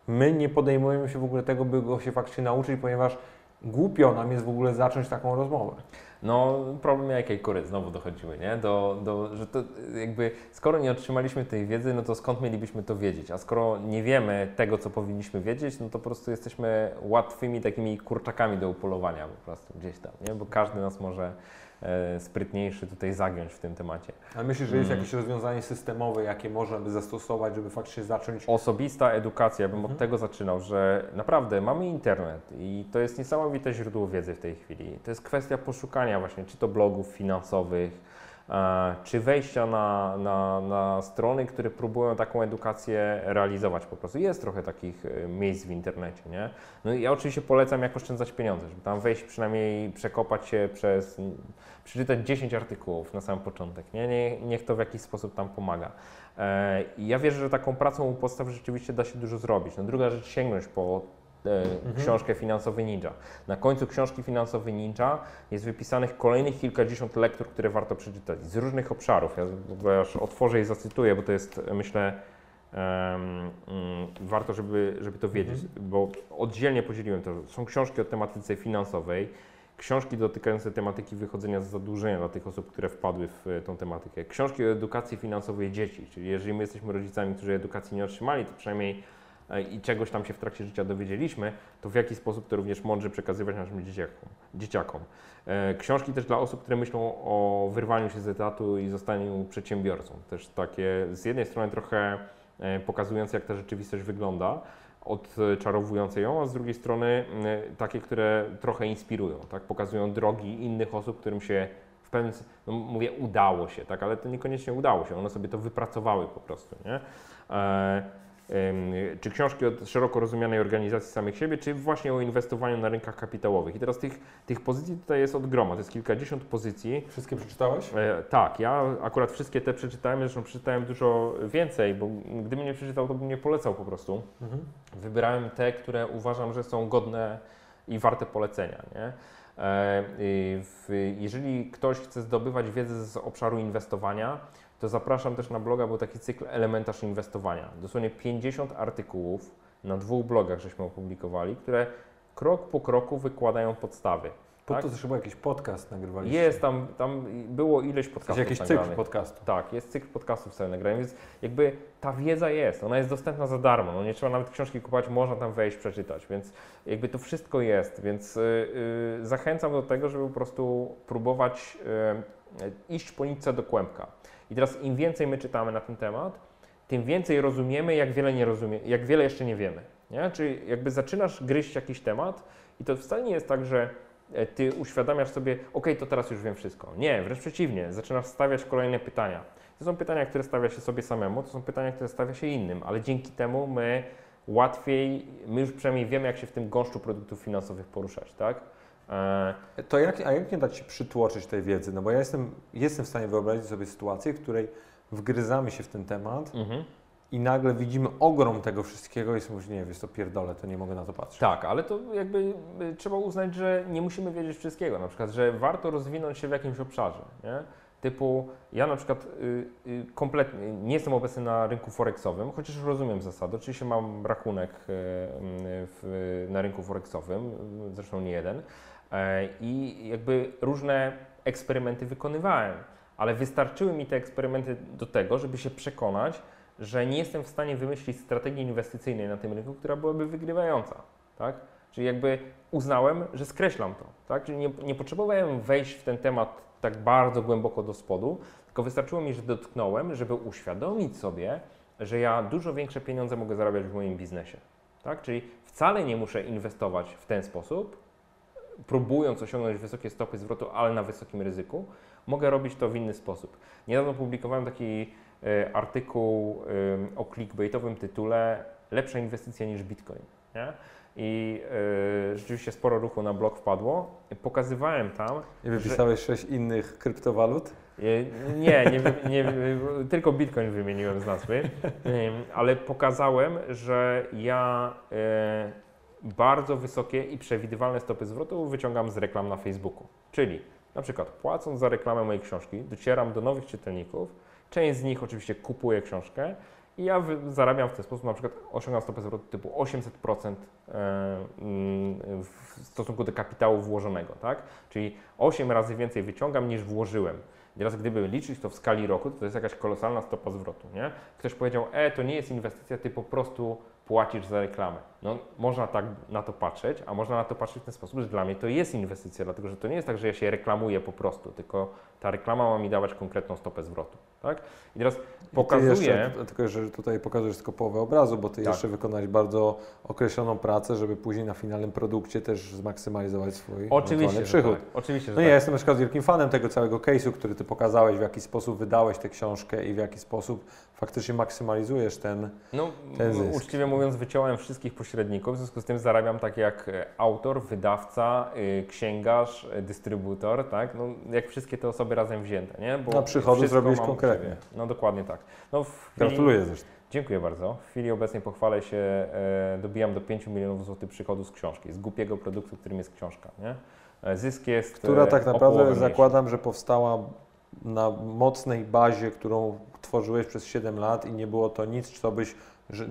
my nie podejmujemy się w ogóle tego, by go się faktycznie nauczyć, ponieważ głupio nam jest w ogóle zacząć taką rozmowę. No problem jakiej kury, znowu dochodzimy, nie? Że to jakby skoro nie otrzymaliśmy tej wiedzy, no to skąd mielibyśmy to wiedzieć? A skoro nie wiemy tego, co powinniśmy wiedzieć, no to po prostu jesteśmy łatwymi takimi kurczakami do upolowania po prostu gdzieś tam, nie? Bo każdy nas może sprytniejszy tutaj zagiąć w tym temacie. A myślisz, że jest jakieś rozwiązanie systemowe, jakie można by zastosować, żeby faktycznie zacząć? Osobista edukacja, bym od tego zaczynał, że naprawdę mamy internet i to jest niesamowite źródło wiedzy w tej chwili. To jest kwestia poszukania właśnie, czy to blogów finansowych, czy wejścia na strony, które próbują taką edukację realizować po prostu. Jest trochę takich miejsc w internecie, nie? No i ja oczywiście polecam Jak Oszczędzać Pieniądze, żeby tam wejść, przynajmniej przekopać się przeczytać 10 artykułów na sam początek, nie? Niech to w jakiś sposób tam pomaga. Ja wierzę, że taką pracą u podstaw rzeczywiście da się dużo zrobić. No druga rzecz, sięgnąć po książkę Finansowy Ninja. Na końcu książki Finansowy Ninja jest wypisanych kolejnych kilkadziesiąt lektur, które warto przeczytać z różnych obszarów. Ja aż otworzę i zacytuję, bo to jest, myślę, warto, żeby to wiedzieć, bo oddzielnie podzieliłem to. Są książki o tematyce finansowej, książki dotykające tematyki wychodzenia z zadłużenia dla tych osób, które wpadły w tą tematykę, książki o edukacji finansowej dzieci, czyli jeżeli my jesteśmy rodzicami, którzy edukacji nie otrzymali, to przynajmniej i czegoś tam się w trakcie życia dowiedzieliśmy, to w jaki sposób to również mądrze przekazywać naszym dzieciakom. Książki też dla osób, które myślą o wyrwaniu się z etatu i zostaniu przedsiębiorcą. Też takie z jednej strony trochę pokazujące, jak ta rzeczywistość wygląda, odczarowujące ją, a z drugiej strony takie, które trochę inspirują, tak? Pokazują drogi innych osób, którym się w pewnym sensie, no mówię, udało się, tak? Ale to niekoniecznie udało się, one sobie to wypracowały po prostu, nie? Czy książki od szeroko rozumianej organizacji samych siebie, czy właśnie o inwestowaniu na rynkach kapitałowych. I teraz tych pozycji tutaj jest od groma, to jest kilkadziesiąt pozycji. Wszystkie przeczytałeś? Tak, ja akurat wszystkie te przeczytałem, zresztą przeczytałem dużo więcej, bo gdybym nie przeczytał, to bym nie polecał po prostu. Mhm. Wybierałem te, które uważam, że są godne i warte polecenia, nie? Jeżeli ktoś chce zdobywać wiedzę z obszaru inwestowania, to zapraszam też na bloga, bo taki cykl Elementarz Inwestowania. Dosłownie 50 artykułów na 2 blogach żeśmy opublikowali, które krok po kroku wykładają podstawy. Tak? To też chyba jakiś podcast nagrywaliście. Jest, tam było ileś podcastów. Jest jakiś cykl podcastów. Tak, jest cykl podcastów sobie nagrałem, więc jakby ta wiedza jest, ona jest dostępna za darmo, no nie trzeba nawet książki kupować, można tam wejść, przeczytać, więc jakby to wszystko jest, więc zachęcam do tego, żeby po prostu próbować iść po nitce do kłębka. I teraz im więcej my czytamy na ten temat, tym więcej rozumiemy, jak wiele jeszcze nie wiemy. Nie? Czyli jakby zaczynasz gryźć jakiś temat i to wcale nie jest tak, że ty uświadamiasz sobie, ok, to teraz już wiem wszystko. Nie, wręcz przeciwnie, zaczynasz stawiać kolejne pytania. To są pytania, które stawia się sobie samemu, to są pytania, które stawia się innym, ale dzięki temu my już przynajmniej wiemy, jak się w tym gąszczu produktów finansowych poruszać, tak? To jak nie da ci przytłoczyć tej wiedzy? No bo ja jestem w stanie wyobrazić sobie sytuację, w której wgryzamy się w ten temat i nagle widzimy ogrom tego wszystkiego i sobie nie wiem, to pierdolę, to nie mogę na to patrzeć. Tak, ale to jakby trzeba uznać, że nie musimy wiedzieć wszystkiego, na przykład, że warto rozwinąć się w jakimś obszarze, nie? Typu, ja na przykład kompletnie nie jestem obecny na rynku forexowym, chociaż rozumiem zasady. Oczywiście mam rachunek na rynku forexowym, zresztą nie jeden, i jakby różne eksperymenty wykonywałem, ale wystarczyły mi te eksperymenty do tego, żeby się przekonać, że nie jestem w stanie wymyślić strategii inwestycyjnej na tym rynku, która byłaby wygrywająca, tak? Czyli jakby uznałem, że skreślam to, tak? Czyli nie potrzebowałem wejść w ten temat tak bardzo głęboko do spodu, tylko wystarczyło mi, że dotknąłem, żeby uświadomić sobie, że ja dużo większe pieniądze mogę zarabiać w moim biznesie, tak? Czyli wcale nie muszę inwestować w ten sposób, próbując osiągnąć wysokie stopy zwrotu, ale na wysokim ryzyku, mogę robić to w inny sposób. Niedawno publikowałem taki artykuł o clickbaitowym tytule Lepsza inwestycja niż Bitcoin, nie? I rzeczywiście sporo ruchu na blog wpadło. Pokazywałem tam. I wypisałeś 6 innych kryptowalut? Nie, tylko Bitcoin wymieniłem z nazwy, ale pokazałem, że ja bardzo wysokie i przewidywalne stopy zwrotu wyciągam z reklam na Facebooku. Czyli na przykład płacąc za reklamę mojej książki, docieram do nowych czytelników, część z nich oczywiście kupuje książkę, i ja zarabiam w ten sposób, na przykład osiągam stopę zwrotu typu 800% w stosunku do kapitału włożonego, tak? Czyli 8 razy więcej wyciągam niż włożyłem. Teraz gdyby liczyć to w skali roku, to jest jakaś kolosalna stopa zwrotu, nie? Ktoś powiedział, to nie jest inwestycja, ty po prostu płacisz za reklamę. No, można tak na to patrzeć, a można na to patrzeć w ten sposób, że dla mnie to jest inwestycja, dlatego że to nie jest tak, że ja się reklamuję po prostu, tylko ta reklama ma mi dawać konkretną stopę zwrotu, tak? I teraz pokazuję... Tylko, że tutaj pokazujesz tylko połowę obrazu, bo ty jeszcze wykonałeś bardzo określoną pracę, żeby później na finalnym produkcie też zmaksymalizować swój ewentualny przychód. Tak. Oczywiście, że tak. Ja jestem na przykład wielkim fanem tego całego case'u, który ty pokazałeś, w jaki sposób wydałeś tę książkę i w jaki sposób faktycznie maksymalizujesz ten zysk. Uczciwie mówiąc, wyciąłem wszystkich pośredników, w związku z tym zarabiam tak jak autor, wydawca, księgarz, dystrybutor, tak? No, jak wszystkie te osoby razem wzięte, nie? Bo na przychodu zrobiłeś konkretnie. No dokładnie tak. No, gratuluję zresztą. Dziękuję bardzo. W chwili obecnej pochwalę się, dobijam do 5 milionów złotych przychodu z książki, z głupiego produktu, którym jest książka, nie? Zysk jest... Która tak naprawdę zakładam, że powstała na mocnej bazie, którą tworzyłeś przez 7 lat i nie było to nic, co byś...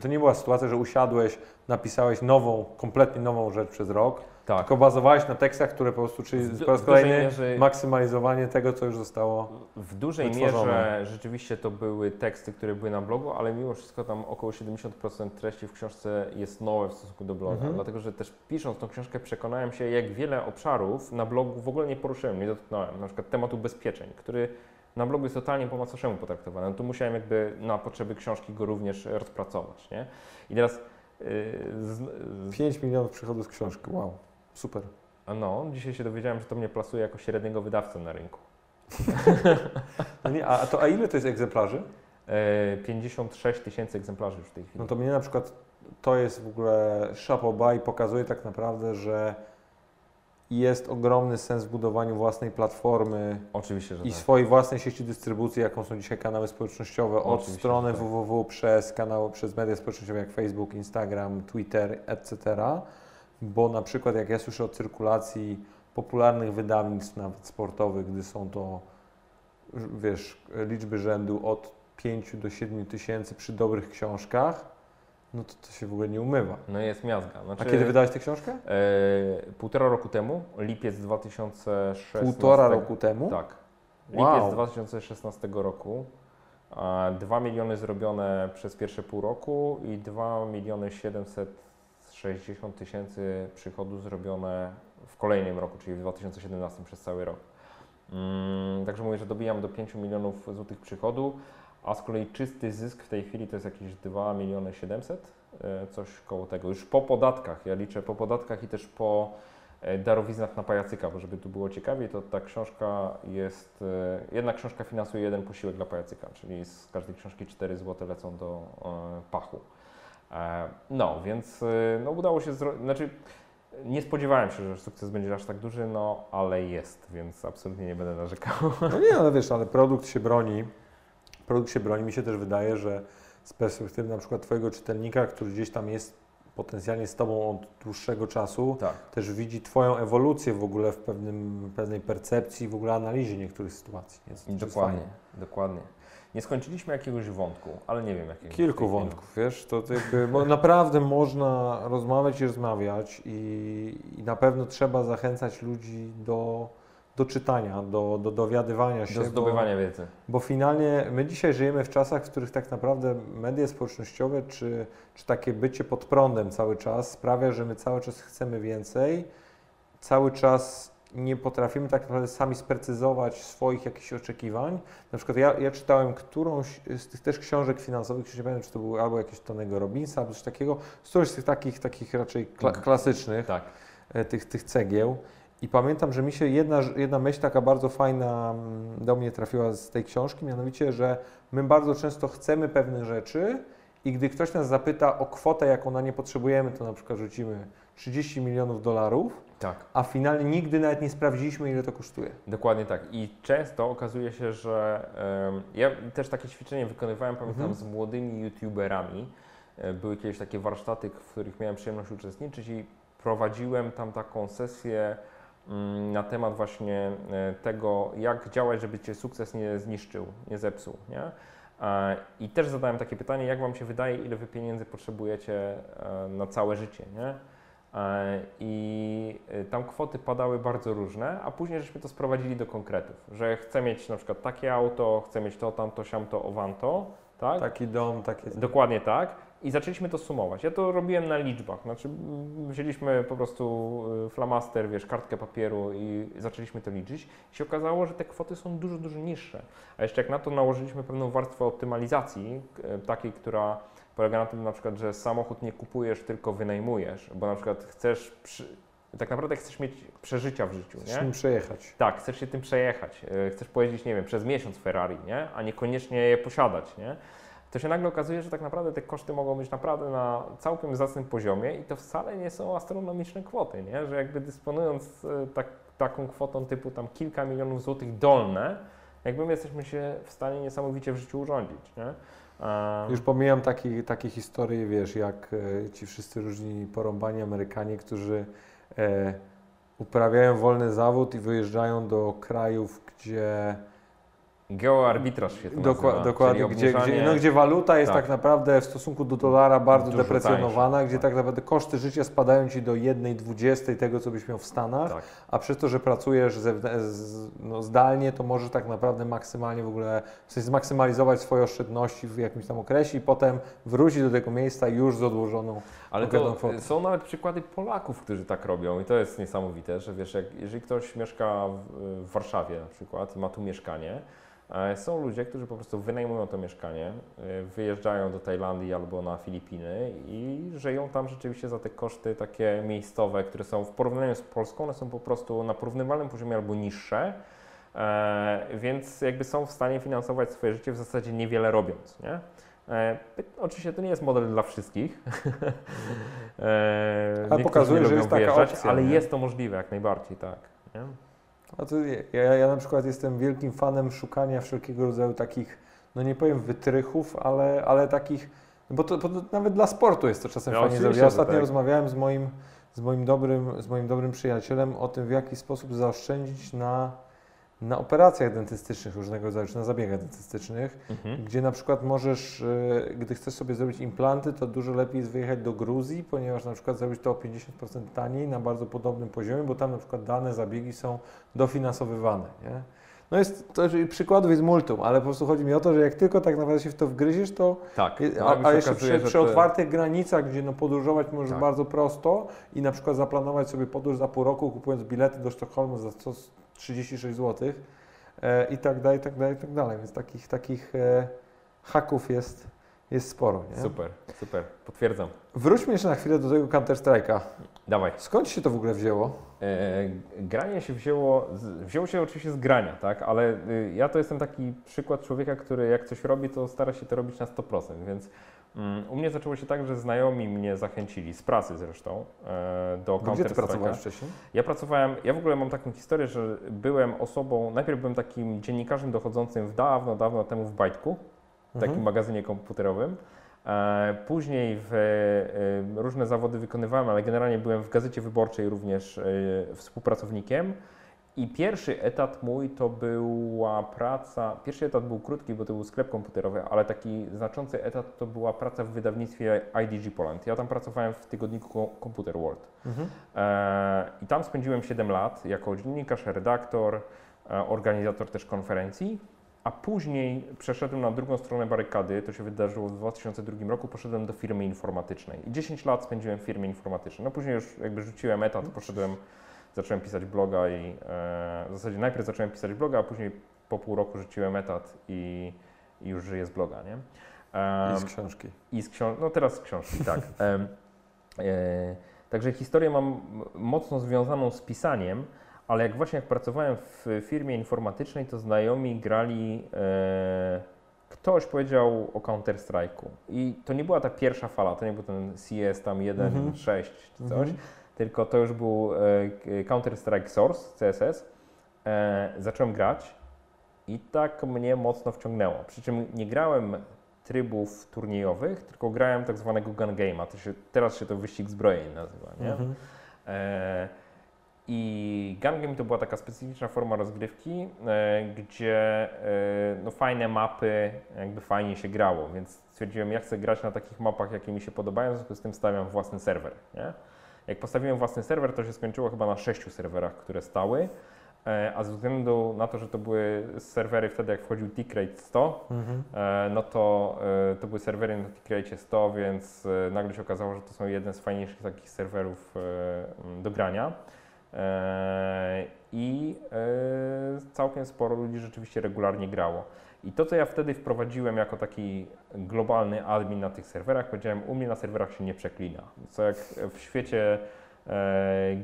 To nie była sytuacja, że usiadłeś, napisałeś nową, kompletnie nową rzecz przez rok, tak, tylko bazowałeś na tekstach, które po prostu, czyli po raz kolejny maksymalizowanie tego, co już zostało w dużej mierze rzeczywiście to były teksty, które były na blogu, ale mimo wszystko tam około 70% treści w książce jest nowe w stosunku do bloga, dlatego że też pisząc tą książkę przekonałem się, jak wiele obszarów na blogu w ogóle nie poruszyłem, nie dotknąłem, na przykład tematu ubezpieczeń, który na blogu jest totalnie po macoszemu potraktowany. No tu musiałem jakby na potrzeby książki go również rozpracować, nie? I teraz... 5 milionów przychodów z książki, wow, super. No, dzisiaj się dowiedziałem, że to mnie plasuje jako średniego wydawcę na rynku. Nie, a ile to jest egzemplarzy? 56 tysięcy egzemplarzy już w tej chwili. No to mnie na przykład to jest w ogóle szapoba i pokazuje tak naprawdę, że jest ogromny sens w budowaniu własnej platformy. Oczywiście, że i tak, swojej własnej sieci dystrybucji, jaką są dzisiaj kanały społecznościowe, od oczywiście, strony tak, www przez kanały, przez media społecznościowe jak Facebook, Instagram, Twitter, etc. Bo na przykład jak ja słyszę o cyrkulacji popularnych wydawnictw, nawet sportowych, gdy są to, wiesz, liczby rzędu od 5 do 7 tysięcy przy dobrych książkach, no to się w ogóle nie umywa. No jest miazga. Znaczy, a kiedy wydałeś tę książkę? 1,5 roku temu, lipiec 2016. 1,5 roku temu? Tak. Wow. Lipiec 2016 roku. 2 miliony zrobione przez pierwsze pół roku i 2 760 000 przychodów zrobione w kolejnym roku, czyli w 2017 przez cały rok. Także mówię, że dobijam do 5 milionów złotych przychodu. A z kolei czysty zysk w tej chwili to jest jakieś 2 700 000, coś koło tego. Już po podatkach, ja liczę po podatkach i też po darowiznach na pajacyka, bo żeby tu było ciekawiej, to ta książka jest, jedna książka finansuje jeden posiłek dla pajacyka, czyli z każdej książki 4 zł lecą do pachu. No, więc no, udało się zrobić, znaczy nie spodziewałem się, że sukces będzie aż tak duży, no ale jest, więc absolutnie nie będę narzekał. No nie, ale wiesz, ale produkt się broni. Produkt się broni. Mi się też wydaje, że z perspektywy na przykład Twojego czytelnika, który gdzieś tam jest potencjalnie z Tobą od dłuższego czasu, tak, też widzi Twoją ewolucję w ogóle w pewnej percepcji, w ogóle analizie niektórych sytuacji. Dokładnie, dokładnie. Nie skończyliśmy jakiegoś wątku, ale nie wiem jakiego. Kilku wątków, wiesz, to jakby, bo naprawdę można rozmawiać i rozmawiać i na pewno trzeba zachęcać ludzi do czytania, do dowiadywania się, do zdobywania wiedzy. Bo finalnie my dzisiaj żyjemy w czasach, w których tak naprawdę media społecznościowe czy takie bycie pod prądem cały czas sprawia, że my cały czas chcemy więcej, cały czas nie potrafimy tak naprawdę sami sprecyzować swoich jakichś oczekiwań. Na przykład ja czytałem którąś z tych też książek finansowych, już nie pamiętam, czy to był albo jakieś Tonego Robinsa, albo coś takiego, któryś z tych takich raczej klasycznych, tak, tych cegieł. I pamiętam, że mi się jedna myśl taka bardzo fajna do mnie trafiła z tej książki, mianowicie, że my bardzo często chcemy pewnych rzeczy i gdy ktoś nas zapyta o kwotę, jaką na nie potrzebujemy, to na przykład rzucimy 30 milionów dolarów, tak, a finalnie nigdy nawet nie sprawdziliśmy, ile to kosztuje. Dokładnie tak. I często okazuje się, że ja też takie ćwiczenie wykonywałem, pamiętam, z młodymi youtuberami. Były kiedyś takie warsztaty, w których miałem przyjemność uczestniczyć i prowadziłem tam taką sesję na temat właśnie tego, jak działać, żeby Cię sukces nie zniszczył, nie zepsuł, nie? I też zadałem takie pytanie, jak Wam się wydaje, ile Wy pieniędzy potrzebujecie na całe życie, nie? I tam kwoty padały bardzo różne, a później żeśmy to sprowadzili do konkretów, że chcę mieć na przykład takie auto, chcę mieć to, tamto, siamto, owanto, tak? Taki dom, takie... Dokładnie tak. I zaczęliśmy to sumować. Ja to robiłem na liczbach, znaczy wzięliśmy po prostu flamaster, wiesz, kartkę papieru i zaczęliśmy to liczyć. I się okazało, że te kwoty są dużo, dużo niższe. A jeszcze jak na to nałożyliśmy pewną warstwę optymalizacji, takiej, która polega na tym na przykład, że samochód nie kupujesz, tylko wynajmujesz, bo na przykład chcesz, tak naprawdę chcesz mieć przeżycia w życiu, chcesz tym przejechać. Tak, chcesz się tym przejechać. Chcesz pojeździć, nie wiem, przez miesiąc Ferrari, nie? A niekoniecznie je posiadać, nie? To się nagle okazuje, że tak naprawdę te koszty mogą być naprawdę na całkiem zacnym poziomie i to wcale nie są astronomiczne kwoty, nie? Że jakby dysponując taką kwotą typu tam kilka milionów złotych dolne, jakby my jesteśmy się w stanie niesamowicie w życiu urządzić, nie? Już pomijam takie historie, wiesz, jak ci wszyscy różni porąbani Amerykanie, którzy uprawiają wolny zawód i wyjeżdżają do krajów, gdzie Geoarbitraż się to nazywa. Dokładnie, gdzie waluta jest tak naprawdę w stosunku do dolara bardzo deprecjonowana, gdzie tak naprawdę koszty życia spadają Ci do 1,20 tego, co byś miał w Stanach, a przez to, że pracujesz zdalnie, to możesz tak naprawdę maksymalnie w ogóle zmaksymalizować swoje oszczędności w jakimś tam okresie i potem wrócić do tego miejsca już z odłożoną. Ale to są nawet przykłady Polaków, którzy tak robią i to jest niesamowite, że wiesz, jeżeli ktoś mieszka w Warszawie na przykład i ma tu mieszkanie, są ludzie, którzy po prostu wynajmują to mieszkanie, wyjeżdżają do Tajlandii albo na Filipiny i żyją tam rzeczywiście za te koszty takie miejscowe, które są w porównaniu z Polską, one są po prostu na porównywalnym poziomie albo niższe, więc jakby są w stanie finansować swoje życie w zasadzie niewiele robiąc, nie? Oczywiście to nie jest model dla wszystkich, ale pokazuje, że jest taka opcja, ale jest to możliwe jak najbardziej, tak. Nie? Ja na przykład jestem wielkim fanem szukania wszelkiego rodzaju takich, no nie powiem wytrychów, ale takich, bo nawet dla sportu jest to czasem fajnie zrobić. Ja ostatnio rozmawiałem z moim dobrym przyjacielem o tym, w jaki sposób zaoszczędzić na operacjach dentystycznych różnego rodzaju, czy na zabiegach dentystycznych, gdzie na przykład możesz, gdy chcesz sobie zrobić implanty, to dużo lepiej jest wyjechać do Gruzji, ponieważ na przykład zrobić to o 50% taniej, na bardzo podobnym poziomie, bo tam na przykład dane zabiegi są dofinansowywane, nie? No jest, to przykładów jest multum, ale po prostu chodzi mi o to, że jak tylko tak naprawdę się w to wgryziesz, to a jeszcze przy otwartych granicach, gdzie no podróżować możesz bardzo prosto i na przykład zaplanować sobie podróż za pół roku, kupując bilety do Sztokholmu za 36 zł i tak dalej, i tak dalej, i tak dalej. Więc takich haków jest sporo. Nie? Super, super, potwierdzam. Wróćmy jeszcze na chwilę do tego Counter-Strike'a. Dawaj. Skąd się to w ogóle wzięło? Granie się wzięło się oczywiście z grania, tak? Ale ja to jestem taki przykład człowieka, który jak coś robi, to stara się to robić na 100%, więc u mnie zaczęło się tak, że znajomi mnie zachęcili, z pracy zresztą, do Counter-Strike'a. Gdzie ty pracowałeś wcześniej? Ja w ogóle mam taką historię, że najpierw byłem takim dziennikarzem dochodzącym dawno temu w Bajtku, w takim magazynie komputerowym. Później różne zawody wykonywałem, ale generalnie byłem w Gazecie Wyborczej również współpracownikiem. I pierwszy etat był krótki, bo to był sklep komputerowy, ale taki znaczący etat to była praca w wydawnictwie IDG Poland. Ja tam pracowałem w tygodniku Computer World. I tam spędziłem 7 lat jako dziennikarz, redaktor, organizator też konferencji. A później przeszedłem na drugą stronę barykady, to się wydarzyło w 2002 roku, poszedłem do firmy informatycznej. I 10 lat spędziłem w firmie informatycznej. No później już jakby rzuciłem etat, zacząłem pisać bloga i w zasadzie najpierw zacząłem pisać bloga, a później po pół roku rzuciłem etat i już żyję z bloga, nie? I z książki. No teraz z książki, tak. Także historię mam mocno związaną z pisaniem. Ale jak pracowałem w firmie informatycznej, to znajomi grali, ktoś powiedział o Counter-Strike'u i to nie była ta pierwsza fala, to nie był ten CS tam 1.6 czy coś, tylko to już był Counter-Strike Source, CSS. Zacząłem grać i tak mnie mocno wciągnęło, przy czym nie grałem trybów turniejowych, tylko grałem tak zwanego gun game'a, teraz się to wyścig zbrojeń nazywa, nie? I gun game to była taka specyficzna forma rozgrywki, gdzie no, fajne mapy, jakby fajnie się grało, więc stwierdziłem, ja chcę grać na takich mapach, jakie mi się podobają, w związku z tym stawiam własny serwer. Nie? Jak postawiłem własny serwer, to się skończyło chyba na 6 serwerach, które stały, a ze względu na to, że to były serwery wtedy, jak wchodził Tickrate 100, no to były serwery na Tickrate 100, więc nagle się okazało, że to są jeden z fajniejszych takich serwerów do grania. I całkiem sporo ludzi rzeczywiście regularnie grało. I to, co ja wtedy wprowadziłem jako taki globalny admin na tych serwerach, powiedziałem, u mnie na serwerach się nie przeklina. Co jak w świecie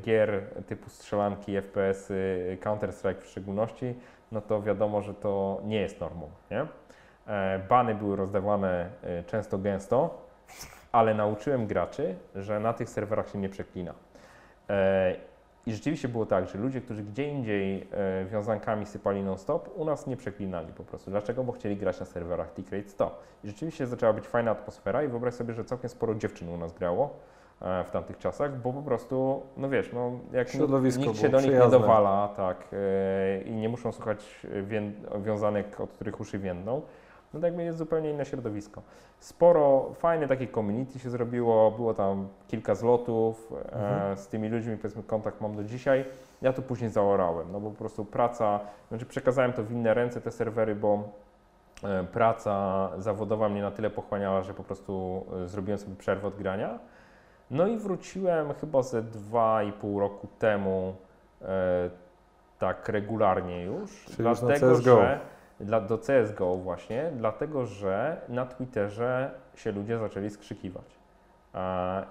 gier typu strzelanki, FPS-y, Counter-Strike w szczególności, no to wiadomo, że to nie jest normą, nie? Bany były rozdawane często gęsto, ale nauczyłem graczy, że na tych serwerach się nie przeklina. I rzeczywiście było tak, że ludzie, którzy gdzie indziej wiązankami sypali non-stop, u nas nie przeklinali po prostu. Dlaczego? Bo chcieli grać na serwerach Tickrate 100. I rzeczywiście zaczęła być fajna atmosfera i wyobraź sobie, że całkiem sporo dziewczyn u nas grało. w tamtych czasach, bo po prostu, no wiesz, no, jak nikt się do nich nie dowala, tak, i nie muszą słuchać wiązanek, od których uszy więdną, no tak jest zupełnie inne środowisko. Sporo fajne takie community się zrobiło, było tam kilka zlotów, z tymi ludźmi, powiedzmy, kontakt mam do dzisiaj. Ja to później zaorałem, no bo po prostu praca, znaczy przekazałem to w inne ręce, te serwery, bo praca zawodowa mnie na tyle pochłaniała, że po prostu zrobiłem sobie przerwę od grania. No i wróciłem chyba ze 2,5 roku temu tak regularnie już. Czyli dlatego, już CSGO. Że do CSGO właśnie, dlatego że na Twitterze się ludzie zaczęli skrzykiwać.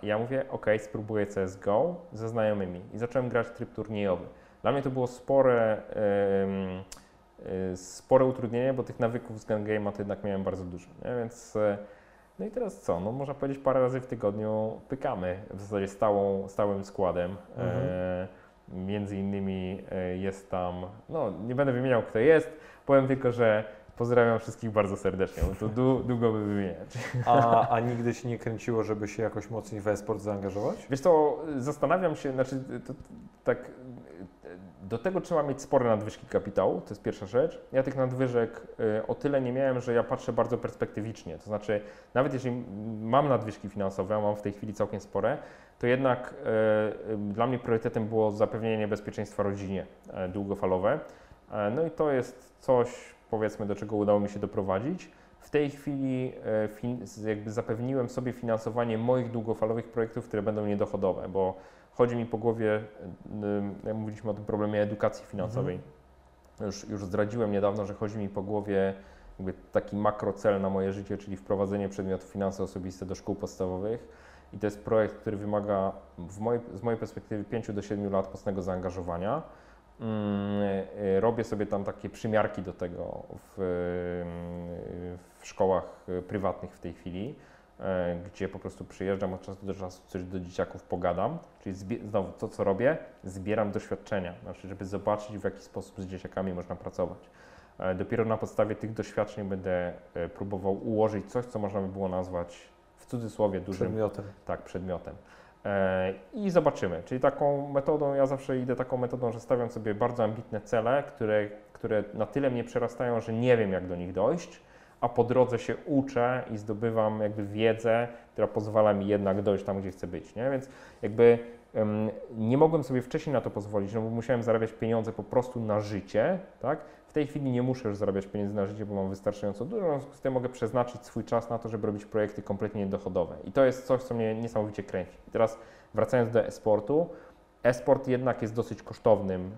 Ja mówię, ok, spróbuję CSGO ze znajomymi i zacząłem grać w tryb turniejowy. Dla mnie to było spore utrudnienie, bo tych nawyków z gun game'a to jednak miałem bardzo dużo, nie? Więc no i teraz co? No można powiedzieć, parę razy w tygodniu pykamy w zasadzie stałym składem. Między innymi jest tam, no nie będę wymieniał kto jest, powiem tylko, że pozdrawiam wszystkich bardzo serdecznie, bo to długo by wymieniać. A nigdy się nie kręciło, żeby się jakoś mocniej w e-sport zaangażować? Wiesz co, zastanawiam się, znaczy tak, do tego trzeba mieć spore nadwyżki kapitału, to jest pierwsza rzecz. Ja tych nadwyżek o tyle nie miałem, że ja patrzę bardzo perspektywicznie, to znaczy nawet jeżeli mam nadwyżki finansowe, a mam w tej chwili całkiem spore, to jednak dla mnie priorytetem było zapewnienie bezpieczeństwa rodzinie długofalowe. No i to jest coś, powiedzmy, do czego udało mi się doprowadzić. W tej chwili jakby zapewniłem sobie finansowanie moich długofalowych projektów, które będą niedochodowe, bo chodzi mi po głowie, jak mówiliśmy o tym problemie edukacji finansowej. Już zdradziłem niedawno, że chodzi mi po głowie jakby taki makrocel na moje życie, czyli wprowadzenie przedmiotów finanse osobiste do szkół podstawowych. I to jest projekt, który wymaga z mojej perspektywy 5 do 7 lat mocnego zaangażowania. Robię sobie tam takie przymiarki do tego w szkołach prywatnych w tej chwili, gdzie po prostu przyjeżdżam od czasu do czasu, coś do dzieciaków pogadam. Czyli znowu to, co robię, zbieram doświadczenia, znaczy, żeby zobaczyć, w jaki sposób z dzieciakami można pracować. Dopiero na podstawie tych doświadczeń będę próbował ułożyć coś, co można by było nazwać w cudzysłowie dużym przedmiotem. Tak, przedmiotem. I zobaczymy. Czyli taką metodą, ja zawsze idę taką metodą, że stawiam sobie bardzo ambitne cele, które na tyle mnie przerastają, że nie wiem, jak do nich dojść, a po drodze się uczę i zdobywam jakby wiedzę, która pozwala mi jednak dojść tam, gdzie chcę być, nie? Więc jakby nie mogłem sobie wcześniej na to pozwolić, no bo musiałem zarabiać pieniądze po prostu na życie, tak? W tej chwili nie muszę już zarabiać pieniędzy na życie, bo mam wystarczająco dużo, w związku z tym mogę przeznaczyć swój czas na to, żeby robić projekty kompletnie niedochodowe. I to jest coś, co mnie niesamowicie kręci. I teraz wracając do e-sportu, e-sport jednak jest dosyć kosztownym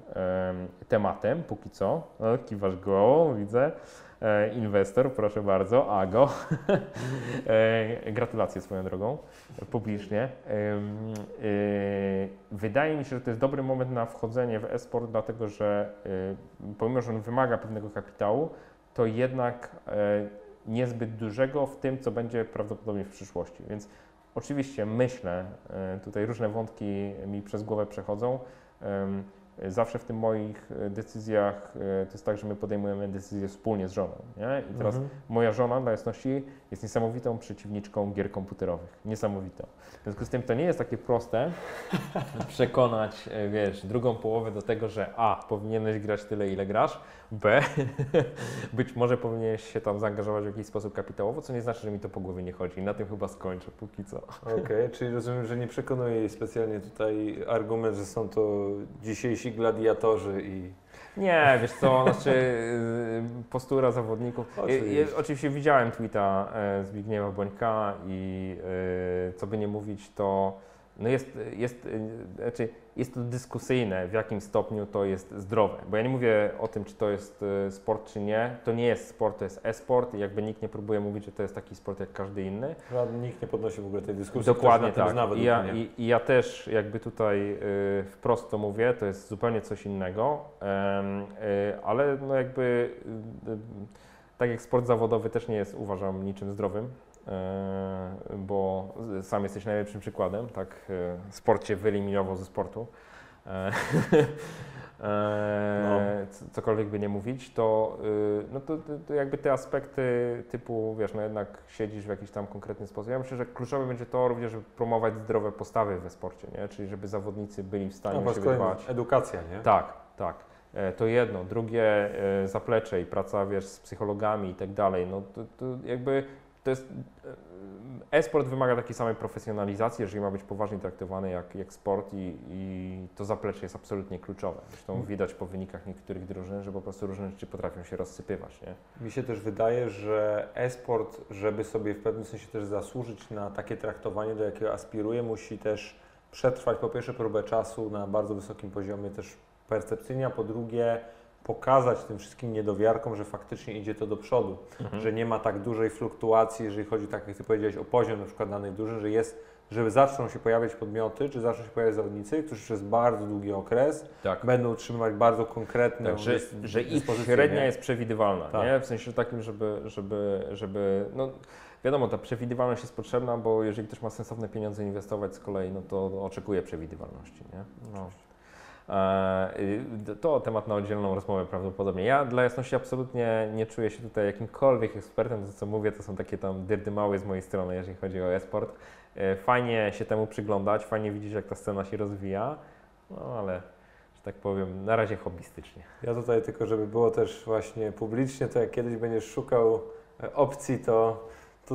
tematem, póki co. No, kiwasz głową, widzę. Inwestor, proszę bardzo, Ago. Gratulacje swoją drogą, publicznie. Wydaje mi się, że to jest dobry moment na wchodzenie w e-sport, dlatego że pomimo, że on wymaga pewnego kapitału, to jednak niezbyt dużego w tym, co będzie prawdopodobnie w przyszłości. Więc oczywiście myślę, tutaj różne wątki mi przez głowę przechodzą. Zawsze w tych moich decyzjach to jest tak, że my podejmujemy decyzje wspólnie z żoną, nie? I teraz moja żona, dla jasności, jest niesamowitą przeciwniczką gier komputerowych. Niesamowitą. W związku z tym to nie jest takie proste przekonać, wiesz, drugą połowę do tego, że a, powinieneś grać tyle, ile grasz, b, być może powinieneś się tam zaangażować w jakiś sposób kapitałowo, co nie znaczy, że mi to po głowie nie chodzi. I na tym chyba skończę póki co. Okej, czyli rozumiem, że nie przekonuje jej specjalnie tutaj argument, że są to dzisiejsi gladiatorzy i... Nie, wiesz co, znaczy postura zawodników. Oczywiście widziałem tweeta Zbigniewa Bońka i co by nie mówić, to no jest to dyskusyjne, w jakim stopniu to jest zdrowe. Bo ja nie mówię o tym, czy to jest sport, czy nie. To nie jest sport, to jest e-sport i jakby nikt nie próbuje mówić, że to jest taki sport jak każdy inny. Nikt nie podnosi w ogóle tej dyskusji. Dokładnie tak. Ja też jakby tutaj wprost to mówię, to jest zupełnie coś innego, ale no jakby tak jak sport zawodowy też nie jest, uważam, niczym zdrowym. Bo sam jesteś najlepszym przykładem, tak, sport cię wyeliminował ze sportu, Cokolwiek by nie mówić, to jakby te aspekty typu, wiesz, no jednak siedzisz w jakiś tam konkretny sposób. Ja myślę, że kluczowe będzie to również, żeby promować zdrowe postawy we sporcie, nie? Czyli żeby zawodnicy byli w stanie się dbać. Edukacja, nie? Tak, tak. To jedno. Drugie, zaplecze i praca, wiesz, z psychologami i tak dalej. No to jakby to jest... E-sport wymaga takiej samej profesjonalizacji, jeżeli ma być poważnie traktowany jak sport i to zaplecze jest absolutnie kluczowe. Zresztą widać po wynikach niektórych drużyn, że po prostu różne rzeczy potrafią się rozsypywać. Nie? Mi się też wydaje, że e-sport, żeby sobie w pewnym sensie też zasłużyć na takie traktowanie, do jakiego aspiruje, musi też przetrwać po pierwsze próbę czasu na bardzo wysokim poziomie też percepcyjnie, a po drugie pokazać tym wszystkim niedowiarkom, że faktycznie idzie to do przodu, że nie ma tak dużej fluktuacji, jeżeli chodzi, tak jak Ty powiedziałeś, o poziom na przykład danej drużyny, że zaczną się pojawiać podmioty, czy zaczną się pojawiać zawodnicy, którzy przez bardzo długi okres będą utrzymywać bardzo konkretne... Tak, że ich średnia jest przewidywalna, tak. Nie? W sensie takim, żeby no, wiadomo, ta przewidywalność jest potrzebna, bo jeżeli ktoś ma sensowne pieniądze inwestować z kolei, no to oczekuje przewidywalności, nie? No. To temat na oddzielną rozmowę prawdopodobnie. Ja dla jasności absolutnie nie czuję się tutaj jakimkolwiek ekspertem, to co mówię to są takie tam dyrdymały z mojej strony, jeżeli chodzi o e-sport. Fajnie się temu przyglądać, fajnie widzieć jak ta scena się rozwija, no ale, że tak powiem, na razie hobbystycznie. Ja tutaj tylko, żeby było też właśnie publicznie, to jak kiedyś będziesz szukał opcji, to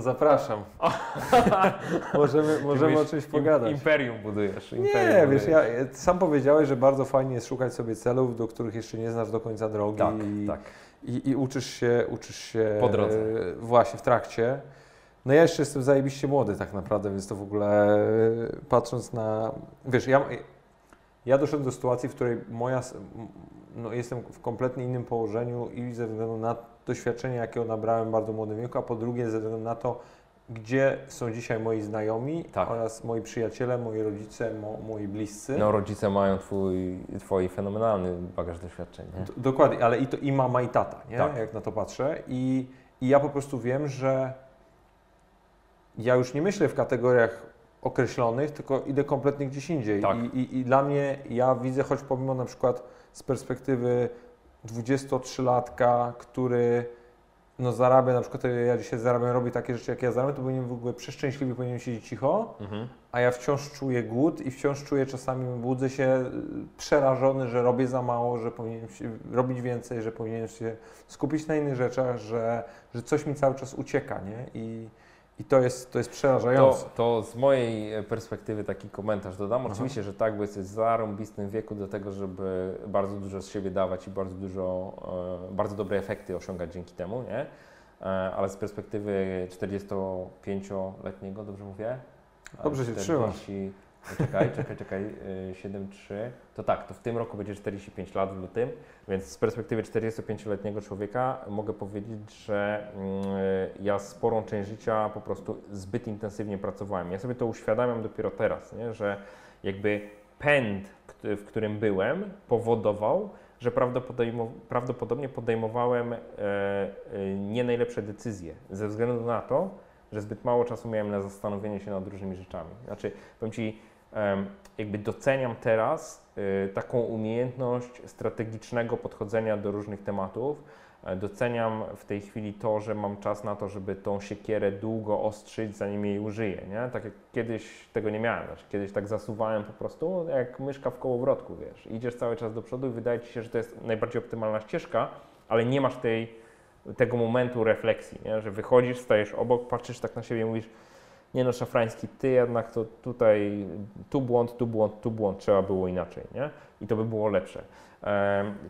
zapraszam. możemy o czymś pogadać. Imperium budujesz. Wiesz, ja sam powiedziałeś, że bardzo fajnie jest szukać sobie celów, do których jeszcze nie znasz do końca drogi. Tak. I uczysz się po drodze. Właśnie w trakcie. No ja jeszcze jestem zajebiście młody tak naprawdę, więc to w ogóle patrząc na... Wiesz, ja doszedłem do sytuacji, w której jestem w kompletnie innym położeniu i ze względu na doświadczenie, jakiego nabrałem w bardzo młodym wieku, a po drugie ze względu na to, gdzie są dzisiaj moi znajomi oraz moi przyjaciele, moi rodzice, moi bliscy. No rodzice mają twój fenomenalny bagaż doświadczeń. Dokładnie, ale i mama i tata, nie? Tak. Jak na to patrzę. I ja po prostu wiem, że ja już nie myślę w kategoriach określonych, tylko idę kompletnie gdzieś indziej. Tak. I dla mnie, ja widzę, choć pomimo na przykład z perspektywy 23-latka, który zarabia, na przykład ja dzisiaj zarabiam, robi takie rzeczy, jak ja zarabiam, to powinienem w ogóle przeszczęśliwie, powinienem siedzieć cicho, a ja wciąż czuję głód i wciąż czuję, czasami budzę się przerażony, że robię za mało, że powinienem robić więcej, że powinienem się skupić na innych rzeczach, że coś mi cały czas ucieka, nie? I to jest przerażające. To z mojej perspektywy taki komentarz dodam. Oczywiście, że tak, bo jesteś w zarąbistym wieku do tego, żeby bardzo dużo z siebie dawać i bardzo dobre efekty osiągać dzięki temu, nie? Ale z perspektywy 45-letniego, dobrze mówię? Dobrze się trzymasz. Czekaj, 7-3, to tak, to w tym roku będzie 45 lat w lutym, więc z perspektywy 45-letniego człowieka mogę powiedzieć, że ja sporą część życia po prostu zbyt intensywnie pracowałem. Ja sobie to uświadamiam dopiero teraz, nie? Że jakby pęd, w którym byłem, powodował, że prawdopodobnie podejmowałem nie najlepsze decyzje ze względu na to, że zbyt mało czasu miałem na zastanowienie się nad różnymi rzeczami. Znaczy, powiem Ci, jakby doceniam teraz taką umiejętność strategicznego podchodzenia do różnych tematów. Doceniam w tej chwili to, że mam czas na to, żeby tą siekierę długo ostrzyć, zanim jej użyję, nie? Tak jak kiedyś tego nie miałem. Znaczy, kiedyś tak zasuwałem po prostu, jak myszka w kołowrotku, wiesz. Idziesz cały czas do przodu i wydaje Ci się, że to jest najbardziej optymalna ścieżka, ale nie masz tego momentu refleksji, nie? Że wychodzisz, stajesz obok, patrzysz tak na siebie i mówisz Szafrański, ty jednak to tutaj, tu błąd, trzeba było inaczej, nie? I to by było lepsze.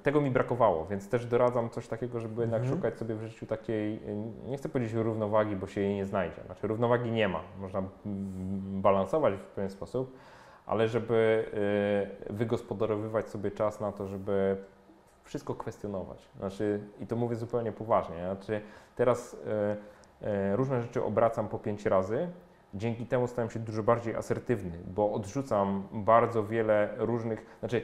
Tego mi brakowało, więc też doradzam coś takiego, żeby jednak szukać sobie w życiu takiej, nie chcę powiedzieć równowagi, bo się jej nie znajdzie. Znaczy równowagi nie ma, można balansować w pewien sposób, ale żeby wygospodarowywać sobie czas na to, żeby wszystko kwestionować. Znaczy, i to mówię zupełnie poważnie. Znaczy, teraz różne rzeczy obracam po 5 razy. Dzięki temu stałem się dużo bardziej asertywny, bo odrzucam bardzo wiele różnych... Znaczy,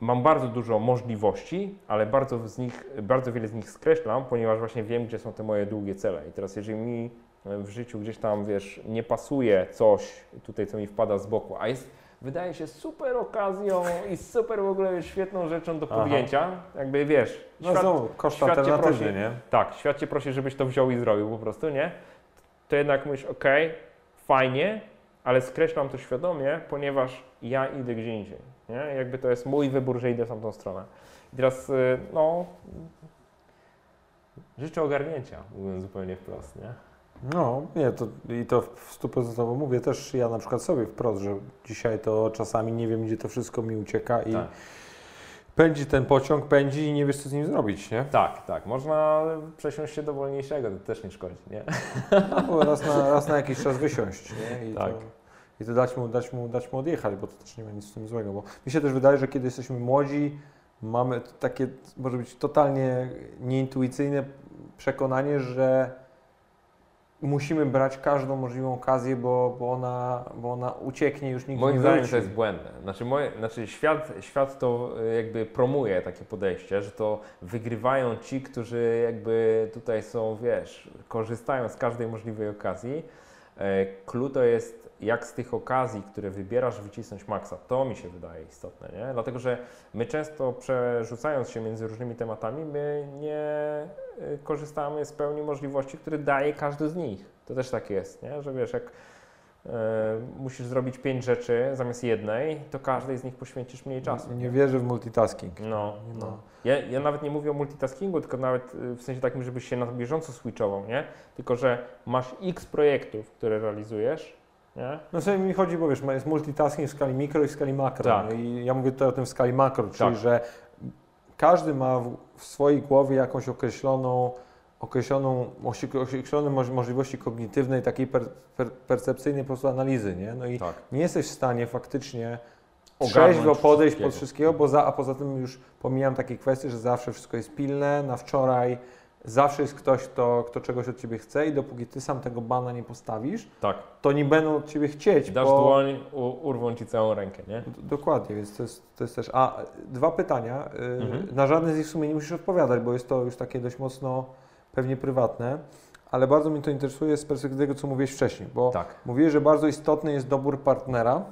mam bardzo dużo możliwości, ale bardzo wiele z nich skreślam, ponieważ właśnie wiem, gdzie są te moje długie cele. I teraz, jeżeli mi w życiu gdzieś tam, wiesz, nie pasuje coś tutaj, co mi wpada z boku, a jest wydaje się super okazją i super w ogóle świetną rzeczą do podjęcia. Aha. Jakby wiesz, no świat, znowu koszt alternatywny, prosi, nie? Tak, świat cię prosi, żebyś to wziął i zrobił po prostu, nie? To jednak mówisz, ok, fajnie, ale skreślam to świadomie, ponieważ ja idę gdzie indziej, nie? Jakby to jest mój wybór, że idę w tamtą stronę. I teraz, no, życzę ogarnięcia, mówiąc zupełnie wprost, nie? No, nie, to i to w 100% mówię też ja na przykład sobie wprost, że dzisiaj to czasami nie wiem, gdzie to wszystko mi ucieka i tak. Pędzi ten pociąg, pędzi i nie wiesz, co z nim zrobić, nie? Tak, tak. Można przesiąść się do wolniejszego, to też nie szkodzi, nie? No, bo raz na jakiś czas wysiąść, nie? I tak. To dać mu odjechać, bo to też nie ma nic z tym złego, bo mi się też wydaje, że kiedy jesteśmy młodzi, mamy takie, może być totalnie nieintuicyjne przekonanie, że musimy brać każdą możliwą okazję, bo ona ucieknie, już nigdy nie wróci. Moim zdaniem to jest błędne. Znaczy świat to jakby promuje takie podejście, że to wygrywają ci, którzy jakby tutaj są, wiesz, korzystają z każdej możliwej okazji. Clue to jest, jak z tych okazji, które wybierasz, wycisnąć maksa. To mi się wydaje istotne, nie? Dlatego, że my często przerzucając się między różnymi tematami, my nie korzystamy z pełni możliwości, które daje każdy z nich. To też tak jest, nie? Że wiesz, jak musisz zrobić 5 rzeczy zamiast jednej, to każdej z nich poświęcisz mniej czasu. Nie wierzę w multitasking. No. Ja nawet nie mówię o multitaskingu, tylko nawet w sensie takim, żebyś się na bieżąco switchował, nie? Tylko, że masz x projektów, które realizujesz, nie? No sobie mi chodzi, bo wiesz, jest multitasking w skali mikro i w skali makro. Tak. No i ja mówię tutaj o tym w skali makro, czyli tak, że każdy ma w swojej głowie jakąś określone możliwości kognitywnej, takiej percepcyjnej po prostu analizy, nie? No i tak, nie jesteś w stanie faktycznie trzeźwo podejść pod wszystkiego, a poza tym już pomijam takie kwestie, że zawsze wszystko jest pilne, na wczoraj zawsze jest ktoś, kto czegoś od ciebie chce i dopóki ty sam tego bana nie postawisz, tak, to nie będą od ciebie chcieć. Dasz dłoń, urwą ci całą rękę, nie? Dokładnie, więc to jest też... A dwa pytania, na żadne z nich w sumie nie musisz odpowiadać, bo jest to już takie dość mocno... pewnie prywatne, ale bardzo mnie to interesuje z perspektywy tego, co mówiłeś wcześniej, bo tak, mówiłeś, że bardzo istotny jest dobór partnera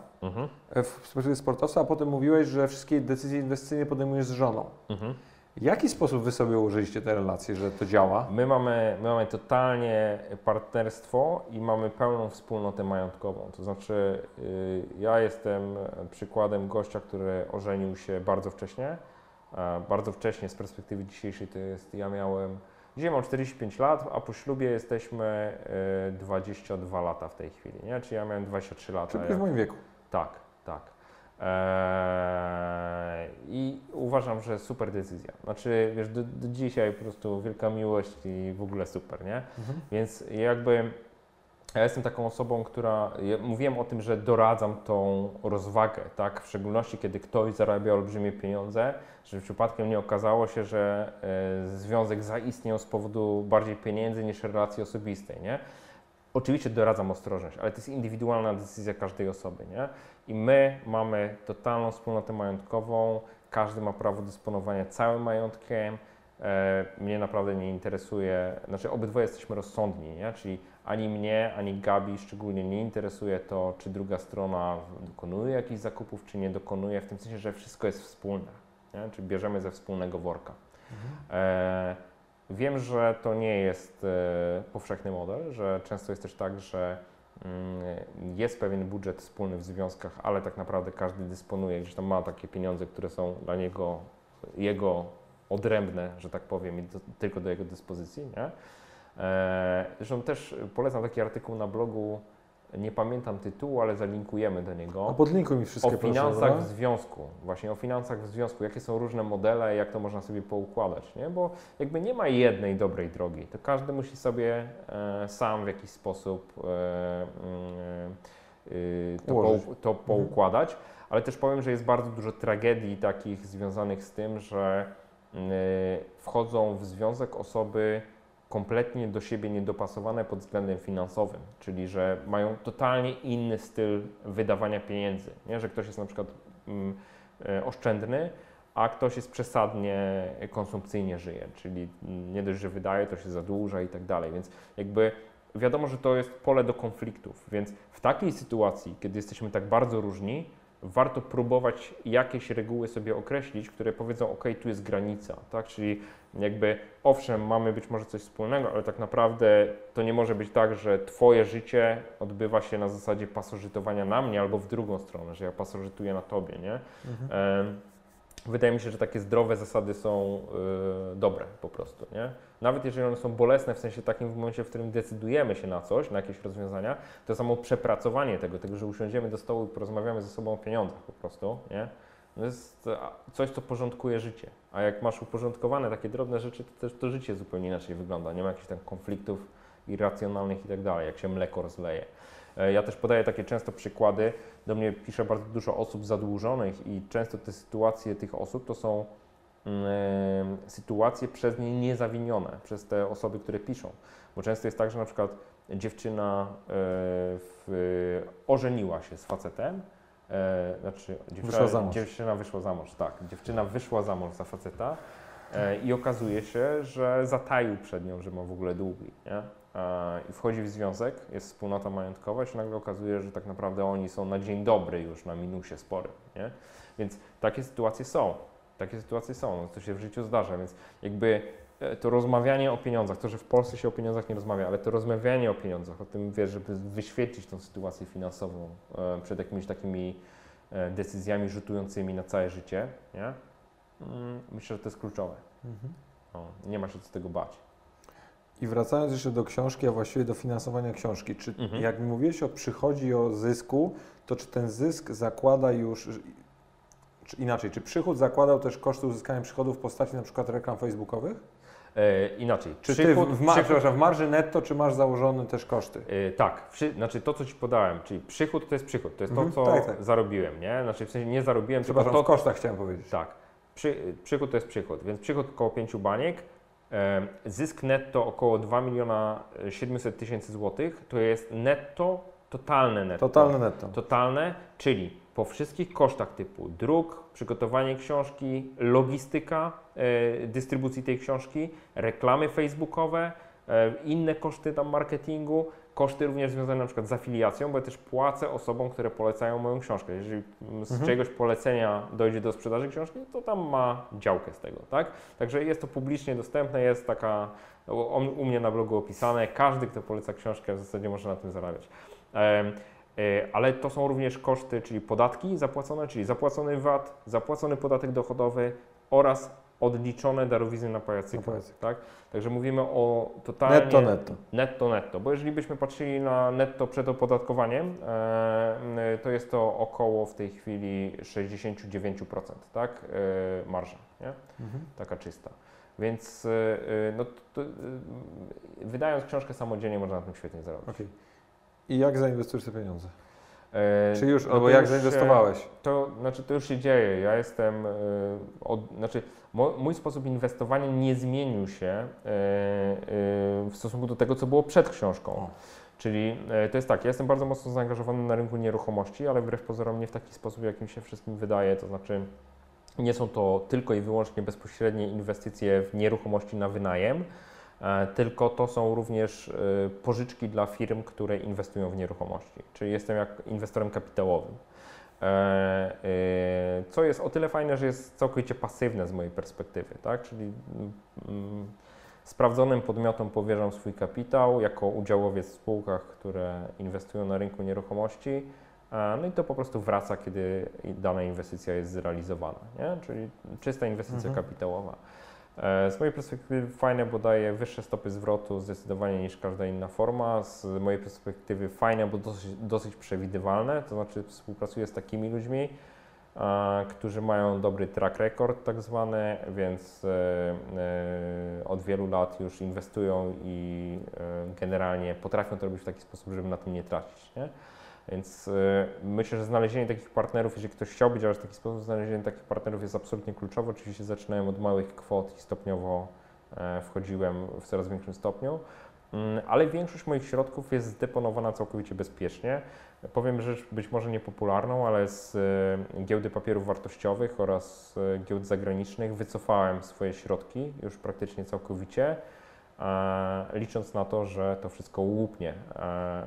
w perspektywie sportowca, a potem mówiłeś, że wszystkie decyzje inwestycyjne podejmujesz z żoną. W jaki sposób wy sobie ułożyliście te relacje, że to działa? My mamy totalnie partnerstwo i mamy pełną wspólnotę majątkową. To znaczy ja jestem przykładem gościa, który ożenił się bardzo wcześnie. Bardzo wcześnie z perspektywy dzisiejszej to jest, dzisiaj mam 45 lat, a po ślubie jesteśmy 22 lata w tej chwili, nie? Czyli ja miałem 23 lata. Czyli w moim wieku. Tak, tak. I uważam, że super decyzja. Znaczy, wiesz, do dzisiaj po prostu wielka miłość i w ogóle super, nie? Więc jakby ja jestem taką osobą, która... Ja mówiłem o tym, że doradzam tą rozwagę, tak? W szczególności, kiedy ktoś zarabia olbrzymie pieniądze, że przypadkiem nie okazało się, że związek zaistniał z powodu bardziej pieniędzy niż relacji osobistej, nie? Oczywiście doradzam ostrożność, ale to jest indywidualna decyzja każdej osoby, nie? I my mamy totalną wspólnotę majątkową, każdy ma prawo dysponowania całym majątkiem. Mnie naprawdę nie interesuje, znaczy obydwoje jesteśmy rozsądni, nie? Czyli ani mnie, ani Gabi szczególnie nie interesuje to, czy druga strona dokonuje jakichś zakupów, czy nie dokonuje, w tym sensie, że wszystko jest wspólne, nie? Czyli bierzemy ze wspólnego worka. Wiem, że to nie jest powszechny model, że często jest też tak, że jest pewien budżet wspólny w związkach, ale tak naprawdę każdy dysponuje, gdzieś tam ma takie pieniądze, które są dla niego, jego odrębne, że tak powiem, i tylko do jego dyspozycji, nie? Zresztą też polecam taki artykuł na blogu, nie pamiętam tytułu, ale zalinkujemy do niego. A podlinkuj mi wszystkie, proszę. O finansach w związku, właśnie o finansach w związku, jakie są różne modele, jak to można sobie poukładać, nie? Bo jakby nie ma jednej dobrej drogi, to każdy musi sobie sam w jakiś sposób to poukładać, ale też powiem, że jest bardzo dużo tragedii takich związanych z tym, że wchodzą w związek osoby kompletnie do siebie niedopasowane pod względem finansowym, czyli że mają totalnie inny styl wydawania pieniędzy, nie? Że ktoś jest na przykład oszczędny, a ktoś jest przesadnie konsumpcyjnie żyje, czyli nie dość, że wydaje, to się zadłuża i tak dalej, więc jakby wiadomo, że to jest pole do konfliktów, więc w takiej sytuacji, kiedy jesteśmy tak bardzo różni, warto próbować jakieś reguły sobie określić, które powiedzą, ok, tu jest granica, tak? Czyli jakby owszem, mamy być może coś wspólnego, ale tak naprawdę to nie może być tak, że twoje życie odbywa się na zasadzie pasożytowania na mnie albo w drugą stronę, że ja pasożytuję na tobie, nie? Mhm. Wydaje mi się, że takie zdrowe zasady są dobre po prostu, nie? Nawet jeżeli one są bolesne, w sensie takim w momencie, w którym decydujemy się na coś, na jakieś rozwiązania, to samo przepracowanie tego, że usiądziemy do stołu i porozmawiamy ze sobą o pieniądzach po prostu, nie? To jest coś, co porządkuje życie. A jak masz uporządkowane takie drobne rzeczy, to też to życie zupełnie inaczej wygląda. Nie ma jakichś tam konfliktów irracjonalnych i tak dalej, jak się mleko rozleje. Ja też podaję takie często przykłady. Do mnie pisze bardzo dużo osób zadłużonych i często te sytuacje tych osób to są sytuacje przez nie niezawinione, przez te osoby, które piszą. Bo często jest tak, że na przykład dziewczyna ożeniła się z facetem, znaczy dziewczyna wyszła za mąż, tak. Dziewczyna wyszła za mąż za faceta i okazuje się, że zataił przed nią, że ma w ogóle długi, nie? I wchodzi w związek, jest wspólnota majątkowa i się nagle okazuje, że tak naprawdę oni są na dzień dobry już na minusie spory, nie? Więc takie sytuacje są. Takie sytuacje są, to się w życiu zdarza, więc jakby to rozmawianie o pieniądzach, to, że w Polsce się o pieniądzach nie rozmawia, ale to rozmawianie o pieniądzach, o tym, wiesz, żeby wyświetlić tą sytuację finansową przed jakimiś takimi decyzjami rzutującymi na całe życie, nie? Myślę, że to jest kluczowe. Mhm. No, nie ma się co tego bać. I wracając jeszcze do książki, a właściwie do finansowania książki, czy jak mówiłeś o przychodzie i o zysku, to czy ten zysk zakłada już, czy inaczej, czy przychód zakładał też koszty uzyskania przychodów w postaci na przykład reklam facebookowych? Inaczej. Czy przychód, ty w marży netto, czy masz założone też koszty? Tak, znaczy to, co ci podałem, czyli przychód, to jest to, co zarobiłem, nie? Znaczy w sensie nie zarobiłem, tylko to... w kosztach chciałem powiedzieć. Tak, przychód to jest przychód, więc przychód około 5 baniek, zysk netto około 2 700 000 złotych, to jest netto, totalne netto, czyli po wszystkich kosztach typu druk, przygotowanie książki, logistyka dystrybucji tej książki, reklamy facebookowe, inne koszty tam marketingu, koszty również związane na przykład z afiliacją, bo ja też płacę osobom, które polecają moją książkę. Jeżeli z czegoś polecenia dojdzie do sprzedaży książki, to tam ma działkę z tego, tak? Także jest to publicznie dostępne, jest taka, u mnie na blogu opisane, każdy, kto poleca książkę, w zasadzie może na tym zarabiać. Ale to są również koszty, czyli podatki zapłacone, czyli zapłacony VAT, zapłacony podatek dochodowy oraz odliczone darowizny na pajacyka, tak? Także mówimy o totalnie... Netto. Bo jeżeli byśmy patrzyli na netto przed opodatkowaniem, to jest to około w tej chwili 69%, tak? Marża, nie? Taka czysta. Więc no, wydając książkę samodzielnie można na tym świetnie zarobić. Okay. I jak zainwestujesz te pieniądze? Czy już, albo jak zainwestowałeś? To już się dzieje. Ja jestem, mój sposób inwestowania nie zmienił się w stosunku do tego, co było przed książką. Czyli to jest tak, ja jestem bardzo mocno zaangażowany na rynku nieruchomości, ale wbrew pozorom nie w taki sposób, jakim się wszystkim wydaje. To znaczy, nie są to tylko i wyłącznie bezpośrednie inwestycje w nieruchomości na wynajem, tylko to są również pożyczki dla firm, które inwestują w nieruchomości. Czyli jestem jak inwestorem kapitałowym. Co jest o tyle fajne, że jest całkowicie pasywne z mojej perspektywy, tak? Czyli sprawdzonym podmiotom powierzam swój kapitał jako udziałowiec w spółkach, które inwestują na rynku nieruchomości. No i to po prostu wraca, kiedy dana inwestycja jest zrealizowana, nie? Czyli czysta inwestycja kapitałowa. Z mojej perspektywy fajne, bo daje wyższe stopy zwrotu zdecydowanie niż każda inna forma. Z mojej perspektywy fajne, bo dosyć przewidywalne, to znaczy współpracuję z takimi ludźmi, którzy mają dobry track record tak zwany, więc od wielu lat już inwestują i generalnie potrafią to robić w taki sposób, żeby na tym nie tracić, nie? Więc myślę, że znalezienie takich partnerów, jeżeli ktoś chciał być, ale w taki sposób znalezienie takich partnerów jest absolutnie kluczowe. Oczywiście zaczynałem od małych kwot i stopniowo wchodziłem w coraz większym stopniu, ale większość moich środków jest zdeponowana całkowicie bezpiecznie. Powiem rzecz być może niepopularną, ale z giełdy papierów wartościowych oraz giełd zagranicznych wycofałem swoje środki już praktycznie całkowicie, licząc na to, że to wszystko łupnie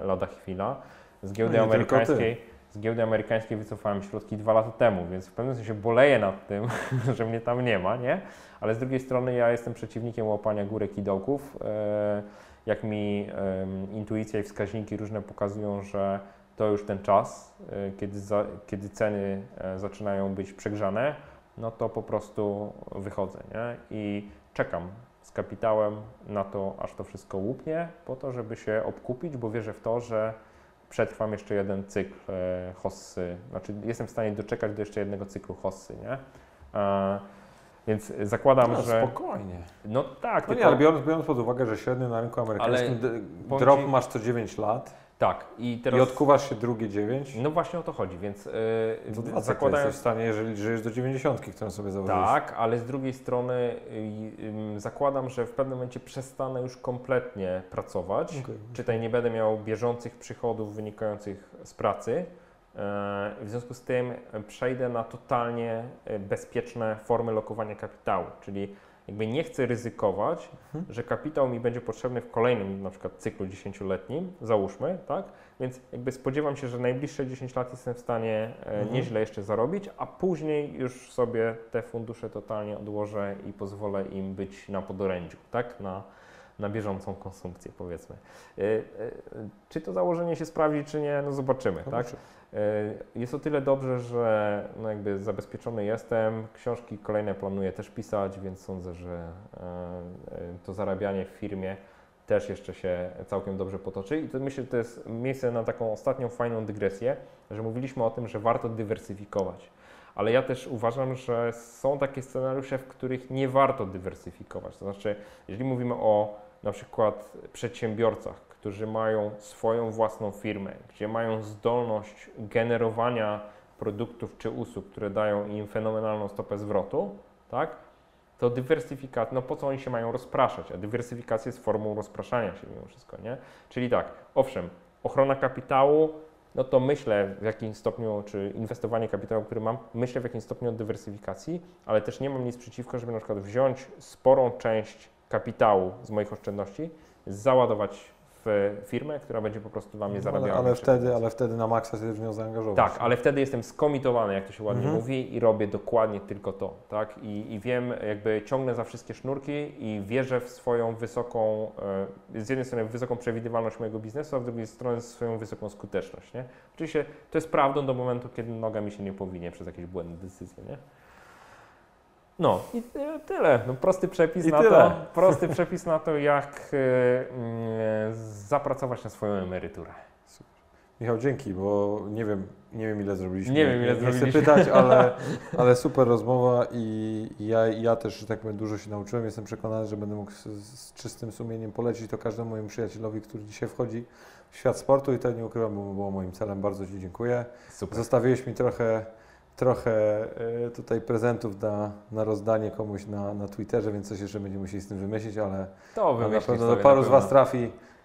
lada chwila. Z giełdy amerykańskiej z giełdy amerykańskiej wycofałem środki 2 lata temu, więc w pewnym sensie boleję nad tym, że mnie tam nie ma, nie? Ale z drugiej strony ja jestem przeciwnikiem łapania górek i dołków. Jak mi intuicja i wskaźniki różne pokazują, że to już ten czas, kiedy ceny zaczynają być przegrzane, no to po prostu wychodzę, nie? I czekam z kapitałem na to, aż to wszystko łupnie, po to, żeby się obkupić, bo wierzę w to, że przetrwam jeszcze jeden cykl hossy, znaczy jestem w stanie doczekać do jeszcze jednego cyklu hossy, nie? Więc zakładam, no, że... spokojnie. No tak. No nie, ale biorąc pod uwagę, że średnio na rynku amerykańskim drop masz co 9 lat. Tak. I odkuwasz się drugie 9. No właśnie o to chodzi, więc... zakładając... jesteś w stanie, jeżeli żyjesz do 90, którą sobie założyłeś. Tak, ale z drugiej strony zakładam, że w pewnym momencie przestanę już kompletnie pracować. Okay. Czytaj, nie będę miał bieżących przychodów wynikających z pracy. W związku z tym przejdę na totalnie bezpieczne formy lokowania kapitału, czyli jakby nie chcę ryzykować, że kapitał mi będzie potrzebny w kolejnym na przykład cyklu 10-letnim, załóżmy, tak? Więc jakby spodziewam się, że najbliższe 10 lat jestem w stanie nieźle jeszcze zarobić, a później już sobie te fundusze totalnie odłożę i pozwolę im być na podorędziu, tak? Na bieżącą konsumpcję, powiedzmy. Czy to założenie się sprawdzi, czy nie, no zobaczymy, tak? Jest o tyle dobrze, że no jakby zabezpieczony jestem, książki kolejne planuję też pisać, więc sądzę, że to zarabianie w firmie też jeszcze się całkiem dobrze potoczy. I to myślę, że to jest miejsce na taką ostatnią fajną dygresję, że mówiliśmy o tym, że warto dywersyfikować. Ale ja też uważam, że są takie scenariusze, w których nie warto dywersyfikować. To znaczy, jeżeli mówimy o na przykład przedsiębiorcach, którzy mają swoją własną firmę, gdzie mają zdolność generowania produktów czy usług, które dają im fenomenalną stopę zwrotu, tak? To dywersyfikacja, no po co oni się mają rozpraszać? A dywersyfikacja jest formą rozpraszania się mimo wszystko, nie? Czyli tak, owszem, ochrona kapitału, no to myślę w jakim stopniu, czy inwestowanie kapitału, który mam, myślę w jakim stopniu o dywersyfikacji, ale też nie mam nic przeciwko, żeby na przykład wziąć sporą część kapitału z moich oszczędności, załadować w firmę, która będzie po prostu dla mnie zarabiała. Ale wtedy na maksa się w nią zaangażować. Tak, ale wtedy jestem skomitowany, jak to się ładnie mówi, i robię dokładnie tylko to, tak? I wiem, jakby ciągnę za wszystkie sznurki i wierzę w swoją wysoką, z jednej strony w wysoką przewidywalność mojego biznesu, a z drugiej strony w swoją wysoką skuteczność, nie? Oczywiście to jest prawdą do momentu, kiedy noga mi się nie powinie przez jakieś błędne decyzje, nie? No i tyle. No, prosty przepis na to. Prosty przepis na to, jak zapracować na swoją emeryturę. Super. Michał, dzięki, bo nie wiem ile zrobiliśmy. Nie chcę pytać, ale super rozmowa i ja też, że tak powiem, dużo się nauczyłem. Jestem przekonany, że będę mógł z czystym sumieniem polecić to każdemu mojemu przyjacielowi, który dzisiaj wchodzi w świat sportu i to nie ukrywam, bo było moim celem. Bardzo Ci dziękuję. Super. Zostawiłeś mi trochę tutaj prezentów na rozdanie komuś na Twitterze, więc coś jeszcze będziemy musieli z tym wymyślić, ale na pewno do paru z Was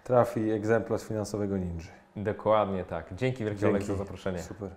trafi egzemplarz Finansowego Ninja. Dokładnie tak. Dzięki wielkie, Olek, za zaproszenie. Super.